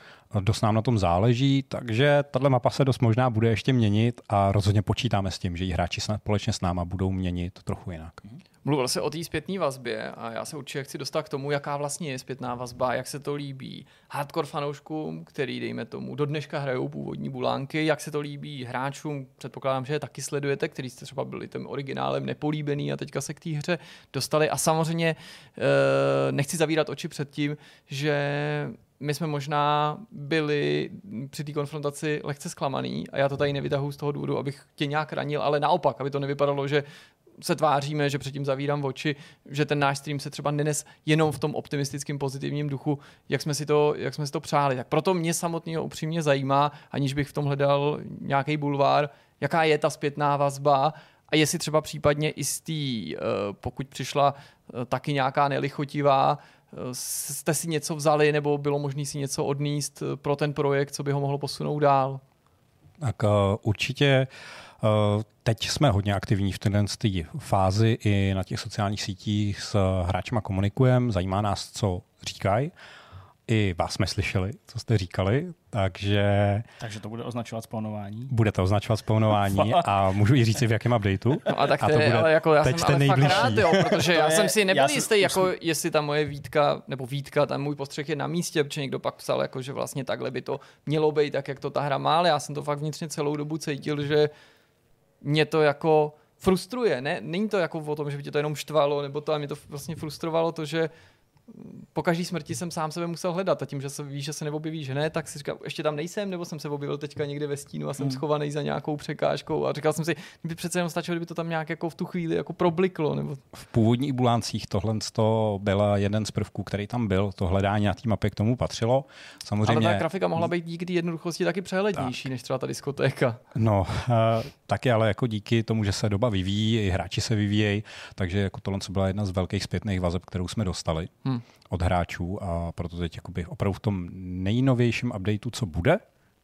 dost nám na tom záleží, takže tato mapa se dost možná bude ještě měnit a rozhodně počítáme s tím, že ji hráči společně s náma budou měnit trochu jinak. Mm. Mluvil se o té zpětné vazbě a já se určitě chci dostat k tomu, jaká vlastně je zpětná vazba, jak se to líbí hardcore fanouškům, který, dejme tomu, do dneška hrajou původní bulánky, jak se to líbí hráčům, předpokládám, že je taky sledujete, kteří jste třeba byli tím originálem nepolíbený a teďka se k té hře dostali. A samozřejmě nechci zavírat oči před tím, že my jsme možná byli při té konfrontaci lehce zklamaný a já to tady nevytahuji z toho důvodu, abych tě nějak ranil, ale naopak, aby to nevypadalo, že se tváříme, že předtím zavírám oči, že ten náš stream se třeba nenes jenom v tom optimistickém pozitivním duchu, jak jsme si to, jak jsme si to přáli. Tak proto mě samotného upřímně zajímá, aniž bych v tom hledal nějaký bulvár, jaká je ta zpětná vazba a jestli třeba případně i z té, pokud přišla taky nějaká nelichotivá, jste si něco vzali nebo bylo možné si něco odníst pro ten projekt, co by ho mohlo posunout dál? Tak uh, určitě uh, teď jsme hodně aktivní v té fázi i na těch sociálních sítích s hráčima komunikujeme, zajímá nás, co říkají. I vás jsme slyšeli, co jste říkali, takže... Takže to bude označovat spawnování? Bude to označovat spawnování a můžu i říct, v jakém updateu. No a tak to je, ale jako já jsem ale nejbližší. Fakt rád, jo, protože já je, jsem si nebyl jistý, jako jestli ta moje výtka, nebo výtka, tam můj postřeh je na místě, protože někdo pak psal, jako, že vlastně takhle by to mělo být, tak jak to ta hra má, ale já jsem to fakt vnitřně celou dobu cítil, že mě to jako frustruje, ne? Není to jako o tom, že by tě to jenom štvalo, nebo to, a mě to vlastně frustrovalo to, že po každý smrti jsem sám sebe musel hledat a tím, že se víš, že se neobjevíš hned, tak si říkám, ještě tam nejsem, nebo jsem se objevil teďka někde ve stínu a jsem mm. schovaný za nějakou překážkou a říkal jsem si, kdyby přece jenom stačilo, kdyby to tam nějak jako v tu chvíli jako probliklo. Nebo... V původních Buláncích tohle to byl jeden z prvků, který tam byl, to hledání na té mapě k tomu patřilo. Samozřejmě... Ale ta grafika mohla být díky jednoduchosti taky přehlednější tak. než třeba ta diskotéka. No, taky ale jako díky tomu, že se doba vyvíjí, i hráči se vyvíjejí, takže jako tohle byla jedna z velkých zpětných vazeb, kterou jsme dostali. Hmm. od hráčů a proto teď jakoby opravdu v tom nejnovějším updateu, co bude,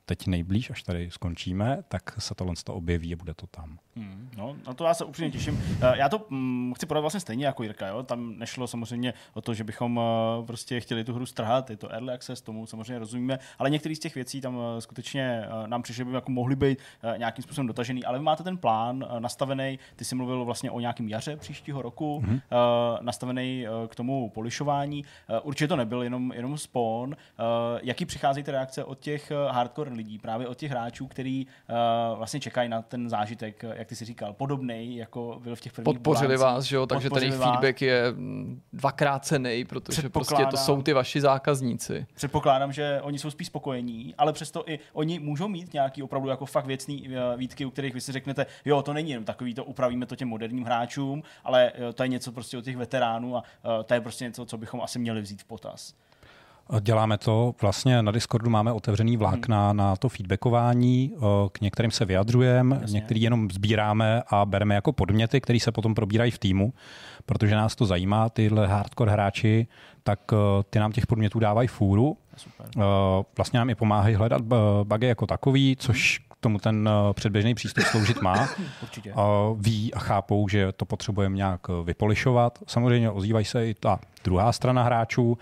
teď nejblíž, až tady skončíme, tak se tohle to objeví a bude to tam. Hmm, no, na to já se upřímně těším. Já to hm, chci podat vlastně stejně jako Jirka. Jo? Tam nešlo samozřejmě o to, že bychom uh, prostě chtěli tu hru strhat, je to early access, tomu samozřejmě rozumíme, ale některé z těch věcí tam uh, skutečně uh, nám přišly, by jako mohly být uh, nějakým způsobem dotažený, ale vy máte ten plán uh, nastavený, ty jsi mluvil vlastně o nějakém jaře příštího roku, hmm. uh, nastavený uh, k tomu polišování. Uh, určitě to nebyl jenom, jenom spawn. Uh, jaký přicházejí ty reakce od těch uh, hardcore lidí, právě od těch hráčů, kteří uh, vlastně čekají na ten zážitek, jak ty si říkal, podobnej, jako byl v těch prvních Podpořili Buláncích. Vás, že jo, takže ten feedback je dvakrát cenej, protože prostě to jsou ty vaši zákazníci. Předpokládám, že oni jsou spíš spokojení, ale přesto i oni můžou mít nějaký opravdu jako fakt věcný výtky, u kterých vy si řeknete, jo, to není jenom takový, to upravíme to těm moderním hráčům, ale to je něco prostě od těch veteránů a to je prostě něco, co bychom asi měli vzít v potaz. Děláme to. Vlastně na Discordu máme otevřený vlákna hmm. na to feedbackování. K některým se vyjadřujeme, některý jenom sbíráme a bereme jako podměty, které se potom probírají v týmu, protože nás to zajímá, tyhle hardcore hráči, tak ty nám těch podmětů dávají fůru. Super. Vlastně nám i pomáhají hledat bugy jako takový, což k tomu ten předběžný přístup sloužit má. Určitě. Ví a chápou, že to potřebujeme nějak vypolišovat. Samozřejmě ozývají se i ta druhá strana hráčů,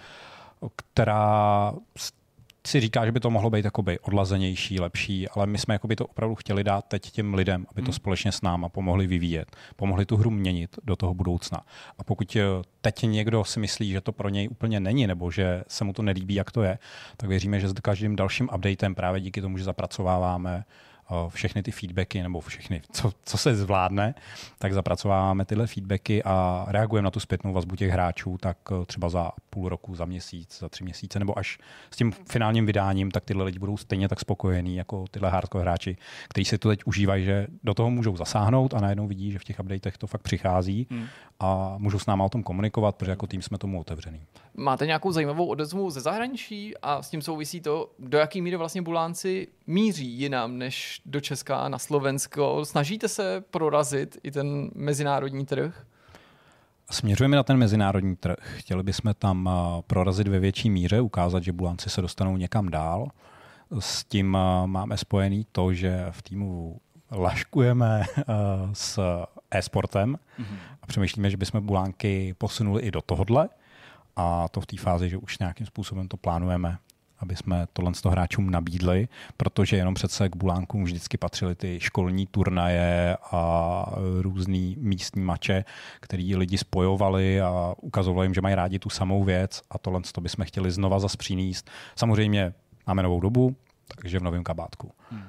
která si říká, že by to mohlo být jakoby odlazenější, lepší, ale my jsme jakoby to opravdu chtěli dát teď těm lidem, aby to hmm. společně s náma pomohli vyvíjet, pomohli tu hru měnit do toho budoucna. A pokud teď někdo si myslí, že to pro něj úplně není, nebo že se mu to nelíbí, jak to je, tak věříme, že s každým dalším updatem právě díky tomu, že zapracováváme všechny ty feedbacky, nebo všechny, co, co se zvládne, tak zapracováváme tyhle feedbacky a reagujeme na tu zpětnou vazbu těch hráčů, tak třeba za půl roku, za měsíc, za tři měsíce, nebo až s tím finálním vydáním, tak tyhle lidi budou stejně tak spokojení jako tyhle hardcore hráči, kteří si to teď užívají, že do toho můžou zasáhnout a najednou vidí, že v těch updatech to fakt přichází hmm. a můžou s náma o tom komunikovat, protože jako tým jsme tomu otevřený. Máte nějakou zajímavou odezvu ze zahraničí a s tím souvisí to, do jaký míry vlastně Bulánci míří jinam než do Česka a na Slovensko? Snažíte se prorazit i ten mezinárodní trh? Směřujeme na ten mezinárodní trh. Chtěli bychom tam prorazit ve větší míře, ukázat, že Bulánci se dostanou někam dál. S tím máme spojený to, že v týmu laškujeme s e-sportem mhm. a přemýšlíme, že bychom Bulánky posunuli i do tohodle, a to v té fázi, že už nějakým způsobem to plánujeme, aby jsme tohle z toho hráčům nabídli, protože jenom přece k Bulánkům vždycky patřily ty školní turnaje a různý místní mače, který lidi spojovali a ukazovali jim, že mají rádi tu samou věc, a tohle to bychom chtěli znova zas přinést. Samozřejmě máme novou dobu, takže v novém kabátku. Hmm.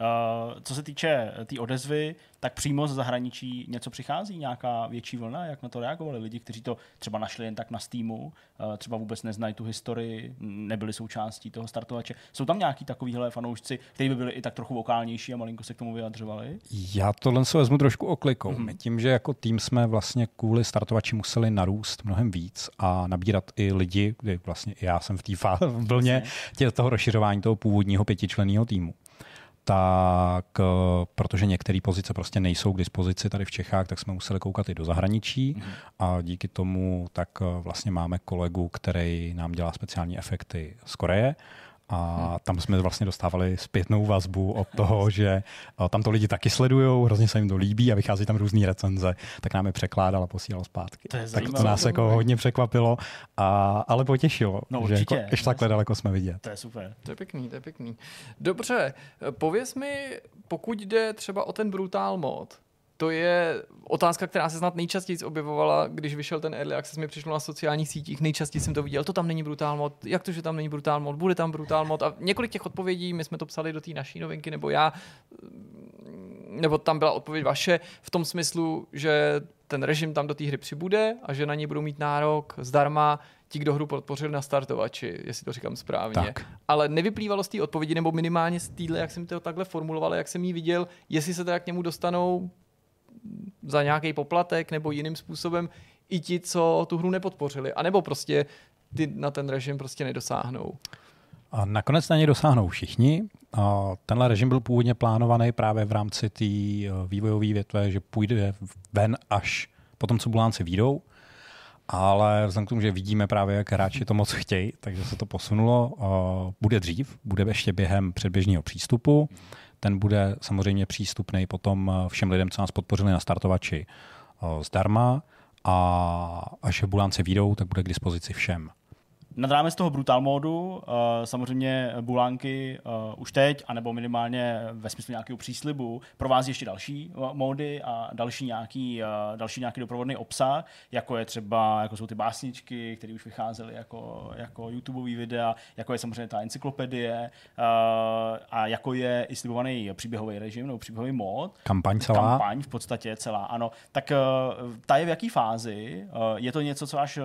Uh, co se týče té tý odezvy, tak přímo ze zahraničí něco přichází, nějaká větší vlna, jak na to reagovali lidi, kteří to třeba našli jen tak na Steamu, uh, třeba vůbec neznají tu historii, nebyli součástí toho startovače. Jsou tam nějaký takovýhle fanoušci, kteří by byli i tak trochu vokálnější a malinko se k tomu vyjadřovali? Já tohle se vezmu trošku oklikou. Mm-hmm. My tím, že jako tým jsme vlastně kvůli startovači museli narůst mnohem víc a nabírat i lidi, kdy vlastně já jsem v té vlně tě, toho rozšiřování toho původního pětičlenného týmu. Tak protože některé pozice prostě nejsou k dispozici tady v Čechách, tak jsme museli koukat i do zahraničí mm. a díky tomu tak vlastně máme kolegu, který nám dělá speciální efekty z Koreje, a mm. tam jsme vlastně dostávali zpětnou vazbu od toho, že tam to lidi taky sledujou, hrozně se jim to líbí a vychází tam různý recenze, tak nám je překládal a posílal zpátky. To je tak to nás jako hodně překvapilo, a, ale potěšilo, no, že jako, ještě takhle daleko jsme vidět. To je super. To je pěkný, to je pěkný. Dobře, pověz mi, pokud jde třeba o ten Brutal mod, to je otázka, která se snad nejčastěji objevovala, když vyšel ten Early Access, mi přišlo na sociálních sítích, nejčastěji jsem to viděl, to tam není Brutal mod, jak to, že tam není Brutal mod, bude tam Brutal mod, a několik těch odpovědí, my jsme to psali do té naší novinky, nebo já, nebo tam byla odpověď vaše, v tom smyslu, že ten režim tam do té hry přibude a že na něj budou mít nárok zdarma ti, kdo hru podpořili na startovači, jestli to říkám správně. Tak. Ale nevyplývalo z té odpovědi, nebo minimálně z téhle, jak jsem to takhle formuloval, jak jsem ji viděl, jestli se teda k němu dostanou za nějaký poplatek nebo jiným způsobem i ti, co tu hru nepodpořili. A nebo prostě ty na ten režim prostě nedosáhnou. A nakonec na ně dosáhnou všichni. A tenhle režim byl původně plánovaný právě v rámci té vývojové větve, že půjde ven až po tom, co Bulánci výjdou. Ale vzhledem k tomu, že vidíme právě, jak hráči to moc chtějí, takže se to posunulo. Bude dřív, bude ještě během předběžného přístupu. Ten bude samozřejmě přístupný potom všem lidem, co nás podpořili na startovači, zdarma, a až Bulánci vyjdou, tak bude k dispozici všem. Nad rámec toho Brutal módu samozřejmě Bulánky už teď, anebo minimálně ve smyslu nějakého příslibu, provází ještě další módy a další nějaký, další nějaký doprovodný obsah, jako je třeba, jako jsou ty básničky, které už vycházely jako, jako YouTubeový videa, jako je samozřejmě ta encyklopedie a jako je i slibovaný příběhový režim nebo příběhový mód. Kampaň celá. Kampaň v podstatě celá, ano. Tak ta je v jaký fázi? Je to něco, co až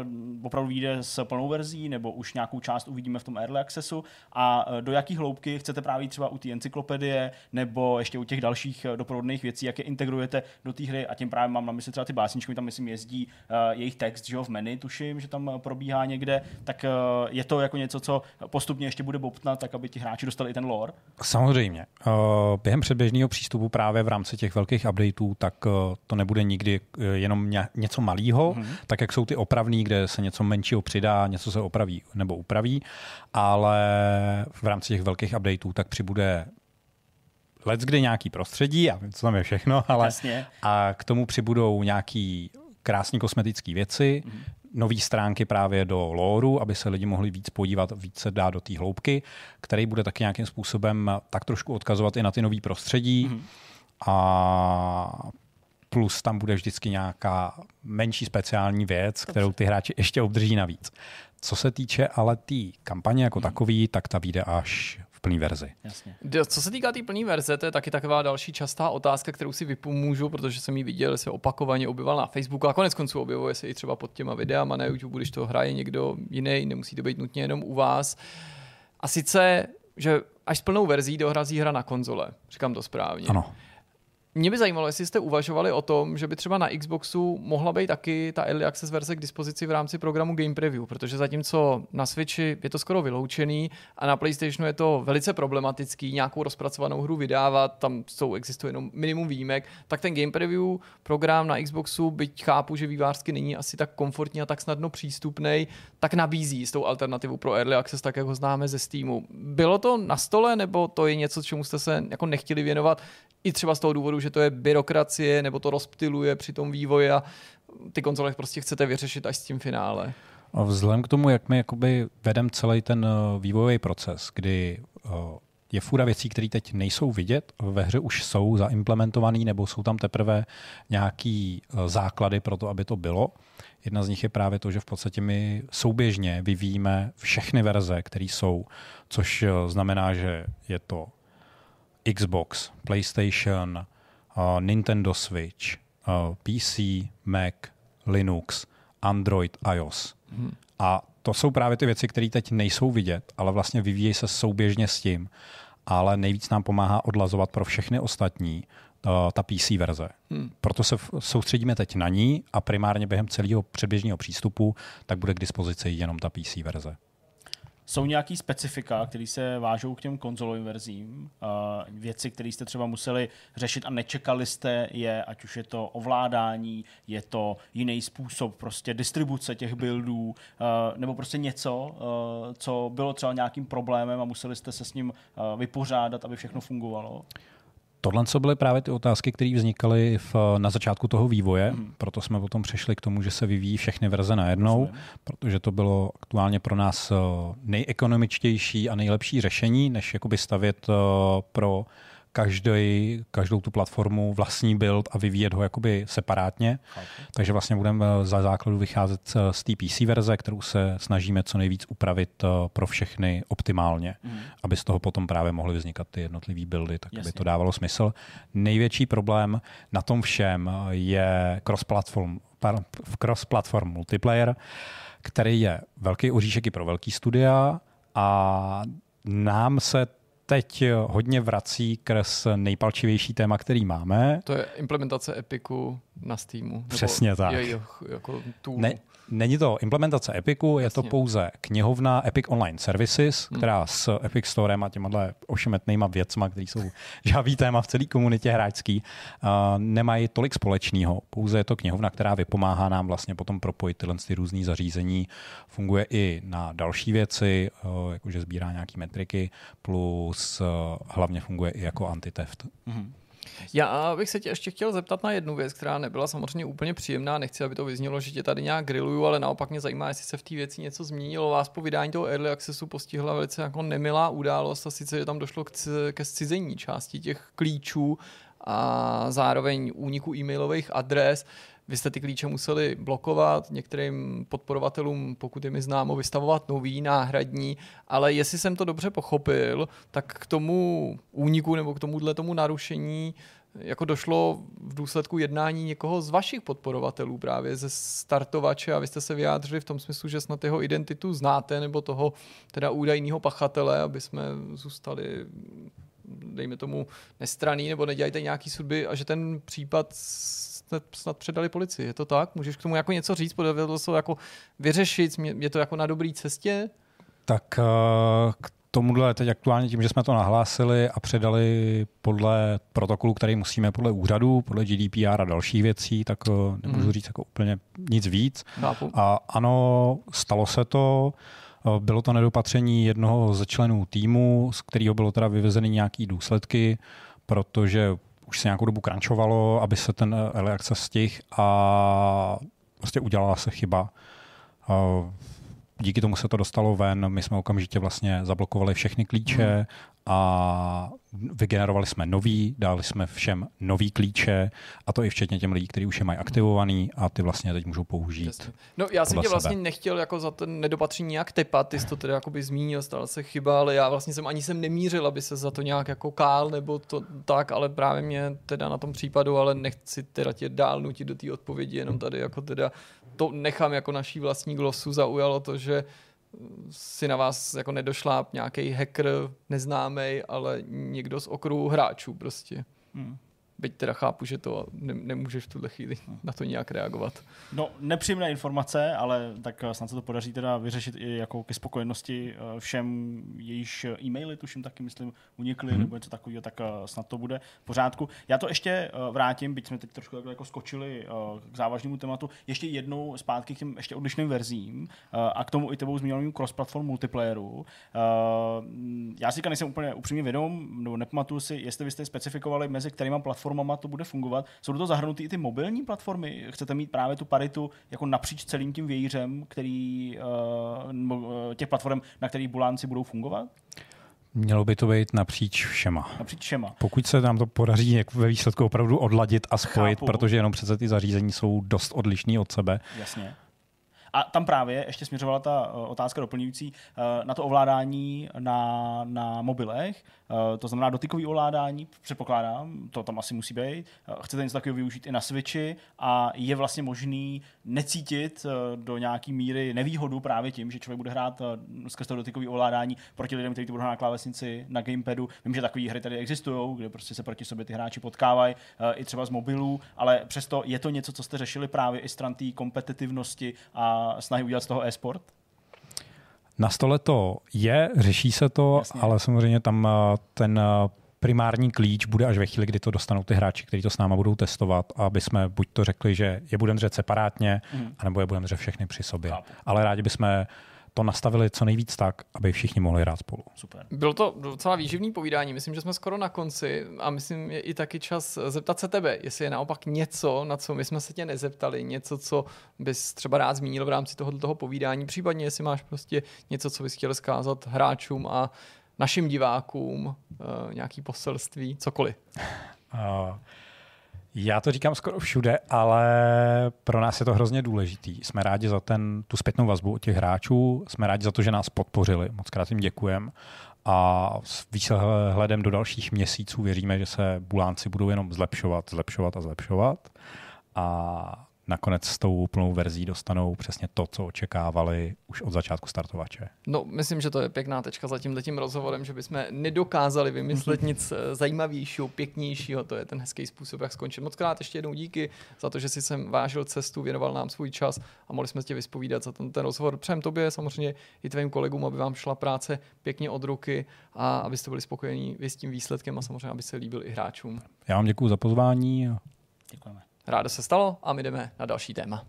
opravdu vyjde s plnou verzí, nebo nebo už nějakou část uvidíme v tom Early Accessu, a do jaký hloubky chcete právě třeba u té encyklopedie nebo ještě u těch dalších doprovodných věcí, jak je integrujete do té hry, a tím právě mám na mysli třeba ty básničky, tam myslím jezdí uh, jejich text, že jo, v menu, tuším, že tam probíhá někde, tak uh, je to jako něco, co postupně ještě bude bobtnat, tak aby ti hráči dostali i ten lore? Samozřejmě. Uh, během předběžného přístupu právě v rámci těch velkých updateů, tak uh, to nebude nikdy uh, jenom ně, něco malého, mm-hmm. tak jak jsou ty opravný, kde se něco menšího přidá, něco se opraví nebo upraví, ale v rámci těch velkých updateů tak přibude leckdy nějaký prostředí, já vím, co tam je všechno, ale Jasně. a k tomu přibudou nějaký krásný kosmetický věci, mm-hmm. nové stránky právě do lóru, aby se lidi mohli víc podívat, víc se dá do té hloubky, který bude taky nějakým způsobem tak trošku odkazovat i na ty nový prostředí. Mm-hmm. A plus tam bude vždycky nějaká menší speciální věc, kterou ty hráči ještě obdrží navíc. Co se týče ale té tý kampaně jako mm-hmm. takový, tak ta vyjde až plný verzi. Jasně. Co se týká té plný verze, to je taky taková další častá otázka, kterou si vypomůžu, protože jsem ji viděl, se opakovaně objeval na Facebooku a konec konců objevuje se i třeba pod těma videama na YouTube, když to hraje někdo jiný, nemusí to být nutně jenom u vás. A sice, že až s plnou verzí dohrazí hra na konzole. Říkám to správně. Ano. Mě by zajímalo, jestli jste uvažovali o tom, že by třeba na Xboxu mohla být taky ta Early Access verze k dispozici v rámci programu Game Preview, protože zatímco na Switchi je to skoro vyloučený a na PlayStationu je to velice problematický nějakou rozpracovanou hru vydávat, tam jsou, existuje jenom minimum výjimek, tak ten Game Preview program na Xboxu, byť chápu, že vývářsky není asi tak komfortní a tak snadno přístupnej, tak nabízí s tou alternativou pro Early Access, tak jak ho známe ze Steamu. Bylo to na stole, nebo to je něco, čemu jste se jako nechtěli věnovat? I třeba z toho důvodu, že to je byrokracie, nebo to rozptyluje při tom vývoji a ty konzole prostě chcete vyřešit až s tím finále. Vzhledem k tomu, jak my jakoby vedem celý ten vývojový proces, kdy je fůra věcí, které teď nejsou vidět, ve hře už jsou zaimplementovaný, nebo jsou tam teprve nějaký základy pro to, aby to bylo. Jedna z nich je právě to, že v podstatě my souběžně vyvíjíme všechny verze, které jsou, což znamená, že je to Xbox, PlayStation, uh, Nintendo Switch, uh, P C, Mac, Linux, Android, iOS. Hmm. A to jsou právě ty věci, které teď nejsou vidět, ale vlastně vyvíjejí se souběžně s tím. Ale nejvíc nám pomáhá odlazovat pro všechny ostatní uh, ta P C verze. Hmm. Proto se v, soustředíme teď na ní a primárně během celého předběžného přístupu tak bude k dispozici jenom ta P C verze. Jsou nějaký specifika, které se vážou k těm konzolovým verzím, věci, které jste třeba museli řešit a nečekali jste je, ať už je to ovládání, je to jiný způsob prostě distribuce těch buildů, nebo prostě něco, co bylo třeba nějakým problémem a museli jste se s ním vypořádat, aby všechno fungovalo? Tohle co byly právě ty otázky, které vznikaly v, na začátku toho vývoje, mm. proto jsme potom přešli k tomu, že se vyvíjí všechny verze najednou, protože to bylo aktuálně pro nás nejekonomičtější a nejlepší řešení, než jakoby stavět pro každý, každou tu platformu vlastní build a vyvíjet ho jakoby separátně. Okay. Takže vlastně budeme za základu vycházet z té P C verze, kterou se snažíme co nejvíc upravit pro všechny optimálně, mm. aby z toho potom právě mohly vznikat ty jednotlivý buildy, tak jasně, aby to dávalo smysl. Největší problém na tom všem je cross-platform, cross-platform multiplayer, který je velký oříšek i pro velký studia a nám se teď hodně vrací kres nejpalčivější téma, který máme. To je implementace Epiku na Steamu. Přesně tak. Je, je, jako tu... ne, není to implementace Epiku, je jasně, to pouze knihovna Epic Online Services, která hmm. s Epic Storem a těmahle ošemetnýma věcma, které jsou žhavý téma v celé komunitě hráčský, uh, nemají tolik společného. Pouze je to knihovna, která vypomáhá nám vlastně potom propojit tyhle ty různý zařízení. Funguje i na další věci, uh, jakože sbírá nějaký metriky, plus hlavně funguje i jako antiteft. Mm-hmm. Já bych se tě ještě chtěl zeptat na jednu věc, která nebyla samozřejmě úplně příjemná, nechci, aby to vyznělo, že tě tady nějak grilluju, ale naopak mě zajímá, jestli se v té věci něco změnilo. Vás po vydání toho Early Accessu postihla velice jako nemilá událost a sice, že tam došlo k c- ke zcizení části těch klíčů a zároveň úniku e-mailových adres. Vy jste ty klíče museli blokovat, některým podporovatelům, pokud je mi známo, vystavovat nový, náhradní, ale jestli jsem to dobře pochopil, tak k tomu úniku nebo k tomuhle tomu narušení jako došlo v důsledku jednání někoho z vašich podporovatelů právě ze startovače a vy jste se vyjádřili v tom smyslu, že snad jeho identitu znáte nebo toho teda údajného pachatele, aby jsme zůstali dejme tomu nestraný nebo nedělajte nějaký sudby a že ten případ snad předali policii. Je to tak? Můžeš k tomu jako něco říct? Podařilo se jako vyřešit? Je to jako na dobré cestě? Tak k tomuhle teď aktuálně tím, že jsme to nahlásili a předali podle protokolu, který musíme podle úřadu, podle G D P R a dalších věcí, tak nemůžu mm. říct jako úplně nic víc. Chápu. A ano, stalo se to. Bylo to nedopatření jednoho ze členů týmu, z kterého bylo teda vyvezeny nějaké důsledky, protože už se nějakou dobu crunchovalo, aby se ten Early Access stih a vlastně udělala se chyba. Díky tomu se to dostalo ven, my jsme okamžitě vlastně zablokovali všechny klíče a vygenerovali jsme nový, dali jsme všem nový klíče a to i včetně těm lidí, kteří už je mají aktivovaný a ty vlastně teď můžou použít. No, já jsem tě vlastně sebe. nechtěl jako za ten nedopatření nějak tepat, ty jsi to tedy jakoby zmínil, stala se chyba, ale já vlastně jsem ani sem nemířil, aby se za to nějak jako kál nebo to tak, ale právě mě teda na tom případu, ale nechci teda tě dál nutit do té odpovědi, jenom tady jako teda to nechám jako naší vlastní glosu, zaujalo to, že si na vás jako nedošla nějaký hacker neznámý, ale někdo z okruhu hráčů prostě. Hmm. Byť teda chápu, že to ne- nemůžeš v tuhle chvíli na to nějak reagovat. No, nepříjemné informace, ale tak snad se to podaří teda vyřešit i jako ke spokojenosti všem, jejíž e-maily, tuším taky, myslím, unikly, hmm. nebo něco takového, tak snad to bude v pořádku. Já to ještě vrátím, byť jsme teď trošku jako skočili k závažnému tématu, ještě jednou zpátky k těm ještě odlišným verzím a k tomu i tebou zmíněnému cross-platform multiplayeru. Já si říkám, nejsem úplně upřímně vědom, nebo nepamatuju si, jestli vy jste specifikovali, mezi kterýma platform formama to bude fungovat. Jsou do toho zahrnuty i ty mobilní platformy? Chcete mít právě tu paritu jako napříč celým tím vějířem, který, těch platform, na kterých Bulánci budou fungovat? Mělo by to být napříč všema. Napříč všema. Pokud se nám to podaří jak ve výsledku opravdu odladit a spojit, Chápu. protože jenom přece ty zařízení jsou dost odlišný od sebe. Jasně. A tam právě ještě směřovala ta otázka doplňující na to ovládání na, na mobilech, to znamená dotykové ovládání, předpokládám, to tam asi musí být. Chcete něco takového využít i na Switchi a je vlastně možný necítit do nějaký míry nevýhodu právě tím, že člověk bude hrát skrz to dotykové ovládání proti lidem, kteří to budou hrát na klávesnici, na gamepadu. Vím, že takové hry tady existují, kde prostě se proti sobě ty hráči potkávají, i třeba z mobilů, ale přesto je to něco, co jste řešili právě i stran té kompetitivnosti a snahy udělat z toho e-sport? Na stole to je, řeší se to, Jasně. ale samozřejmě tam ten primární klíč bude až ve chvíli, kdy to dostanou ty hráči, kteří to s náma budou testovat, aby jsme buď to řekli, že je budeme dřet separátně, mm. anebo je budeme dřet všechny při sobě. Chápu. Ale rádi bychom to nastavili co nejvíc tak, aby všichni mohli hrát spolu. Super. Bylo to docela výživný povídání. Myslím, že jsme skoro na konci a myslím, je i taky čas zeptat se tebe, jestli je naopak něco, na co my jsme se tě nezeptali, něco, co bys třeba rád zmínil v rámci tohoto povídání, případně jestli máš prostě něco, co bys chtěl zkázat hráčům a našim divákům, nějaký poselství, cokoliv. uh... Já to říkám skoro všude, ale pro nás je to hrozně důležitý. Jsme rádi za ten, tu zpětnou vazbu od těch hráčů, jsme rádi za to, že nás podpořili. Mockrát jim děkujeme a s výhledem do dalších měsíců věříme, že se Bulánci budou jenom zlepšovat, zlepšovat a zlepšovat a nakonec s tou plnou verzí dostanou přesně to, co očekávali už od začátku startovače. No, myslím, že to je pěkná tečka za tímhletím rozhovorem, že bychom nedokázali vymyslet nic zajímavějšího, pěknějšího, to je ten hezký způsob, jak skončit. Mockrát ještě jednou díky za to, že jsi sem vážil cestu, věnoval nám svůj čas a mohli jsme tě vyspovídat za ten, ten rozhovor. Přejem tobě, samozřejmě i tvým kolegům, aby vám šla práce pěkně od ruky a abyste byli spokojení s tím výsledkem a samozřejmě, aby se líbil i hráčům. Já vám děkuju za pozvání. Děkujeme. Rádo se stalo a my jdeme na další téma.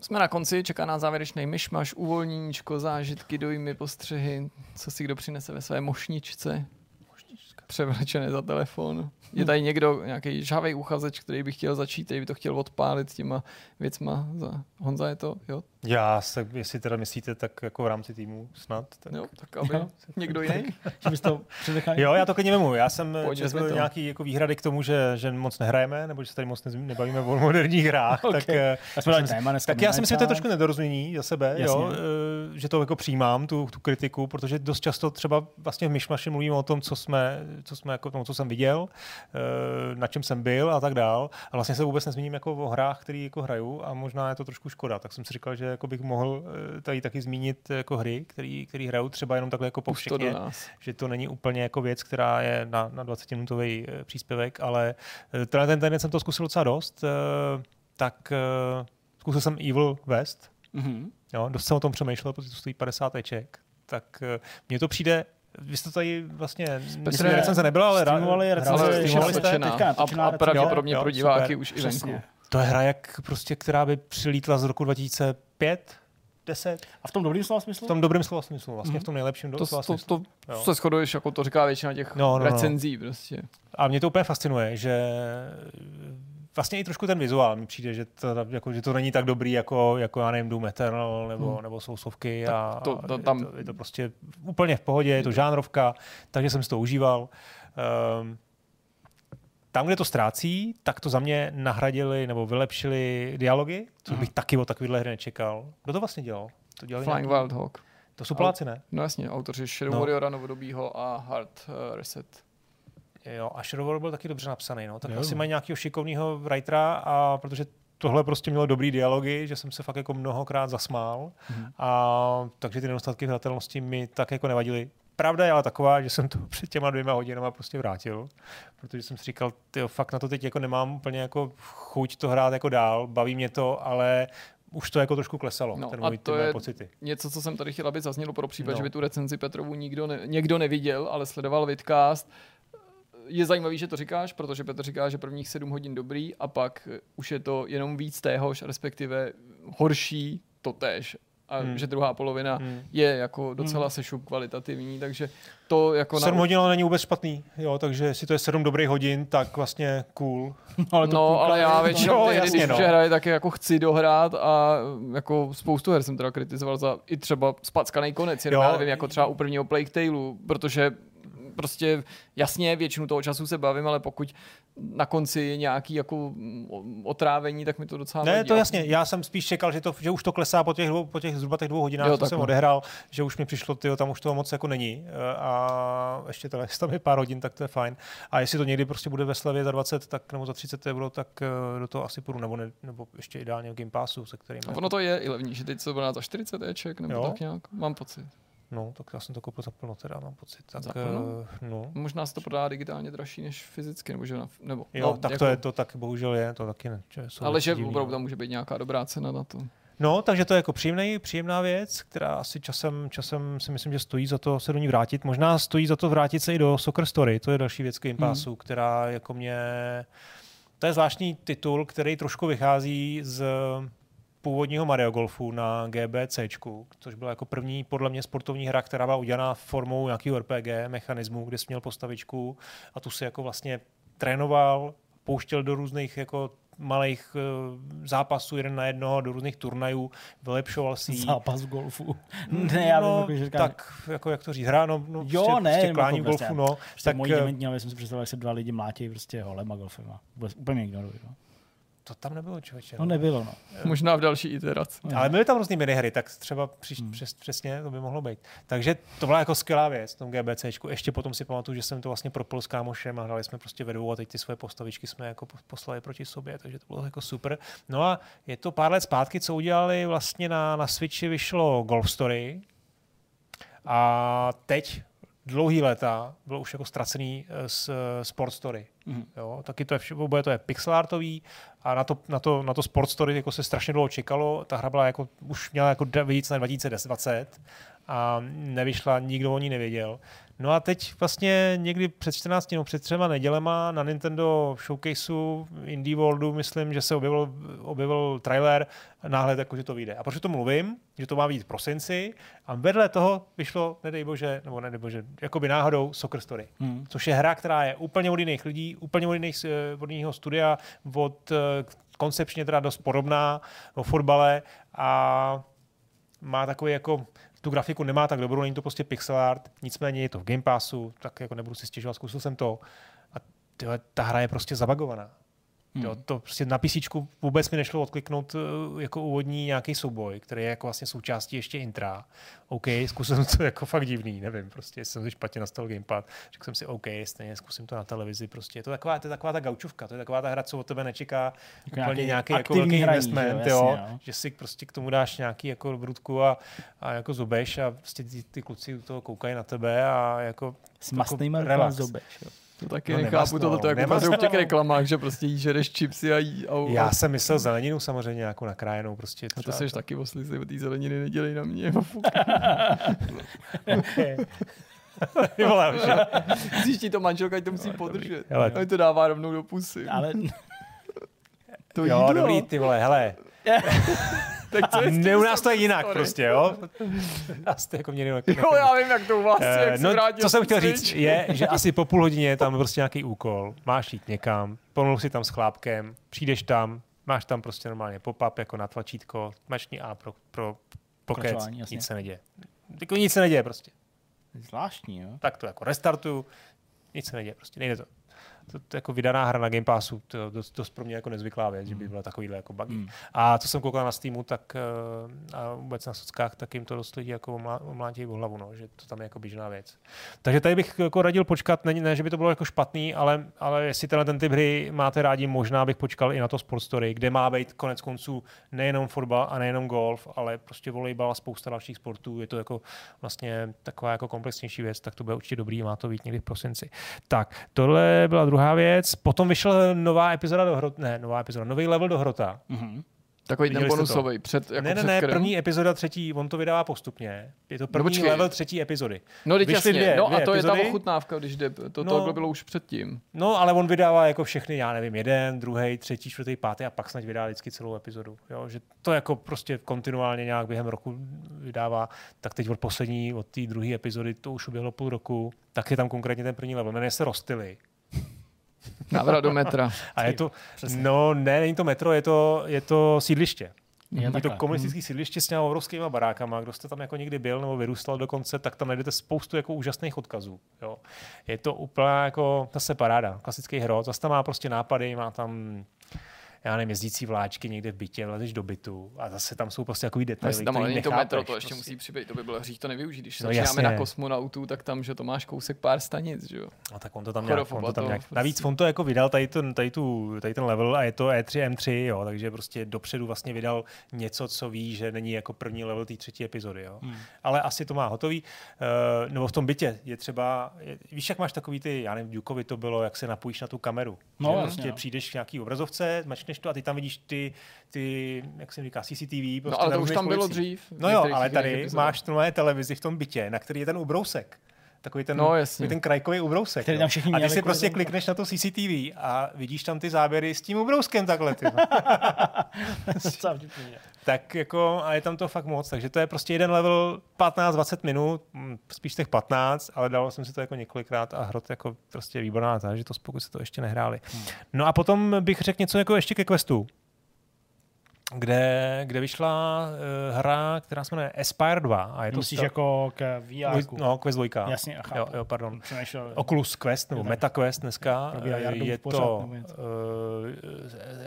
Jsme na konci, čeká nás závěrečný myšmaš, uvolníčko, zážitky, dojmy, postřehy, co si kdo přinese ve své mošničce. Mošnička. Převlečené za telefon. Je tady někdo, nějaký žhavej uchazeč, který by chtěl začít, který by to chtěl odpálit těma věcma. Za... Honza je to, jo? Já se, jestli teda myslíte, tak jako v rámci týmu snad. Tak... Jo, tak aby jo. někdo jiný. Jo, já to klidně vemu. Já jsem četl nějaký jako výhrady k tomu, že, že moc nehrajeme, nebo že se tady moc nebavíme o moderních hrách. Okay. Tak, tak, tak já si myslím, že to je trošku nedorozumění za sebe, jo, že to jako přijímám, tu, tu kritiku, protože dost často třeba vlastně v myšmaši mluvíme o tom, co, jsme, co, jsme, jako, co jsem viděl, na čem jsem byl a tak dál. A vlastně se vůbec nezmíním jako o hrách, které jako hraju a možná je to trošku škoda. Tak jsem si říkal, že jako bych mohl tady taky zmínit jako hry, který, který hraju třeba jenom takhle jako povšechně, že to není úplně jako věc, která je na, na dvacetiminutový příspěvek, ale tenhle ten týden jsem to zkusil docela dost, tak zkusil jsem Evil West, mm-hmm. jo, dost jsem o tom přemýšlel, protože to stojí padesát eček, tak mně to přijde. Vy jste tady vlastně, myslím, že recenze nebyla, ale streamovali recenze, streamovali jste teďka natočená. A pravděpodobně pro diváky už i venku. To je hra, jak prostě, která by přilítla z roku dva tisíce pět, deset. A v tom dobrým slova smyslu? V tom dobrým slova smyslu, vlastně mm-hmm. v tom nejlepším to, slova smyslu. To, to, to se shoduješ, jako to říká většina těch no, no, recenzí. Prostě. A mě to úplně fascinuje, že vlastně i trošku ten vizuál mi přijde, že to, jako, že to není tak dobrý jako, jako já nevím, Doom Eternal nebo, hmm. nebo Souslovky a to, to, tam... je, to, je to prostě úplně v pohodě, je to žánrovka, takže jsem si to užíval. Um, Tam, kde to ztrácí, tak to za mě nahradili nebo vylepšili dialogy, což bych taky o takovýhle hry nečekal. Kdo to vlastně dělal? To dělali Flying nějaký? Wild Hawk. To jsou Poláci, ne? No jasně, autoři Shadow no. Warriora, novodobýho a Hard uh, Reset. Jo, a Shadow Warrior byl taky dobře napsaný, no. Tak jo. Asi mají nějakého šikovného writera, a protože tohle prostě mělo dobrý dialogy, že jsem se fakt jako mnohokrát zasmál. Hmm. A takže ty nedostatky hratelnosti mi tak jako nevadily. Pravda je ale taková, že jsem to před těma dvěma hodinama prostě vrátil, protože jsem si říkal, tyjo, fakt na to teď jako nemám úplně jako chuť to hrát jako dál, baví mě to, ale už to jako trošku klesalo, no, ten můj, ty moje pocity. Něco, co jsem tady chtěl, aby zaznělo pro případ, no. že by tu recenzi Petrovu nikdo ne, někdo neviděl, ale sledoval vidcast. Je zajímavý, že to říkáš, protože Petr říká, že prvních sedm hodin dobrý a pak už je to jenom víc téhož, respektive horší totéž. A hmm. že druhá polovina hmm. je jako docela hmm. sešup kvalitativní, takže to jako... sedm na... hodin ale není vůbec špatný, jo, takže jestli to je sedm dobrých hodin, tak vlastně cool. Ale to no, cool, ale já většinou ty hry, když no. hraje, tak jako chci dohrát a jako spoustu her jsem teda kritizoval za i třeba spackaný konec, jenom já nevím, jako třeba u prvního Plague Tailu, protože prostě jasně většinu toho času se bavím, ale pokud na konci je nějaký jako otrávení, tak mi to docela vadí. Ne, to jasně. Já jsem spíš čekal, že, to, že už to klesá po těch, dvou, po těch zhruba těch dvou hodinách, jo, co jsem no. odehrál, že už mi přišlo, tyjo, tam už toho moc jako není. A ještě teda, jestli tam je pár hodin, tak to je fajn. A jestli to někdy prostě bude ve slevě za dvacet tak, nebo za třicet euro, tak do toho asi půjdu, nebo, ne, nebo ještě ideálně v Game Passu, se kterým... A ono to je i levnější, teď se bude za čtyřicet eček, nebo jo? tak nějak, mám pocit. No, tak já jsem to koupil za plno, teda mám pocit. Tak, no. Možná se to prodá digitálně dražší než fyzicky, nebo že na, nebo. Jo, no, tak jako... to je to tak, bohužel je, to taky ne. Že ale že divný, opravdu tam může být nějaká dobrá cena na to. No, takže to je jako příjemný, příjemná věc, která asi časem, časem si myslím, že stojí za to se do ní vrátit. Možná stojí za to vrátit se i do Soccer Story, to je další věc Game Passu, hmm. která jako mě... To je zvláštní titul, který trošku vychází z... původního Mario Golfu na GBCčku, což byla jako první podle mě sportovní hra, která byla udělaná formou nějakého R P G mechanismu, kde jsi měl postavičku a tu si jako vlastně trénoval, pouštěl do různých jako malých uh, zápasů jeden na jednoho, do různých turnajů, vylepšoval si zápas v golfu. Ne, já no, vím, říkám... tak jako jak to říct, hra, no, no jo, prostě, ne, prostě klání v golfu, prostě, no. Prostě tak mojí dementní, ale jsem si představil, jak se dva lidi mlátějí prostě holem a golfem a úplně ignorují, no. To tam nebylo, člověče. No nebylo, no. Možná v další iteraci. No. Ale byly tam různý minihry, tak třeba příš, hmm. přes, přesně to by mohlo být. Takže to byla jako skvělá věc v tom GBCčku. Ještě potom si pamatuju, že jsem to vlastně propil s kámošem a hrali jsme prostě ve dvou a teď ty svoje postavičky jsme jako poslali proti sobě, takže to bylo jako super. No a je to pár let zpátky, co udělali vlastně na, na Switchi, vyšlo Golf Story a teď dlouhý léta bylo už jako ztracený z Sport Story. Mm. Jo, taky to je, vše, to je pixelartový a na to, na to, na to Sport Story jako se strašně dlouho čekalo. Ta hra byla jako, už měla jako víc na dva tisíce dvacet a nevyšla, nikdo o ní nevěděl. No a teď vlastně někdy před čtrnácti nebo před třema nedělema na Nintendo Showcaseu Indie Worldu, myslím, že se objevil, objevil trailer náhled, jako, že to vyjde. A proč to mluvím, že to má být v prosinci a vedle toho vyšlo, nedej bože, nebo nedej bože, jakoby náhodou Soccer Story, hmm. což je hra, která je úplně od jiných lidí, úplně od jiného studia, od koncepčně teda dost podobná o fotbale a má takový jako... Tu grafiku nemá tak dobrou, není to prostě pixel art, nicméně je to v Game Passu, tak jako nebudu si stěžovat, zkusil jsem to. A tyhle, ta hra je prostě zabagovaná. Hmm. Jo, to prostě na písíčku vůbec mi nešlo odkliknout jako úvodní nějaký souboj, který je jako vlastně součástí ještě intra. OK, zkusil jsem to jako fakt divný, nevím, prostě jsem si špatně nastavil gamepad, řekl jsem si OK, stejně zkusím to na televizi, prostě je to taková, to je taková ta gaučovka, to je taková ta hra, co od tebe nečeká jako úplně nějaký jako velký investment, že, jo, jasně, jo. že si prostě k tomu dáš nějaký jako brudku a, a jako zobeš a prostě ty, ty kluci u toho koukají na tebe a jako s mastnýma rukama zobeš, jo. To taky no, nechápu tohle, to jako v těch reklamách, že prostě jí žereš čipsy a jí... Au, au. Já jsem myslel zeleninu samozřejmě nějakou nakrájenou. Prostě a to seš taky oslizej, o té zeleniny nedělej na mě. Cíš ti to manželka, ať to musí podržet. Ale to dává rovnou do pusy. Ale... to jo, jídlo. Dobrý, ty vole, hele. Tak co je ne, u nás to je jinak story. Prostě, jo? U nás to jako mě jinak. Jo, já vím, jak to u vás je, jak no, se vrátil. Co jsem chtěl říct, je, že asi po půl hodině je tam prostě nějaký úkol. Máš jít někam, pomluv si tam s chlápkem, přijdeš tam, máš tam prostě normálně pop-up, jako na tlačítko, mačni A pro, pro pokec, nic se neděje. Jako nic se neděje prostě. Zvláštní, jo? Tak to jako restartuju, nic se neděje prostě, nejde to. To, to jako vydaná hra na Game Passu, to dost, dost pro mě jako nezvyklá věc, mm. že by byla takovýhle jako buggy. Mm. A co jsem koukal na Steamu, tak a vůbec na sockách, tak jim to dost lidi jako omlátějí v hlavu, no, že to tam je jako běžná věc. Takže tady bych jako radil počkat, ne, ne že by to bylo jako špatný, ale, ale jestli tenhle ten typ hry máte rádi, možná bych počkal i na to Sport Story, kde má být konec konců nejenom fotbal a nejenom golf, ale prostě volejbal a spousta dalších sportů, je to jako vlastně taková jako komplexnější věc, tak to bude určitě dobrý, má to být někdy v prosinci. Tak, tohle byla druhá věc. Potom vyšla nová epizoda do Hrota. Ne, nová epizoda, nový level do Hrota. Mm-hmm. Takový ten bonusový. Před, jako ne, ne, ne, první epizoda, třetí, on to vydává postupně. Je to první no, level třetí epizody. No, teď jasně, dvě, no dvě a to epizody. Je ta ochutnávka, když jde, to, no, to bylo už předtím. No, ale on vydává jako všechny, já nevím, jeden, druhý, třetí, čtvrtý, pátý a pak snad vydá vždycky celou epizodu. Jo? Že to jako prostě kontinuálně nějak během roku vydává. Tak teď od poslední, od té druhé epizody, to už uběhlo půl roku, tak je tam konkrétně ten první level. Jmenuje se Rostily. Návrat do metra. A je to, no ne, není to metro, je to, je to sídliště. Je, je to komunistické hmm. sídliště s nějakou obrovskýma barákama. Kdo jste tam jako někdy byl nebo vyrůstal dokonce, tak tam najdete spoustu jako úžasných odkazů. Jo. Je to úplně jako zase paráda, klasický hrot. Zase tam má prostě nápady, má tam já nevím, jezdící vláčky někde v bytě, vlezeš do bytu a zase tam jsou prostě takový detaily, tam, ale není to metro, to ještě prostě musí přibýt, to by bylo hřích to nevyužít, když se no, na kosmonautu, tak tam, že to máš kousek pár stanic, že jo. A tak on to tam nějak, on to tam nějak. Navíc on to jako vydal tady ten, tady, tu, tady ten level a je to E tři M tři, jo, takže prostě dopředu vlastně vydal něco, co ví, že není jako první level té třetí epizody, jo. Hmm. Ale asi to má hotový. Uh, nebo v tom bytě je třeba, je, víš, jak máš takový ty, já nevím, Dukovi to bylo, jak se napojíš na tu kameru. No, že vlastně přijdeš k nějaký obrazovce, to a ty tam vidíš ty, ty jak se říká, C C T V. Prostě no ale to už tam policii. Bylo dřív. No jo, ale tady máš tu nové televizi v tom bytě, na který je ten ubrousek. Takový ten, no, ten krajkový ubrousek. A ty měli si prostě klikneš na to C C T V a vidíš tam ty záběry s tím ubrouskem takhle. Ty. Tak jako, a je tam to fakt moc. Takže to je prostě jeden level patnáct dvacet minut, spíš těch patnáct, ale dal jsem si to jako několikrát a Hrot jako prostě výborná, takže to pokud se to ještě nehráli. No a potom bych řekl něco jako ještě ke questu, kde, kde vyšla uh, hra, která se jmenuje Aspire dva. A je to myslíš sta- jako k V R ku? No, Quest dva. Jasně, a jo, jo, pardon. Přemýšlel, Oculus Quest, nebo Meta Quest dneska. Je to, uh,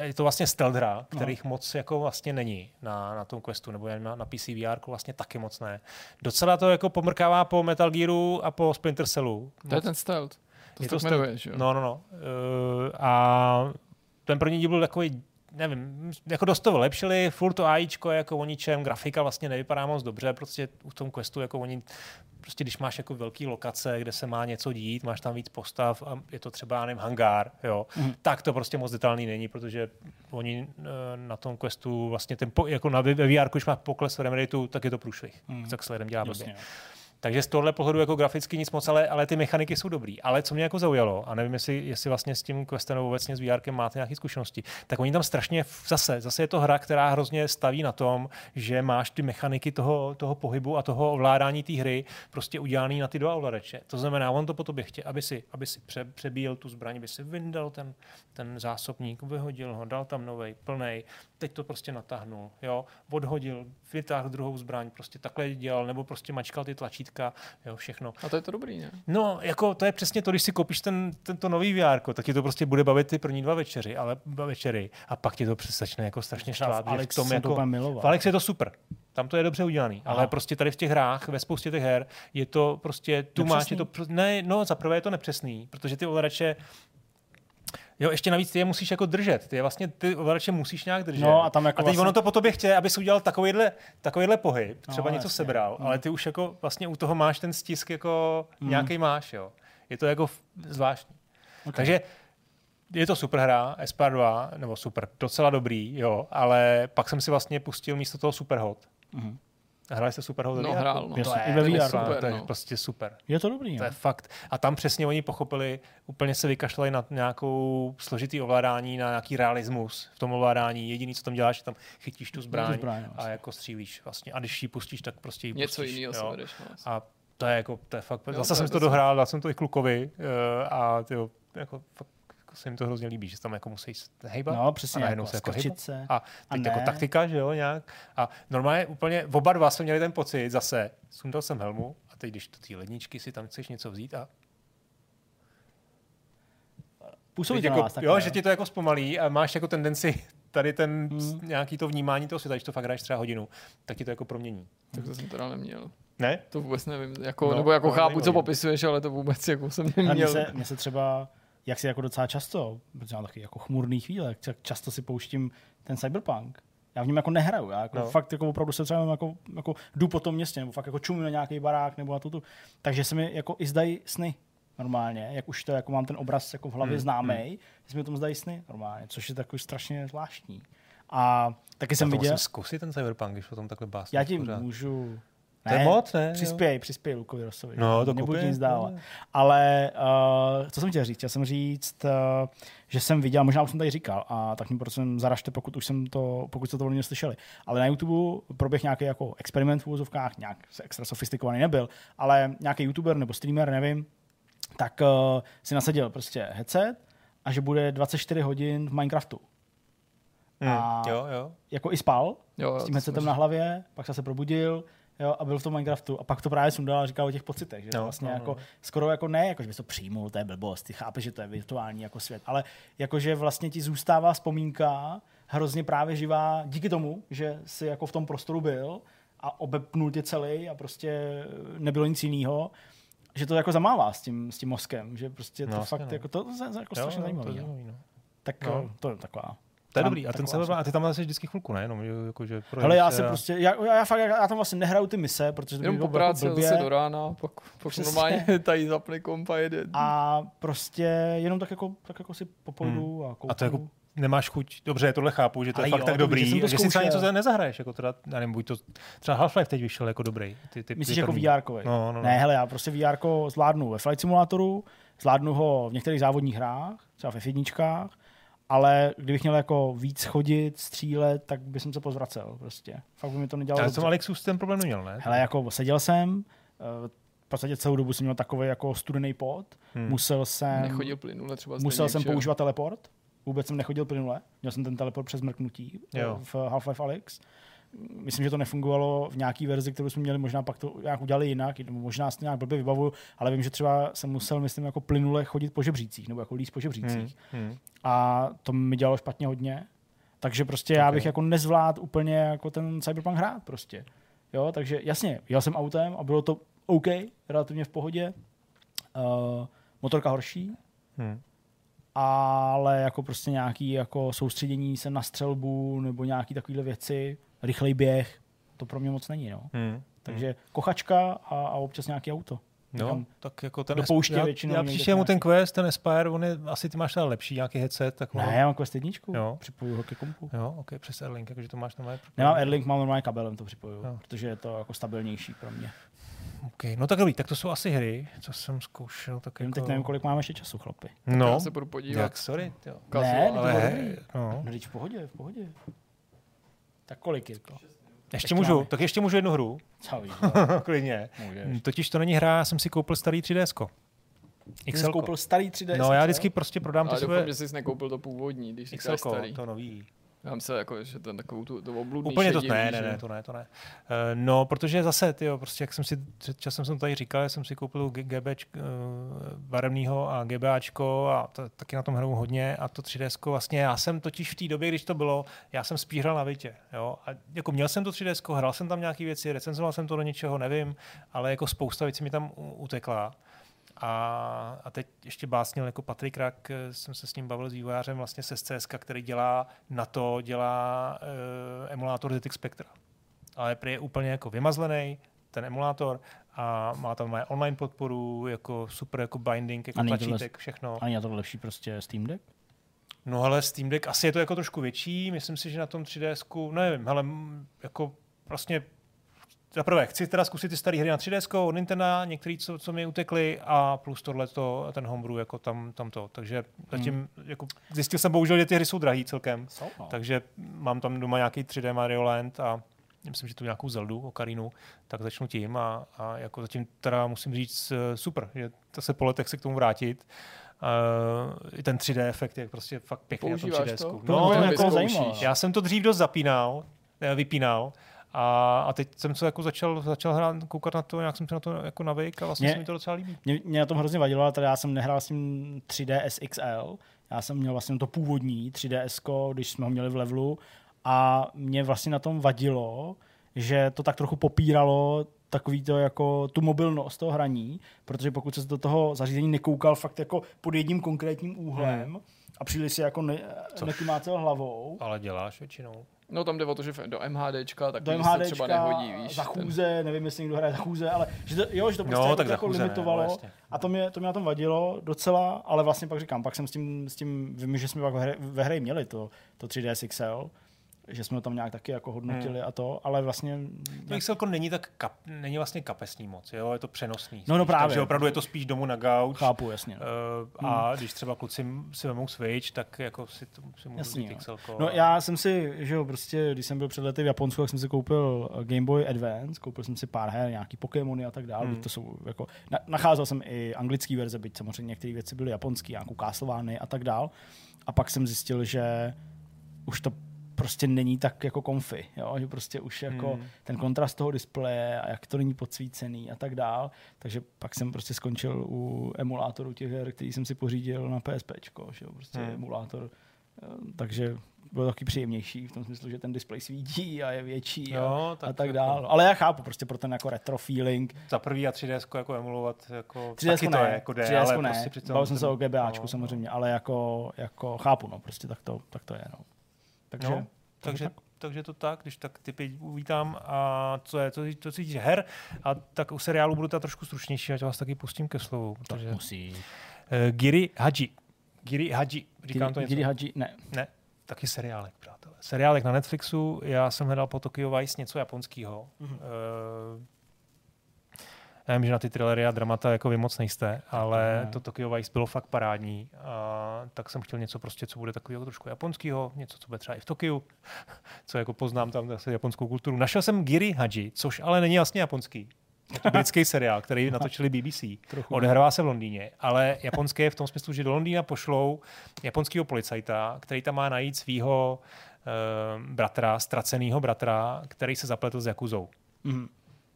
je to vlastně stealth hra, kterých aha. moc jako vlastně není na, na tom Questu, nebo na, na P C V R ku vlastně taky moc ne. Docela to jako pomrkává po Metal Gearu a po Splinter Cellu. To je ten stealth. To je to stealth. Jmenuješ, jo? No, no, no. Uh, a ten první díl byl takový nevím, jako dost to vylepšili, furt to AIčko je jako o ničem, grafika vlastně nevypadá moc dobře, prostě v tom questu jako oni, prostě když máš jako velký lokace, kde se má něco dít, máš tam víc postav a je to třeba, nevím, hangár, jo, mm. tak to prostě moc detailní není, protože oni na tom questu vlastně ten, po, jako na V R ku, když má pokles v remeditu, tak je to průšvih, mm. tak se lidem dělá blbě. Takže z tohohle pohledu jako graficky nic moc, ale, ale ty mechaniky jsou dobrý. Ale co mě jako zaujalo, a nevím, jestli, jestli vlastně s tím Questem nebo obecně s V R kem máte nějaké zkušenosti, tak oni tam strašně, zase, zase je to hra, která hrozně staví na tom, že máš ty mechaniky toho, toho pohybu a toho ovládání té hry prostě udělaný na ty dva ovladače. To znamená, on to po tobě chtěl, aby si, aby si pře, přebíjel tu zbraň, aby si vyndal ten, ten zásobník, vyhodil ho, dal tam novej, plnej, teď to prostě natáhnul, jo, odhodil, vytáhl druhou zbraň, prostě takhle dělal, nebo prostě mačkal ty tlačítka. Jo, všechno. A to je to dobrý, ne? No, jako to je přesně to, když si koupíš ten, tento nový V R ko, tak ti to prostě bude bavit ty první dva večery, ale dva večery a pak ti to přestačne jako strašně štvát. V, jako, v Alyx je to super. Tam to je dobře udělaný, ale aha. prostě tady v těch hrách, ve spoustě těch her, je to prostě tu máš, je to, ne, no zaprvé je to nepřesný, protože ty ovladače jo, ještě navíc ty je musíš jako držet. Ty je vlastně ty ovladače musíš nějak držet. No, a, tam jako a teď vlastně ono to po tobě chtěje, aby jsi udělal takovýhle, takovýhle pohyb, třeba no, něco jasně. sebral, mm. ale ty už jako vlastně u toho máš ten stisk jako mm. nějaký máš, jo. Je to jako zvláštní. Okay. Takže je to super hra, Aspire dva, nebo super, docela dobrý, jo, ale pak jsem si vlastně pustil místo toho Superhot. Mm. Hráli jste Superhot? No, hrál. No. To, je, to, je super, to je no. prostě super. Je to dobrý. To je fakt. A tam přesně oni pochopili, úplně se vykašlali na nějakou složitý ovládání, na nějaký realismus v tom ovládání. Jediný, co tam děláš, že tam chytíš tu zbraň, zbraň a vlastně. jako střílíš. Vlastně. A když ji pustíš, tak prostě ji pustíš. Něco jiného se vedeš. Vlastně. A to je, jako, to je fakt... Jo, zase to je jsem si to dohrál, dal jsem to i klukovi a tyjo, jako fakt se jim to hrozně líbí, že tam jako musí hejbat. No, přesně, a jako, se jako hejbat. Se. A teď a jako taktika, že jo, nějak. A normálně úplně, oba dva jsme měli ten pocit zase, sundal jsem helmu a teď když do té ledničky si tam chceš něco vzít a působí jako, vás, jo, ne? Že ti to jako zpomalí a máš jako tendenci tady ten hmm. nějaký to vnímání toho světa, když to fakt hráš třeba hodinu, tak ti to jako promění. Tak to jsem teda neměl. Ne? To vůbec nevím, jako, no, nebo jako chápu, nevím, co popisuješ, ale to vůbec jako jsem neměl. A mně se třeba jak si jako docela často, protože mám taky jako chmurný chvíle, často si pouštím ten Cyberpunk. Já v něm jako nehraju, já jako no. fakt jako opravdu se třeba jako, jako jdu po tom městě, nebo fakt jako čumím na nějaký barák, nebo na tuto. Takže se mi jako i zdají sny normálně, jak už to jako mám ten obraz jako v hlavě hmm. známej, že se mi o tom zdají sny normálně, což je takový strašně zvláštní. A taky já jsem viděl... Já to musím zkusit ten Cyberpunk, když o tom takhle básníš. Já ti můžu... Ne, to je moc, ne? Přispěj, jo. přispěj Lukovi Rosovi. No, to nebudu nic dávat. Ale uh, co jsem chtěl říct? Chtěl jsem říct, uh, že jsem viděl, možná už jsem tady říkal, a tak mě prosím zaražte, pokud už jsem to, pokud jste to volně slyšeli. Ale na YouTube proběh nějaký jako experiment v úvozovkách, nějak extra sofistikovaný nebyl, ale nějaký YouTuber nebo streamer, nevím, tak uh, si nasadil prostě headset a že bude dvacet čtyři hodin v Minecraftu. Hmm. A jo, jo. jako i spal jo, jo, s tím headsetem na hlavě, pak se probudil, jo, a byl v tom Minecraftu. A pak to právě sundal a říkal o těch pocitech. Že no, vlastně no, jako, no. skoro jako ne, jako, že bys to přijmul, to je blbost, ty chápeš, že to je virtuální jako svět, ale jakože vlastně ti zůstává vzpomínka hrozně právě živá díky tomu, že jsi jako v tom prostoru byl a obepnul tě celý a prostě nebylo nic jiného, že to jako zamává s tím, s tím mozkem, že prostě to no, fakt no. jako, to je jako strašně zajímavé. No. Tak no. to je taková... To je dobrý. A, ten celé, a ty tam máš vždycky chvilku, ne? No, jako, že hele, já se a... prostě, já, já, fakt, já tam vlastně nehraju ty mise, protože to bylo po práci jako zase do rána, pak, pak normálně tady zapne kompa jede. A prostě jenom tak jako, tak jako si popojdu hmm. a koupu. A to jako nemáš chuť, dobře, tohle chápu, že to ale je fakt jo, tak dobrý, že si třeba něco teda nezahraješ, jako teda, já nevím, buď to, třeba Half-Life teď vyšel jako dobrý. Ty, ty, myslíš ty jako vé erkovej? No, no, ne, hele, já prostě vé erko zvládnu ve Flight Simulatoru, zvládnu ho v některých závodních hrách, třeba ve F jedničkách, ale kdybych měl jako víc chodit, střílet, tak bych jsem se pozvracel prostě. Fakt by mi to nedělalo. Ale jsem Alyxu s tím problém neměl, ne? Hele, jako seděl jsem, v podstatě celou dobu jsem měl takový jako studený pot, hmm. musel jsem... Nechodil plynule třeba. Musel jsem používat teleport, vůbec jsem nechodil plynule, měl jsem ten teleport přes mrknutí jo. v Half-Life Alyx. Myslím, že to nefungovalo v nějaký verzi, kterou jsme měli, možná pak to nějak udělali jinak, možná se nějak blbě vybavuju, ale vím, že třeba jsem musel, myslím, jako plynule chodit po žebřících, nebo jako líst po žebřících. Hmm, hmm. A to mi dělalo špatně hodně. Takže prostě okay. já bych jako nezvládl úplně jako ten Cyberpunk hrát prostě. Jo, takže jasně, jel jsem autem a bylo to OK, relativně v pohodě. Uh, motorka horší. Hmm. Ale jako prostě nějaký jako soustředění se na střelbu nebo nějaký takovýhle věci, rychlej běh, to pro mě moc není, no. Hmm. Takže kochačka a, a občas nějaký auto. No, tak jako ten dopouště většinou. Já příště mu ten Quest, ten Aspire, on je, asi ty máš tady lepší nějaký headset. Tak ne, já mám Quest jedničku, jo. Připojuju ho ke kompu. Jo, ok, přes Airlink, jakože to máš normálně. Nemám Airlink, mám normálně kabelem to připojuju, no. protože je to jako stabilnější pro mě. Okay, no tak dobrý, tak to jsou asi hry, co jsem zkoušel. Tak jako... Teď nevím, kolik máme ještě času, chlapi. No, já se budu podívat. Jak, sorry, jo. Ne, ale hej, no. No, v pohodě, v pohodě. Tak kolik, Jirko? Ještě můžu, tak ještě můžu jednu hru. Co víš? Klidně. Můžeš. Totiž to není hra, já jsem si koupil starý tři D S ko. Jsi koupil starý tři D S ko? No, já vždycky prostě prodám to své. Ale doufám, že jsi nekoupil to původní, když jsi starý. To nový. Já myslím, jako, že ten takovou tu, to obludný úplně šedivý, to ne, ne, ne, to ne, to ne. Uh, no, protože zase, tyjo, prostě jak jsem si, před časem jsem tady říkal, jsem si koupil GBčko, uh, barevnýho a GBAčko a to, taky na tom hraju hodně a to tři D S ko vlastně, já jsem totiž v té době, když to bylo, já jsem spíš hrál na Vitě, jo, a jako měl jsem to tři D S ko, hrál jsem tam nějaký věci, recenzoval jsem to do něčeho, nevím, ale jako spousta věcí mi tam utekla. A, a teď ještě básnil jako Patrik Rak, jsem se s ním bavil s vývojářem vlastně se C S, který dělá na to, dělá e, emulátor Z X Spectra. Ale je úplně jako vymazlený ten emulátor a má tam má online podporu, jako super jako binding, jako tlačítek, všechno. A není to lepší prostě Steam Deck? No hele, Steam Deck asi je to jako trošku větší, myslím si, že na tom tři D S ku, nevím, hele, jako vlastně za prvé, chci teda zkusit ty staré hry na tři D od Nintendo, některé, co, co mi utekly, a plus tohleto, ten homebrew, jako tam, tam to. Takže zatím hmm. jako zjistil jsem bohužel, že ty hry jsou drahý celkem. Jsou, no. Takže mám tam doma nějaký tři D Mario Land a myslím, že tu nějakou Zeldu, Ocarinu, tak začnu tím a, a jako zatím teda musím říct super, že se po letech se k tomu vrátit. Uh, ten tři D efekt je prostě fakt pěkný na tom tři D. No, to jako zajímavé. Já jsem to dřív dost zapínal, vypínal. A, a teď jsem se jako začal, začal hrát, koukat na to, nějak jsem se na to jako navyk a vlastně mě, se mi to docela líbí. Mě, mě na tom hrozně vadilo, ale tady já jsem nehrál s tím tři D S X L, já jsem měl vlastně to původní tři D S ko, když jsme ho měli v levelu, a mě vlastně na tom vadilo, že to tak trochu popíralo takový to jako tu mobilnost toho hraní, protože pokud se do toho zařízení nekoukal fakt jako pod jedním konkrétním úhlem hmm. a příliš si jako ne, nekymácel hlavou. Ale děláš většinou. No tam jde o to, že do MHDčka tak se třeba nehodí, víš. Za chůze, ten... nevím, jestli někdo hraje za chůze, ale že to, jo, že to prostě no, tak jako limitovalo. Ne, no, a to mě, to mě na tom vadilo docela, ale vlastně pak říkám, pak jsem s tím, s tím vím, že jsme pak ve hře, ve hře měli to, to tři D S X L, že jsme ho tam nějak taky jako hodnotili hmm. a to, ale vlastně... To X L není tak kap, není vlastně kapesný moc, jo? Je to přenosný. No, no právě. Takže opravdu je to spíš domů na gauč. Chápu, jasně. Uh, a hmm. když třeba kluci si vemou Switch, tak jako si, to, si můžu jasně, vzít X L ko. No já jsem si, že jo, prostě, když jsem byl před lety v Japonsku, tak jsem si koupil Game Boy Advance, koupil jsem si pár her, nějaký Pokémony a tak dále. Hmm. To jsou jako... Na, nacházel jsem i anglický verze, byť samozřejmě některé věci byly japonský, nějakou Castlevany a tak dál. A pak jsem zjistil, že už to prostě není tak jako comfy, jo? Že prostě už jako hmm. ten kontrast toho displeje a jak to není podsvícený a tak dál, takže pak jsem prostě skončil u emulátoru těch her, který jsem si pořídil na PSPčko, že jo? Prostě hmm. emulátor, takže bylo taky příjemnější v tom smyslu, že ten displej svítí a je větší a, jo, tak, a tak dál. Ale já chápu prostě pro ten jako retro feeling. Za prvý a tři D S ko jako emulovat jako taky ne, to je jako jde, ale ne. Prostě přitom... Bavil jsem se o GBAčku no, samozřejmě, no. Ale jako, jako chápu, no prostě tak to, tak to je, no. Takže, no, takže, tak? takže to tak, když tak typy uvítám a co je, co cítíš her, a tak u seriálu budu ta trošku stručnější, ať vás taky pustím ke slovu. Protože... Tak musí. Uh, Giri/Haji. Giri/Haji. Říkám to něco? Giri/Haji, ne. Ne, taky seriálek, přátelé. Seriálek na Netflixu, já jsem hledal po Tokyo Vice něco japonského. Mm-hmm. Uh, já vím, že na ty trailery a dramata jako vy moc nejste, ale mm. to Tokyo Vice bylo fakt parádní. A tak jsem chtěl něco prostě, co bude takového trošku japonského, něco, co bude třeba i v Tokiu, co jako poznám tam zase japonskou kulturu. Našel jsem Giri/Haji, což ale není jasně japonský. Britský seriál, který natočili B B C. Trochu. Odehrává se v Londýně, ale japonské je v tom smyslu, že do Londýna pošlou japonského policajta, který tam má najít svýho uh, bratra, ztracenýho bratra, který se zapletl s jakuzou. Mm.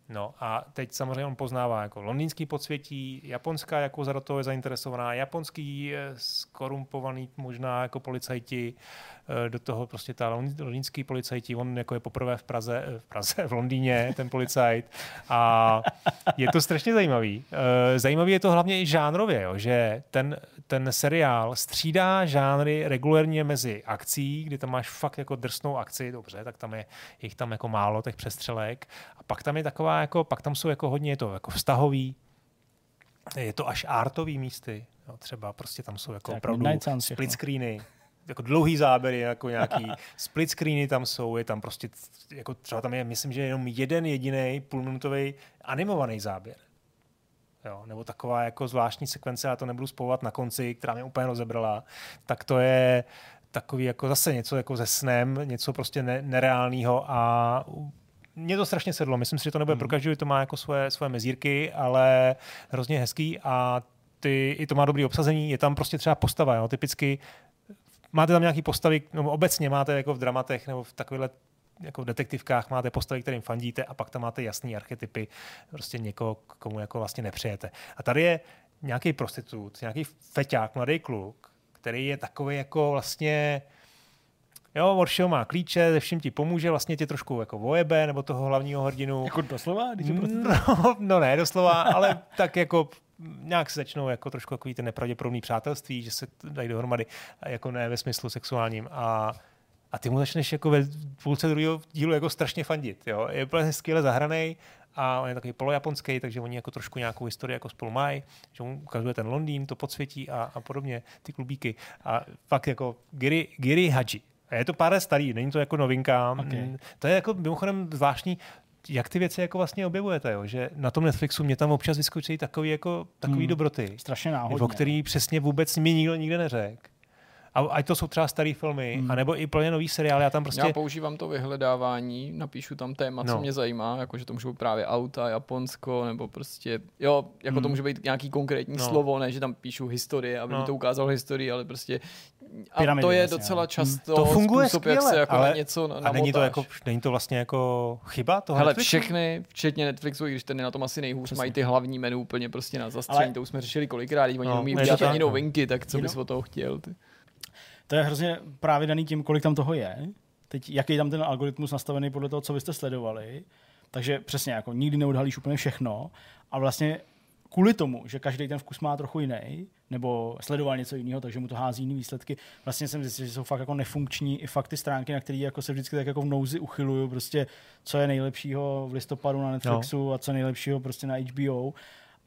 No a teď samozřejmě on poznává jako londýnský podsvětí, japonská jako za to je zainteresovaná, japonský skorumpovaný možná jako policajti, do toho prostě ta londýnský policajti, on jako je poprvé v Praze, v Praze, v Londýně, ten policajt, a je to strašně zajímavý. Zajímavý je to hlavně i žánrově, jo, že ten, ten seriál střídá žánry regulérně mezi akcí, kdy tam máš fakt jako drsnou akci, dobře, tak tam je jich tam jako málo těch přestřelek, a pak tam je taková jako, pak tam jsou jako hodně, je to jako vztahový, je to až artový místy, jo, třeba prostě tam jsou jako tak, opravdu split screeny, jako dlouhý záběry, jako nějaký split screeny tam jsou, je tam prostě jako třeba tam je, myslím, že jenom jeden jediný půlminutový animovaný záběr. Jo, nebo taková jako zvláštní sekvence, já to nebudu spojovat na konci, která mě úplně rozebrala, tak to je takový jako zase něco jako ze snem, něco prostě ne, nereálného a mě to strašně sedlo. Myslím si, že to nebude hmm. pro každého, to má jako svoje, svoje mezírky, ale hrozně hezký a ty, i to má dobrý obsazení, je tam prostě třeba postava, jo, typicky máte tam nějaký postavy, no obecně máte jako v dramatech nebo v takovýhle jako detektivkách máte postavy, kterým fandíte, a pak tam máte jasný archetypy, prostě někoho, komu jako vlastně nepřijete. A tady je nějaký prostitut, nějaký feťák, mladý kluk, který je takový jako vlastně, jo, od všeho má klíče, ze všem ti pomůže, vlastně tě trošku jako vojebe, nebo toho hlavního hrdinu. Jako doslova? Když no, no ne doslova, ale tak jako nějak se začnou jako trošku takový ten nepravděpodobný přátelství, že se dají dohromady, jako ne ve smyslu sexuálním. A, a ty mu začneš jako ve půlce druhého dílu jako strašně fandit. Jo? Je úplně skvěle zahranej a on je takový polojaponský, takže oni jako trošku nějakou historii jako spolu mají, že mu ukazuje ten Londýn, to podsvětí a, a podobně, ty klubíky. A fakt jako Giri, Giri/Haji. Je to pár let starý, není to jako novinka. Okay. To je jako mimochodem zvláštní, jak ty věci jako vlastně objevujete, jo? Že na tom Netflixu mě tam občas vyskočí takový jako takový hmm. dobroty, strašně náhodně, o který přesně vůbec mi nikdo nikde neřekl. A ať to jsou třeba staré filmy, hmm. anebo i plně nový seriály, já tam prostě... Já používám to vyhledávání, napíšu tam téma, no. co mě zajímá, jakože to může být právě auta, Japonsko, nebo prostě, jo, jako hmm. to může být nějaký konkrétní no. slovo, ne, že tam píšu historie, aby no. mi to ukázalo historii, ale prostě... A Pyramidy, to je vlastně, docela často to funguje způsob, skvěle, jak se jako ale, něco namotáš. A není to, jako, není to vlastně jako chyba toho hele, Netflixu? Všechny, včetně Netflixu, i když ten je na tom asi nejhůř, přesně. mají ty hlavní menu úplně prostě na zastření, ale... to už jsme řešili kolikrát, když oni no, umí udělat ani novinky, tak co bys od toho chtěl, ty? To je hrozně právě daný tím, kolik tam toho je. Teď, jaký je tam ten algoritmus nastavený podle toho, co vy jste sledovali. Takže přesně, jako nikdy neodhalíš úplně všechno. A vlastně kvůli tomu, že každý ten vkus má trochu jiný, nebo sledoval něco jiného, takže mu to hází jiný výsledky, vlastně jsem zjistil, že jsou fakt jako nefunkční i fakt ty stránky, na které jako se vždycky tak jako v nouzi uchyluju, prostě co je nejlepšího v listopadu na Netflixu no. a co nejlepšího prostě na H B O.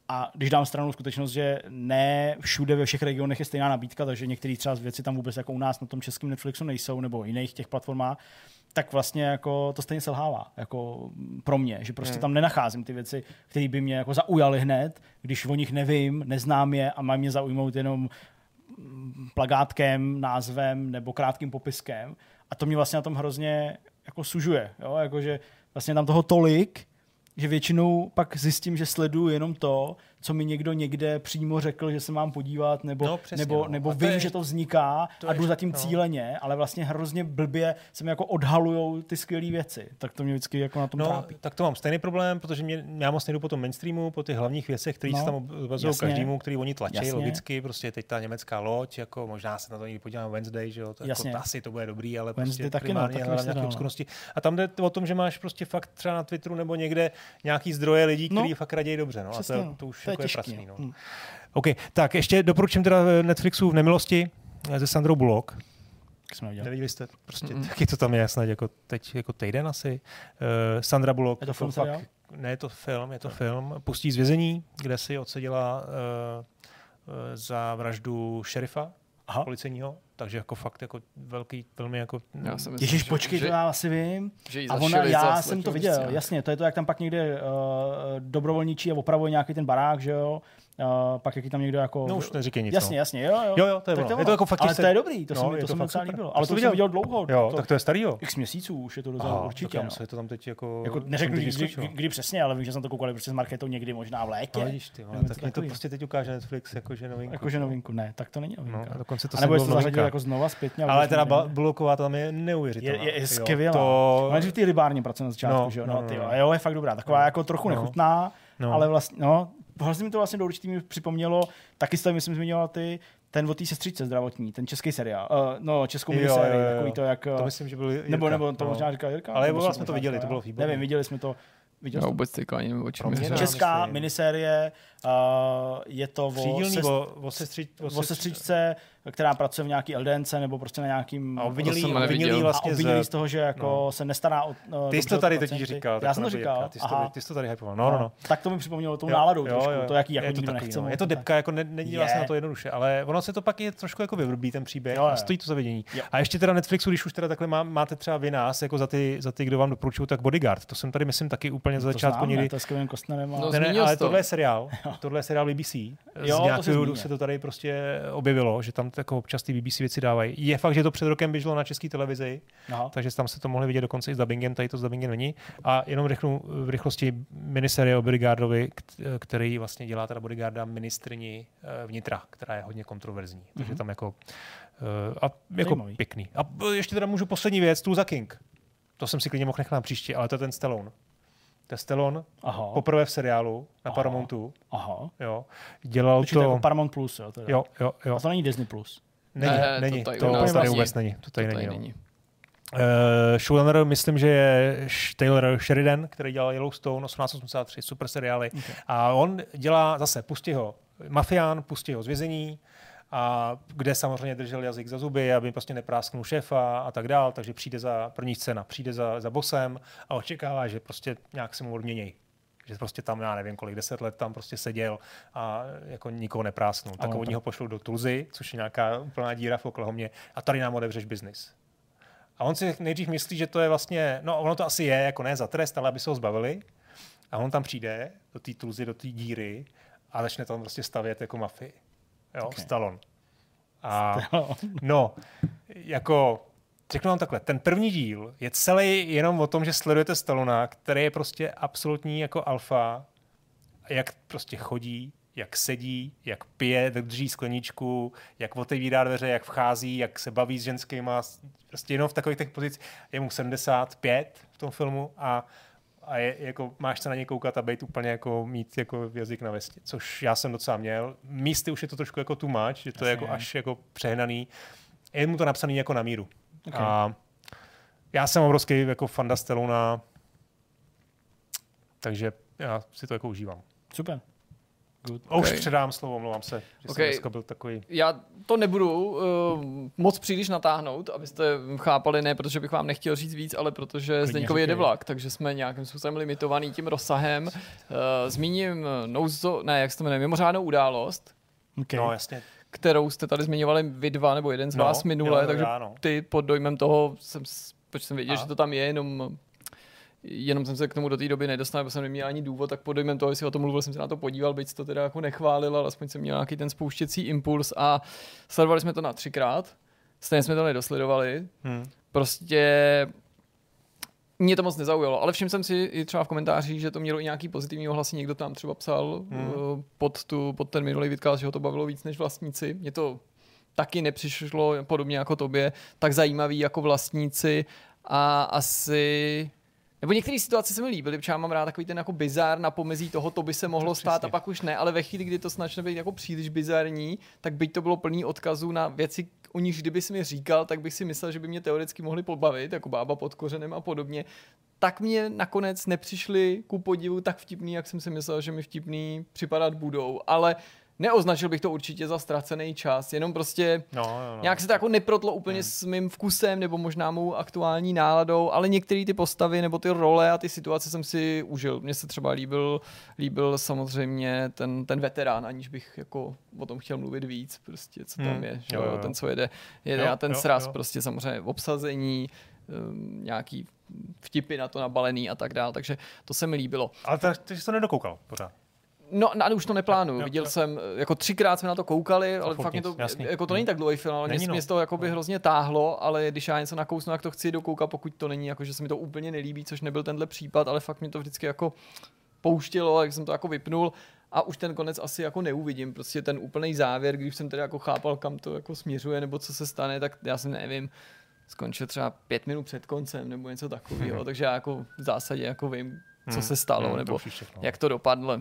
A když dám stranou skutečnost, že ne všude ve všech regionech je stejná nabídka, takže některé třeba věci tam vůbec jako u nás na tom českém Netflixu nejsou nebo jiných těch platformách, tak vlastně jako to stejně selhává jako pro mě, že prostě hmm. tam nenacházím ty věci, které by mě jako zaujaly hned, když o nich nevím, neznám je a mají mě zaujmout jenom plakátkem, názvem nebo krátkým popiskem. A to mě vlastně na tom hrozně jako sužuje, jo? Jako, že vlastně tam toho tolik, že většinou pak zjistím, že sleduju jenom to, co mi někdo někde přímo řekl, že se mám podívat, nebo, no, přesně, nebo, no. nebo vím, je, že to vzniká to a jdu za tím no. cíleně, ale vlastně hrozně blbě se mi jako odhalujou ty skvělé věci. Tak to mě vždycky jako na tom no, trápí. Tak to mám stejný problém, protože mě, já moc nejdu po tom mainstreamu, po těch hlavních věcech, které no, se tam obrazují každému, který oni tlačí jasně. logicky. Prostě teď ta německá loď, jako možná se na to někdy podívám Wednesday, že jo, to, jako, to asi to bude dobrý, ale Wednesday prostě primárně hledám nějaké obskurnosti. A tam jde o tom, že máš prostě fakt třeba na Twitteru nebo někde nějaký zdroje lidí, kteří fakt raději dobře. No, a to už je pracný, no. hmm. OK, tak ještě doporučím teda Netflixu v nemilosti ze Sandrou Bullock. Neviděli jste? Prostě mm-hmm. taky to tam je snad jako teď jako týden asi. Uh, Sandra Bullock. Je to film, fakt, ne, je to film, je to no. film. Pustí z vězení, kde si odseděla uh, uh, za vraždu šerifa Aha. policejního. Takže jako fakt jako velký velmi jako Ježíš, počkej, že, to já asi vím. A ona, já jsem to viděl, nějak. Jasně, to je to, jak tam pak někde uh, dobrovolničí a opravuje nějaký ten barák, že jo. Uh, pak jaký tam někdo jako no už neříkej nic. Jasně, no. jasně, jo, jo. Jo, jo, to je, tak to je to jako fakt ale se... to je dobrý, to no, se mi to, to se mi docela líbilo. Ale to, to viděl, jsem viděl dlouho. Jo, to... tak to je starý, jo. X měsíců už je to docela určitě. Tam se to tam teď jako Jako neřeknu kdy přesně, ale vím, že jsem to koukal prostě s Marketou někdy možná v létě. Vidíš ty, tak mi to prostě teď ukáže Netflix jakože novinku. Jakože novinku, ne, tak to není novinka. Nebo to zařadil jako znova zpětně. Ale teda Bulocková tam je neuvěřitelná. Je skvělá. Máš v té rybárně pracovat na začátku, že jo. Jo, je fakt dobrá. Taková jako trochu nechutná, ale vlastně no vlastně mi to vlastně do určitý mi připomnělo, taky jste, myslím, zmiňovala ty, ten o té sestřičce zdravotní, ten český seriál, uh, no českou minisérii, takový to jak... To myslím, že byl Jirka, nebo, nebo to no. možná říkal Jirka. Ale vlastně jsme to viděli, říkala, to bylo výborné. Nevím, viděli jsme to... Viděl já vůbec teďka ani nevím, o čem je. Česká minisérie, uh, je to o, sest... o, o, sestři... o sestřičce, která pracuje v nějaký L D N C nebo prostě na nějakým... A obvinili vlastně z... z toho, že jako no. se nestará o... Uh, ty jsi to tady teď říkal. Já jsem to říkal. Ty jsi, ty jsi to tady hypoval. No, no, no. Tak to mi připomnělo tou jo, náladou jo, trošku, jo, jo. to jaký jako nikdo nechce. No. Je to debka, jako ne, nedívá se na to jednoduše, ale ono se to pak je trošku jako vyvrbí ten příběh a stojí to za vidění. A ještě teda Netflixu, když už teda takhle máte třeba vy nás, jako za ty, za ty, kdo vám doporučují, tak Bodyguard. To jsem tady myslím taky úplně za začátku někdy. To s Kevinom Costnerem, ale tohle je seriál, tohle je seriál B B C. Z nějakého důvodu se to tady prostě objevilo, že tam jako občas ty B B C věci dávají. Je fakt, že to před rokem běželo na české televizi, Aha. takže tam se to mohli vidět dokonce i s dubbingem, tady to s dubbingem není. A jenom rychnu v rychlosti miniserie o Bodyguardovi, který vlastně dělá teda Bodyguarda ministryni vnitra, která je hodně kontroverzní. Mm-hmm. Takže tam jako, a jako Zajímavý. Pěkný. A ještě teda můžu poslední věc, tu za King. To jsem si klidně mohl nechat na příště, ale to je ten Stallone. To Stallone Aha. poprvé v seriálu na Aha. Paramountu. Aha. Jo. Dělal Počkejte, to jako Paramount Plus, jo, teda. Jo, jo, jo. A to není Disney Plus. Není, ne, není. To tady, to tady vlastně, vůbec není. To tady, to tady není. není. Uh, showrunner, myslím, že je Taylor Sheridan, který dělal Yellowstone osmnáct osmdesát tři, super seriály. Okay. A on dělá zase, pustí ho mafián, pustí ho z vězení, a kde samozřejmě držel jazyk za zuby, aby prostě neprásknul šéfa a tak dál, takže přijde za první scéna, přijde za, za bosem a očekává, že prostě nějak se mu odmění. Že prostě tam, já nevím kolik, deset let tam prostě seděl a jako nikoho neprásknul. Tak od něho pošlou do Tulzy, což je nějaká úplná díra v Oklahomě a tady nám odevřeš biznis. A on si nejdřív myslí, že to je vlastně, no ono to asi je, jako ne za trest, ale aby se ho zbavili. A on tam přijde do té tluzy, do té díry a začne tam prostě stavět jako mafii. Jo, okay. Stallone. A no, jako řeknu vám takhle, ten první díl je celý jenom o tom, že sledujete Stallona, který je prostě absolutní jako alfa, jak prostě chodí, jak sedí, jak pije, drží skleničku, jak otevírá dveře, jak vchází, jak se baví s ženskýma, prostě jenom v takových těch pozicích. Je mu sedmdesát pět v tom filmu a, a je, jako, máš se na něj koukat a být úplně jako mít jako jazyk na vesti, což já jsem docela měl. Místy už je to trošku jako too much, že to Jasně. je jako až jako přehnaný. Je mu to napsaný jako na míru. Okay. A já jsem obrovský jako fanda Stallona, takže já si to jako užívám. Super. Okay. Už předám slovo, mluvám se, že okay. jsem dneska byl takový. Já to nebudu uh, moc příliš natáhnout, abyste chápali, ne protože bych vám nechtěl říct víc, ale protože Zdeňkovi jede vlak, takže jsme nějakým způsobem limitovaný tím rozsahem. Uh, zmíním nouzo, ne, jak se to jmenuje, mimořádnou událost. Okay. No jasně. Kterou jste tady zmiňovali vy dva, nebo jeden z no, vás minule, jo, takže já, no. ty pod dojmem toho, jsem, proč jsem věděl, a? že to tam je, jenom, jenom jsem se k tomu do té doby nedostal, protože jsem neměl ani důvod, tak pod dojmem toho, jestli o tom mluvil, jsem se na to podíval, byť to teda jako nechválil, ale aspoň jsem měl nějaký ten spouštěcí impuls a sledovali jsme to na třikrát, stejně jsme to nedosledovali, hmm. prostě... Mě to moc nezaujalo, ale všim jsem si i třeba v komentářích, že to mělo i nějaký pozitivní ohlasy, někdo tam třeba psal hmm. uh, pod, tu, pod ten minulý vidkaz, že ho to bavilo víc než vlastníci. Mně to taky nepřišlo, podobně jako tobě, tak zajímavý jako vlastníci a asi... Nebo některé situace se mi líbily, protože já mám rád takový ten jako bizár na pomezí toho, to by se mohlo to stát a pak už ne, ale ve chvíli, kdy to snaží být jako příliš bizarní, tak byť to bylo plný odkazů na věci, o nich kdyby jsi mi říkal, tak bych si myslel, že by mě teoreticky mohli pobavit, jako bába pod kořenem a podobně, tak mě nakonec nepřišli ku podivu tak vtipný, jak jsem si myslel, že mi vtipný připadat budou, ale neoznačil bych to určitě za ztracený čas, jenom prostě no, no, no. nějak se to jako neprotlo úplně hmm. s mým vkusem nebo možná mou aktuální náladou, ale některé ty postavy nebo ty role a ty situace jsem si užil. Mně se třeba líbil, líbil samozřejmě ten, ten veterán, aniž bych jako o tom chtěl mluvit víc, prostě co tam hmm. je, že jo, jo, jo. ten co jede, jede jo, na ten jo, sraz, jo. prostě samozřejmě v obsazení, um, nějaký vtipy na to nabalený a tak dál, takže to se mi líbilo. Ale tak ty jsi to nedokoukal pořád. No, ale už to neplánuju. Viděl jo, jsem, jako třikrát jsme na to koukali, ale fakt nic, to, jako to není tak dlouhý film, ale není mě, no. mě z toho jakoby hrozně táhlo, ale když já něco nakousnu, tak to chci dokoukat, pokud to není, jako že se mi to úplně nelíbí, což nebyl tenhle případ, ale fakt mě to vždycky jako pouštělo, jak jsem to jako vypnul a už ten konec asi jako neuvidím, prostě ten úplný závěr, když jsem tedy jako chápal, kam to jako směřuje nebo co se stane, tak já si nevím. Skončil třeba pět minut před koncem nebo něco takového, mm-hmm. takže já jako v zásadě jako vím, co mm-hmm. se stalo mm, nebo to jak to dopadlo.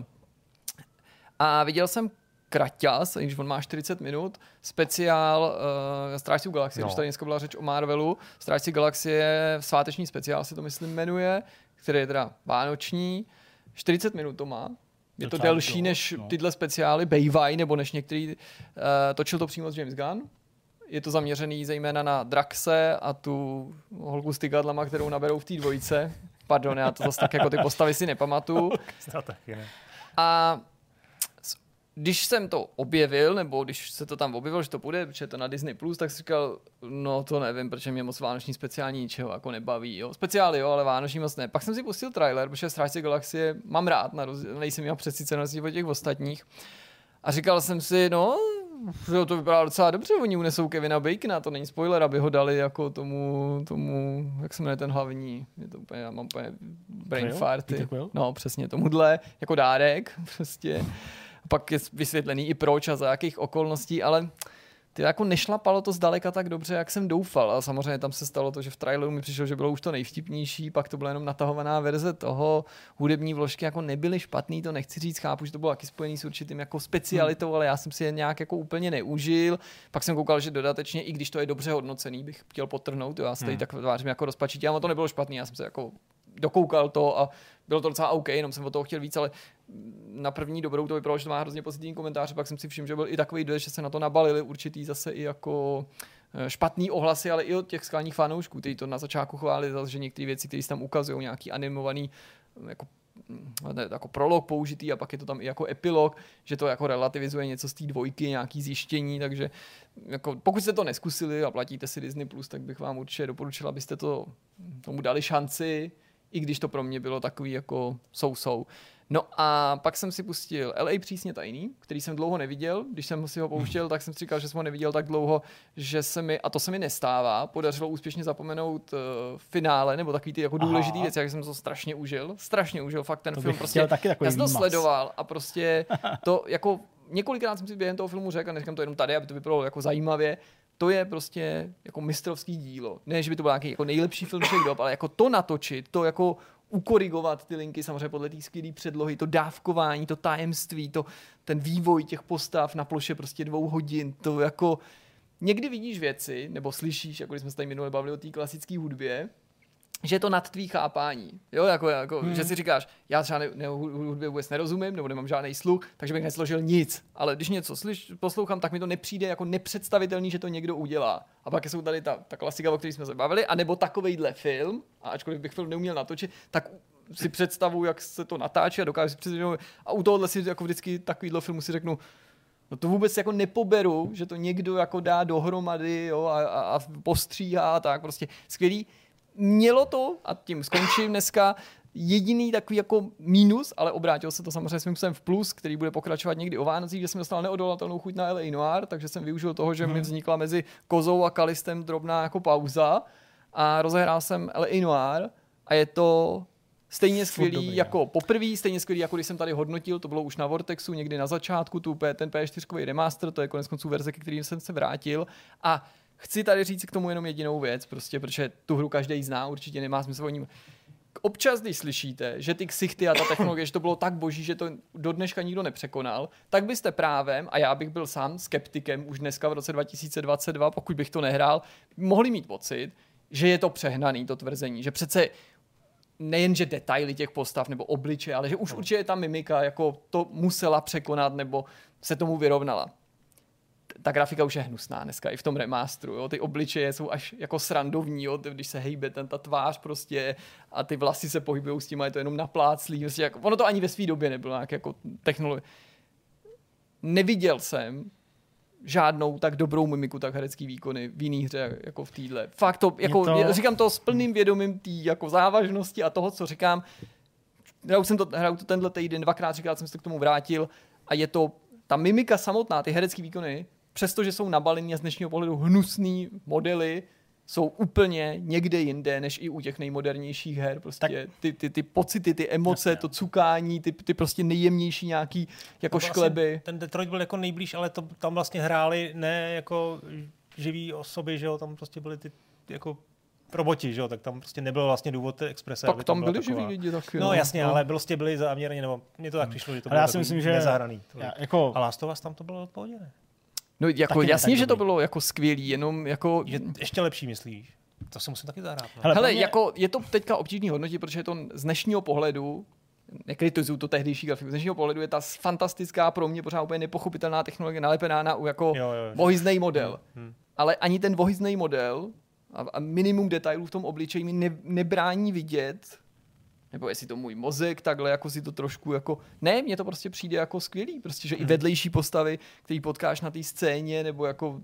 A viděl jsem Kraťas, když on má čtyřicet minut, speciál uh, Strážců galaxie, no. už tady dneska byla řeč o Marvelu, Strážci galaxie, sváteční speciál se to myslím jmenuje, který je teda vánoční, čtyřicet minut to má. Je to, to delší bylo, než no. tyhle speciály, bejvaj, nebo než některý, uh, točil to přímo s James Gunn. Je to zaměřený zejména na Draxe a tu holku s tykadlama, kterou naberou v té dvojice. Pardon, já to zase tak jako ty postavy si nepamatuju. A když jsem to objevil, nebo když se to tam objevilo, že to půjde, protože to na Disney Plus, tak jsem říkal, no to nevím, protože mě moc vánoční speciální ničeho jako nebaví, jo. Speciály jo, ale vánoční moc ne. Pak jsem si pustil trailer, protože Strážce galaxie mám rád, na roz... nejsem jeho přesícenosti od těch ostatních. A říkal jsem si, no, to vypadá docela dobře, oni unesou Kevina Bacona, to není spoiler, aby ho dali jako tomu, tomu, jak se jmenuje ten hlavní, je to úplně, já mám úplně brain farty. No, přesně tomuhle, jako dárek, prostě. Pak je vysvětlený i proč a za jakých okolností, ale ty jako nešlapalo to zdaleka tak dobře, jak jsem doufal. A samozřejmě tam se stalo to, že v traileru mi přišlo, že bylo už to nejvtipnější, pak to byla jenom natahovaná verze toho. Hudební vložky jako nebyly špatný, to nechci říct, chápu, že to bylo taky spojený s určitým jako specialitou, ale já jsem si je nějak jako úplně neužil. Pak jsem koukal, že dodatečně, i když to je dobře hodnocený, bych chtěl podtrhnout, já se tady hmm. tak tvářím jako rozpačitě, ale to nebylo špatný, já jsem se jako dokoukal to a bylo to docela OK, jenom jsem od toho chtěl víc, ale na první dobrou to vypadalo, že to má hrozně pozitivní komentáře, pak jsem si všiml, že byl i takový dojezd, že se na to nabalili určitý zase i jako špatný ohlasy, ale i od těch skalních fanoušků, kteří to na začátku chválili, že některé věci, které se tam ukazují, nějaký animovaný jako ne, jako prolog použitý a pak je to tam i jako epilog, že to jako relativizuje něco z té dvojky, nějaký zjištění, takže jako, pokud jste to neskusili a platíte si Disney Plus, tak bych vám určitě doporučila, abyste to, tomu dali šanci, i když to pro mě bylo takový jako sousou. No a pak jsem si pustil el ej přísně tajný, který jsem dlouho neviděl. Když jsem si ho pouštěl, tak jsem si říkal, že jsem ho neviděl tak dlouho, že se mi, a to se mi nestává, podařilo úspěšně zapomenout uh, finále, nebo takový ty jako důležitý věci, jak jsem to strašně užil. Strašně užil fakt ten to film. Prostě já jsem to sledoval a prostě to jako několikrát jsem si během toho filmu řekl, a neříkám to jenom tady, aby to vypadalo jako zajímavě, to je prostě jako mistrovský dílo. Ne, že by to byl nějaký jako nejlepší film všech dob, ale jako to natočit, to jako ukorigovat ty linky samozřejmě podle té skvělé předlohy, to dávkování, to tajemství, to, ten vývoj těch postav na ploše prostě dvou hodin, to jako někdy vidíš věci, nebo slyšíš, jako když jsme se tady minule bavili o té klasické hudbě, že je to nad tvý chápání, jo, jako, jako hmm. že si říkáš, já třeba ne, ne, hudbě vůbec nerozumím, nebo nemám žádný sluch, takže bych nesložil nic, ale když něco slyš, poslouchám, tak mi to nepřijde jako nepředstavitelný, že to někdo udělá. A pak jsou tady ta, ta klasika, o který jsme se bavili, anebo takovejhle film, a ačkoliv bych film neuměl natočit, tak si představu, jak se to natáčí a dokážu si představit, a u tohohle si jako vždycky takovýhle filmu si řeknu, no to vůbec jako nepoberu, že to někdo jako dá dohromady, jo, a, a, a postříhá, tak prostě skvělý. Mělo to, a tím skončím dneska, jediný takový jako mínus, ale obrátilo se to samozřejmě svým způsobem v plus, který bude pokračovat někdy o Vánocích, že jsem dostal neodolatelnou chuť na el ej Noir, takže jsem využil toho, že hmm. mi vznikla mezi Kozou a Kalistem drobná jako pauza a rozehrál jsem el ej Noir a je to stejně skvělý jako poprvé, stejně skvělý jako když jsem tady hodnotil, to bylo už na Vortexu, někdy na začátku, tu, ten pé čtyři remaster, to je koneckonců verze, ke kterým jsem se vrátil a chci tady říct k tomu jenom jedinou věc, prostě, protože tu hru každý zná, určitě nemá smysl o ní. Občas, když slyšíte, že ty ksichty a ta technologie, že to bylo tak boží, že to do dneška nikdo nepřekonal, tak byste právem, a já bych byl sám skeptikem už dneska v roce dva tisíce dvacet dva, pokud bych to nehrál, mohli mít pocit, že je to přehnaný, to tvrzení, že přece nejenže detaily těch postav nebo obličeje, ale že už určitě ta mimika jako to musela překonat nebo se tomu vyrovnala. Ta grafika už je hnusná dneska i v tom remasteru, jo? Ty obličeje jsou až jako srandovní, jo? Když se hejbe ten, ta tvář prostě a ty vlasy se pohybují s tím a je to jenom napláclý. Prostě jako, ono to ani ve své době nebylo nějak jako technologie. Neviděl jsem žádnou tak dobrou mimiku, tak herecký výkony v jiný hře jako v týhle. Fakt to, jako, to... říkám to s plným vědomím tý jako závažnosti a toho, co říkám. Hrál jsem to, hrál to tenhle týden, dvakrát, třikrát jsem se k tomu vrátil a je to ta mimika samotná, ty herecký výkony, přestože jsou nabalení a z dnešního pohledu hnusný modely, jsou úplně někde jinde, než i u těch nejmodernějších her. Prostě ty, ty, ty pocity, ty emoce, jasně, to cukání, ty, ty prostě nejjemnější nějaký jako škleby. Vlastně, ten Detroit byl jako nejblíž, ale to, tam vlastně hráli ne jako živý osoby, že jo, tam prostě byly ty jako roboti, že jo, tak tam prostě nebyl vlastně důvod exprese. Tak tam byli taková... živí lidi taky. No jasně, no. Ale prostě byli záměrně, nebo mně to tak přišlo, že to bylo myslím, že... nezahraný. Já, jako... A Last of Us tam to bylo odpovědné. No jako jasně, že to bylo jako skvělý, jenom jako... Je, ještě lepší myslíš? To si musím taky zahrát. No. Hele, Hele mě... jako je to teďka obtížný hodnotit, protože je to z dnešního pohledu, nekritizuju to tehdejší grafiku, z dnešního pohledu je ta fantastická, pro mě pořád úplně nepochopitelná technologie nalepená na jako jo, jo, vohyznej model. Hmm, hmm. Ale ani ten vohyznej model a, a minimum detailů v tom obličeji mi ne, nebrání vidět, nebo jestli to můj mozek, takhle jako si to trošku jako... Ne, mně to prostě přijde jako skvělý, prostě, že hmm. i vedlejší postavy, který potkáš na té scéně, nebo jako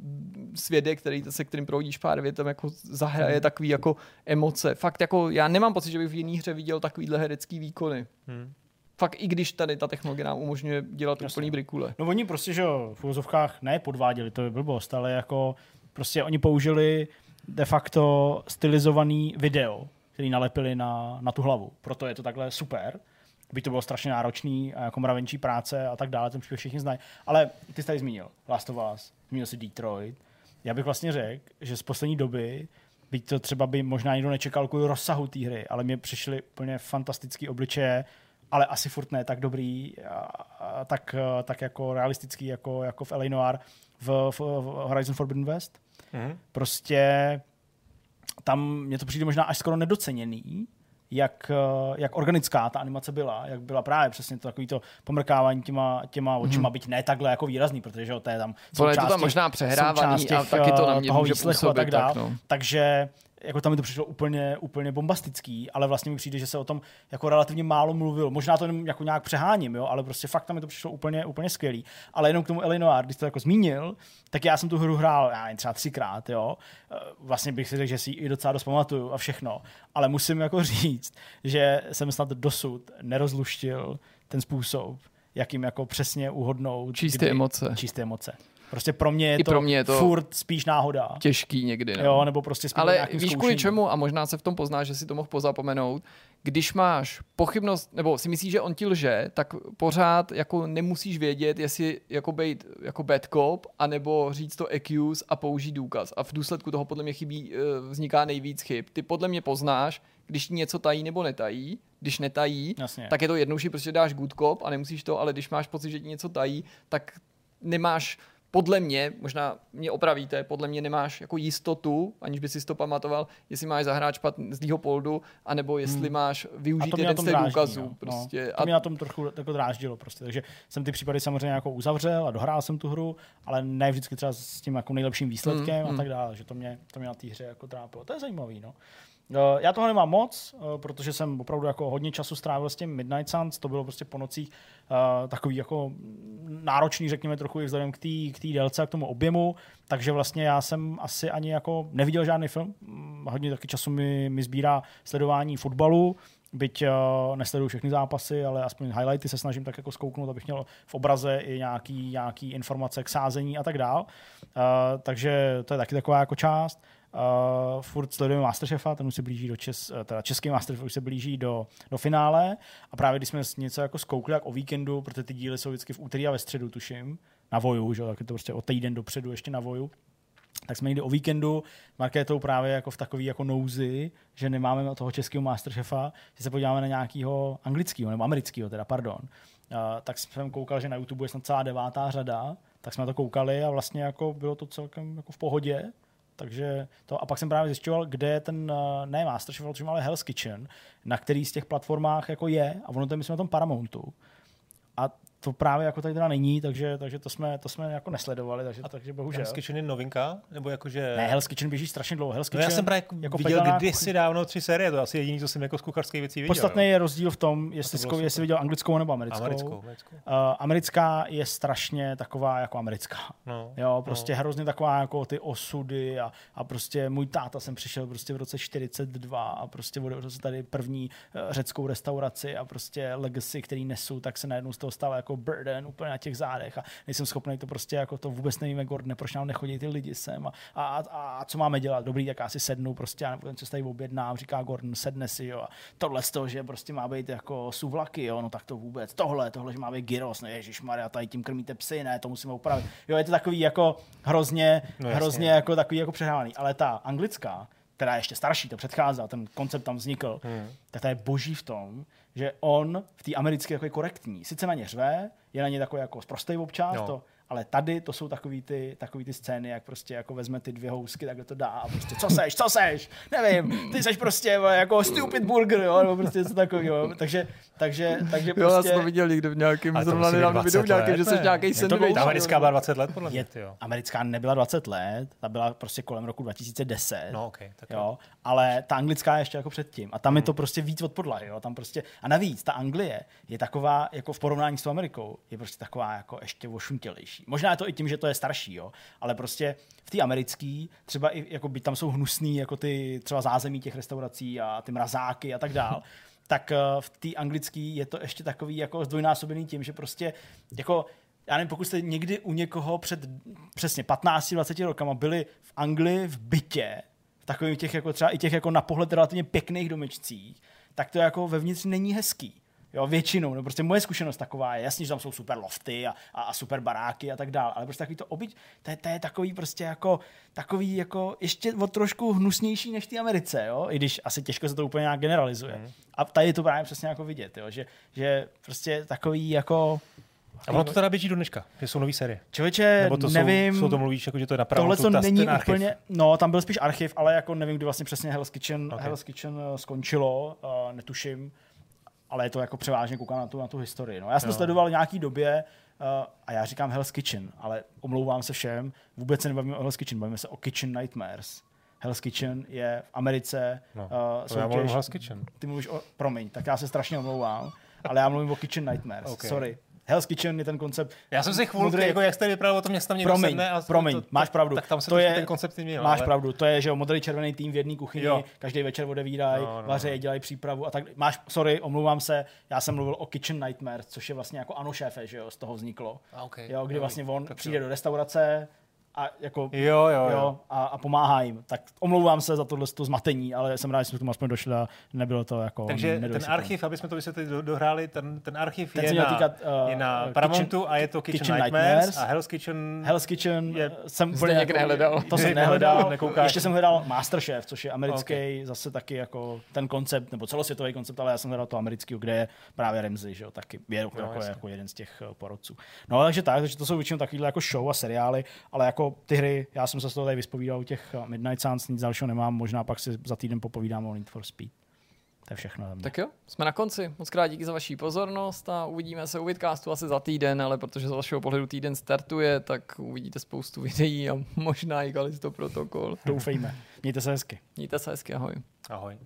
svědek, který, se kterým prohodíš pár větem, jako zahraje hmm. takový jako emoce. Fakt jako, já nemám pocit, že bych v jiný hře viděl takovýhle herecký výkony. Hmm. Fakt i když tady ta technologie nám umožňuje dělat jasně úplný brikule. No oni prostě, že v filozofkách ne podváděli, to je blbost, ale jako prostě oni použili de facto stylizovaný video, který nalepili na, na tu hlavu. Proto je to takhle super. Byť to bylo strašně náročný a jako mravenčí práce a tak dále, ten příběh všichni znají. Ale ty jsi tady zmínil Last of Us, zmínil jsi Detroit. Já bych vlastně řekl, že z poslední doby, byť to třeba by možná někdo nečekal kvůli rozsahu té hry, ale mě přišly úplně fantastický obličeje, ale asi furt ne tak dobrý, a, a tak, a, tak jako realistický, jako, jako v el ej Noir, v, v, v Horizon Forbidden West. Mm. Prostě... Tam mě to přijde možná až skoro nedoceněný, jak, jak organická ta animace byla, jak byla právě přesně to takový to pomrkávání těma, těma očima, hmm. byť ne takhle jako výrazný, protože jo, to je tam součást těch, možná přehrávaný a taky to na mě může působit, tak dál. Tak, no. Takže jako tam mi to přišlo úplně, úplně bombastický, ale vlastně mi přijde, že se o tom jako relativně málo mluvilo. Možná to jako nějak přeháním, jo, ale prostě fakt tam mi to přišlo úplně, úplně skvělý. Ale jenom k tomu Eleanor, když to jako zmínil, tak já jsem tu hru hrál já nevím, třeba třikrát, jo. Vlastně bych si řekl, že si ji i docela dost pamatuju a všechno, ale musím jako říct, že jsem snad dosud nerozluštil ten způsob, jakým jako přesně uhodnout čisté emoce. Čisté emoce. Prostě pro mě je I to, pro mě je to furt spíš náhoda. Těžký někdy. Ne? Jo, nebo prostě spíš ale víš kvůli čemu, a možná se v tom poznáš, že si to mohl pozapomenout, když máš pochybnost, nebo si myslíš, že on ti lže, tak pořád jako nemusíš vědět, jestli jako být jako bad cop, anebo říct to accuse a použít důkaz. A v důsledku toho podle mě chybí, vzniká nejvíc chyb. Ty podle mě poznáš, když ti něco tají nebo netají, když netají, jasně, tak je to jednodušší, prostě dáš good cop a nemusíš to, ale když máš pocit, že ti něco tají, tak nemáš podle mě, možná mě opravíte, podle mě nemáš jako jistotu, aniž by si to pamatoval, jestli máš zahrát špatný zlýho poldu, anebo jestli hmm. máš využít jeden z těch důkazů. No. Prostě. No. To mě a... na tom trochu jako dráždilo. Prostě. Takže jsem ty případy samozřejmě jako uzavřel a dohrál jsem tu hru, ale ne vždycky třeba s tím jako nejlepším výsledkem hmm. a tak dále. Že to mě, to mě na té hře jako trápilo. To je zajímavý. No. Já toho nemám moc, protože jsem opravdu jako hodně času strávil s tím Midnight Suns, to bylo prostě po nocích uh, takový jako náročný, řekněme trochu i vzhledem k té délce a k tomu objemu, takže vlastně já jsem asi ani jako neviděl žádný film, hodně taky času mi, mi sbírá sledování fotbalu, byť uh, nesleduju všechny zápasy, ale aspoň highlighty se snažím tak jako zkouknout, abych měl v obraze i nějaký, nějaký informace k sázení a tak dál, uh, takže to je taky taková jako část. Uh, furt sledujeme Masterchefa, ten už se blíží do Čes, teda český Masterchef už se blíží do, do finále a právě když jsme něco jako zkoukli, jak o víkendu, protože ty díly jsou vždycky v úterý a ve středu, tuším, na Voju, že? Tak je to prostě o týden dopředu ještě na Voju, tak jsme někdy o víkendu s Markétou právě jako v takové jako nouzi, že nemáme toho českého Masterchefa, že se podíváme na nějakého anglického nebo amerického, teda, pardon. Uh, tak jsem koukal, že na YouTube je snad celá devátá řada, tak jsme na to koukali a vlastně jako bylo to celkem jako v pohodě. Takže to, a pak jsem právě zjišťoval, kde je ten, ne Masterchef, ale Hell's Kitchen, na který z těch platformách jako je, a ono to je, myslím, na tom Paramountu. A to právě jako tady teda není, takže, takže to jsme, to jsme jako nesledovali, takže, takže bohužel. Hell's Kitchen je novinka? Nebo jakože... Ne, Hell's Kitchen běží strašně dlouho. Hell's Kitchen, no já jsem právě jako viděl pedaná... kdysi dávno tři série, to asi jediný, co jsem jako z kuchařské věcí viděl. Podstatný je rozdíl v tom, jestli, to jestli viděl anglickou nebo americkou. Americkou, americkou. Uh, americká je strašně taková jako americká. No, jo, prostě no. Hrozně taková jako ty osudy a, a prostě můj táta sem přišel prostě v roce čtyřicet dva a prostě bude tady první řeckou restauraci a prostě legacy, který nesou, tak se najednou z toho stává jako burden úplně na těch zádech a nejsem schopný to prostě, jako to vůbec nevíme, Gordon, proč nám nechodí ty lidi sem a, a, a, a co máme dělat, dobrý, tak já si sednu prostě, já nevím, co se tady objednám, říká Gordon, sedne si, jo, a tohle z toho, že prostě má být jako suvlaky, jo, no tak to vůbec, tohle, tohle, že má být gyros, no ježišmarja, tady tím krmíte psy, ne, to musíme upravit, jo, je to takový jako hrozně, no, hrozně jako takový jako přehrávaný, ale ta anglická, která je ještě starší, to předcházela, ten koncept tam vznikl, hmm. tak ta je boží v tom, že on v té americké jako je korektní. Sice na ně řve, je na ně takový jako sprostej občas, no. to, ale tady to jsou takový ty, takový ty scény, jak prostě jako vezme ty dvě housky, takhle to dá a prostě co seš, co seš, nevím, ty seš prostě jako stupid burger, jo, nebo prostě něco takového. Takže, takže, takže prostě... Jo, já jsem to viděl někde v nějakém, zrovna nedávno videu v nějakém, že seš nějaký sandwich. Ta americká byla dvacet let, podle mě. Americká nebyla dvacet let, ta byla prostě kolem roku dva tisíce deset, no, okay, tak jo, ale ta anglická ještě jako předtím. A tam hmm. je to prostě víc od podlahy, jo, tam prostě... A navíc ta Anglie je taková, jako v porovnání s tou Amerikou, je prostě taková jako ještě ošuntělejší. Možná je to i tím, že to je starší, jo, ale prostě v té americké třeba i jako by tam jsou hnusný jako ty třeba zázemí těch restaurací a ty mrazáky a tak dál. Tak v té anglické je to ještě takový jako zdvojnásobený tím, že prostě jako já nevím, pokud jste někdy u někoho před přesně patnácti dvaceti rokama byli v Anglii v bytě, v takových těch jako třeba i těch jako na pohled relativně pěkných domečcích, tak to jako vevnitř není hezký. Jo, většinou, no prostě moje zkušenost taková je, jasně, že tam jsou super lofty a, a, a super baráky a tak dál, ale prostě takový to obyč, to je, to je takový prostě jako, takový jako ještě o trošku hnusnější než v té Americe, jo, i když asi těžko se to úplně nějak generalizuje. Mm. A tady je to právě přesně jako vidět, jo, že, že prostě takový jako... A ono to teda běží do dneška, že jsou nový série. Člověče, to nevím. Co to mluvíš, jako že to je napravdu. Tohle to není úplně. No, tam byl spíš archiv, ale jako nevím, kdy vlastně přesně Hell's Kitchen, okay. Hell's Kitchen skončilo, uh, netuším. Ale je to jako převážně koukám na tu, na tu historii. No. Já jsem no. sledoval nějaký době uh, a já říkám Hell's Kitchen, ale omlouvám se všem, vůbec se nebavíme o Hell's Kitchen, bavíme se o Kitchen Nightmares. Hell's Kitchen je v Americe. No, uh, soutěž, já mluvím o Hell's Kitchen. Ty mluvíš o... Promiň, tak já se strašně omlouvám, ale já mluvím o Kitchen Nightmares. Okay. Sorry. Hell's Kitchen je ten koncept. Já jsem si chvilku, jako jak jste vypravil o tom, jak se tam někdo promiň, sedne. A promiň, to, to, máš pravdu. Tak tam se to je, ten koncept měl. Máš ale... pravdu, to je, že modrý červený tým v jedné kuchyni, jo. Každý večer odevírají, no, no, vařejí, dělají přípravu a tak. Máš, sorry, omlouvám se, já jsem mluvil o Kitchen Nightmare, což je vlastně jako Ano šéfe, že jo, z toho vzniklo. A okay, jo, kdy jo, vlastně on přijde jo. do restaurace a jako jo, jo, jo, a, a pomáhá jim. Tak omlouvám se za tohle to zmatení, ale jsem rád, že jsme k tomu aspoň došli a nebylo to jako... Takže ten archiv, aby jsme to vysvětli dohráli, ten, ten archiv ten je, na, týkat, uh, je na Paramountu a je to Kitchen, Kitchen Nightmares, Nightmares a Hell's Kitchen... Hell's Kitchen je, jsem úplně jako, nehledal. To jsem nehledal, nekoukáš. Ještě jsem hledal MasterChef, což je americký, okay. Zase taky jako ten koncept, nebo celosvětový koncept, ale já jsem hledal to americký, kde je právě Ramsey, že jo, taky je no, jako, jako jeden z těch porodců. No takže tak, takže to jsou většinou takovýhle jako show a seriály, ale jako ty hry, já jsem se z toho tady vyspovídal u těch Midnight Suns, nic dalšího nemám, možná pak si za týden popovídám o Need for Speed. To je všechno. Tak jo, jsme na konci. Moc krát díky za vaši pozornost a uvidíme se u Vidcastu asi za týden, ale protože z vašeho pohledu týden startuje, tak uvidíte spoustu videí a možná i Callisto Protocol. Doufejme. Mějte se hezky. Mějte se hezky, ahoj. Ahoj.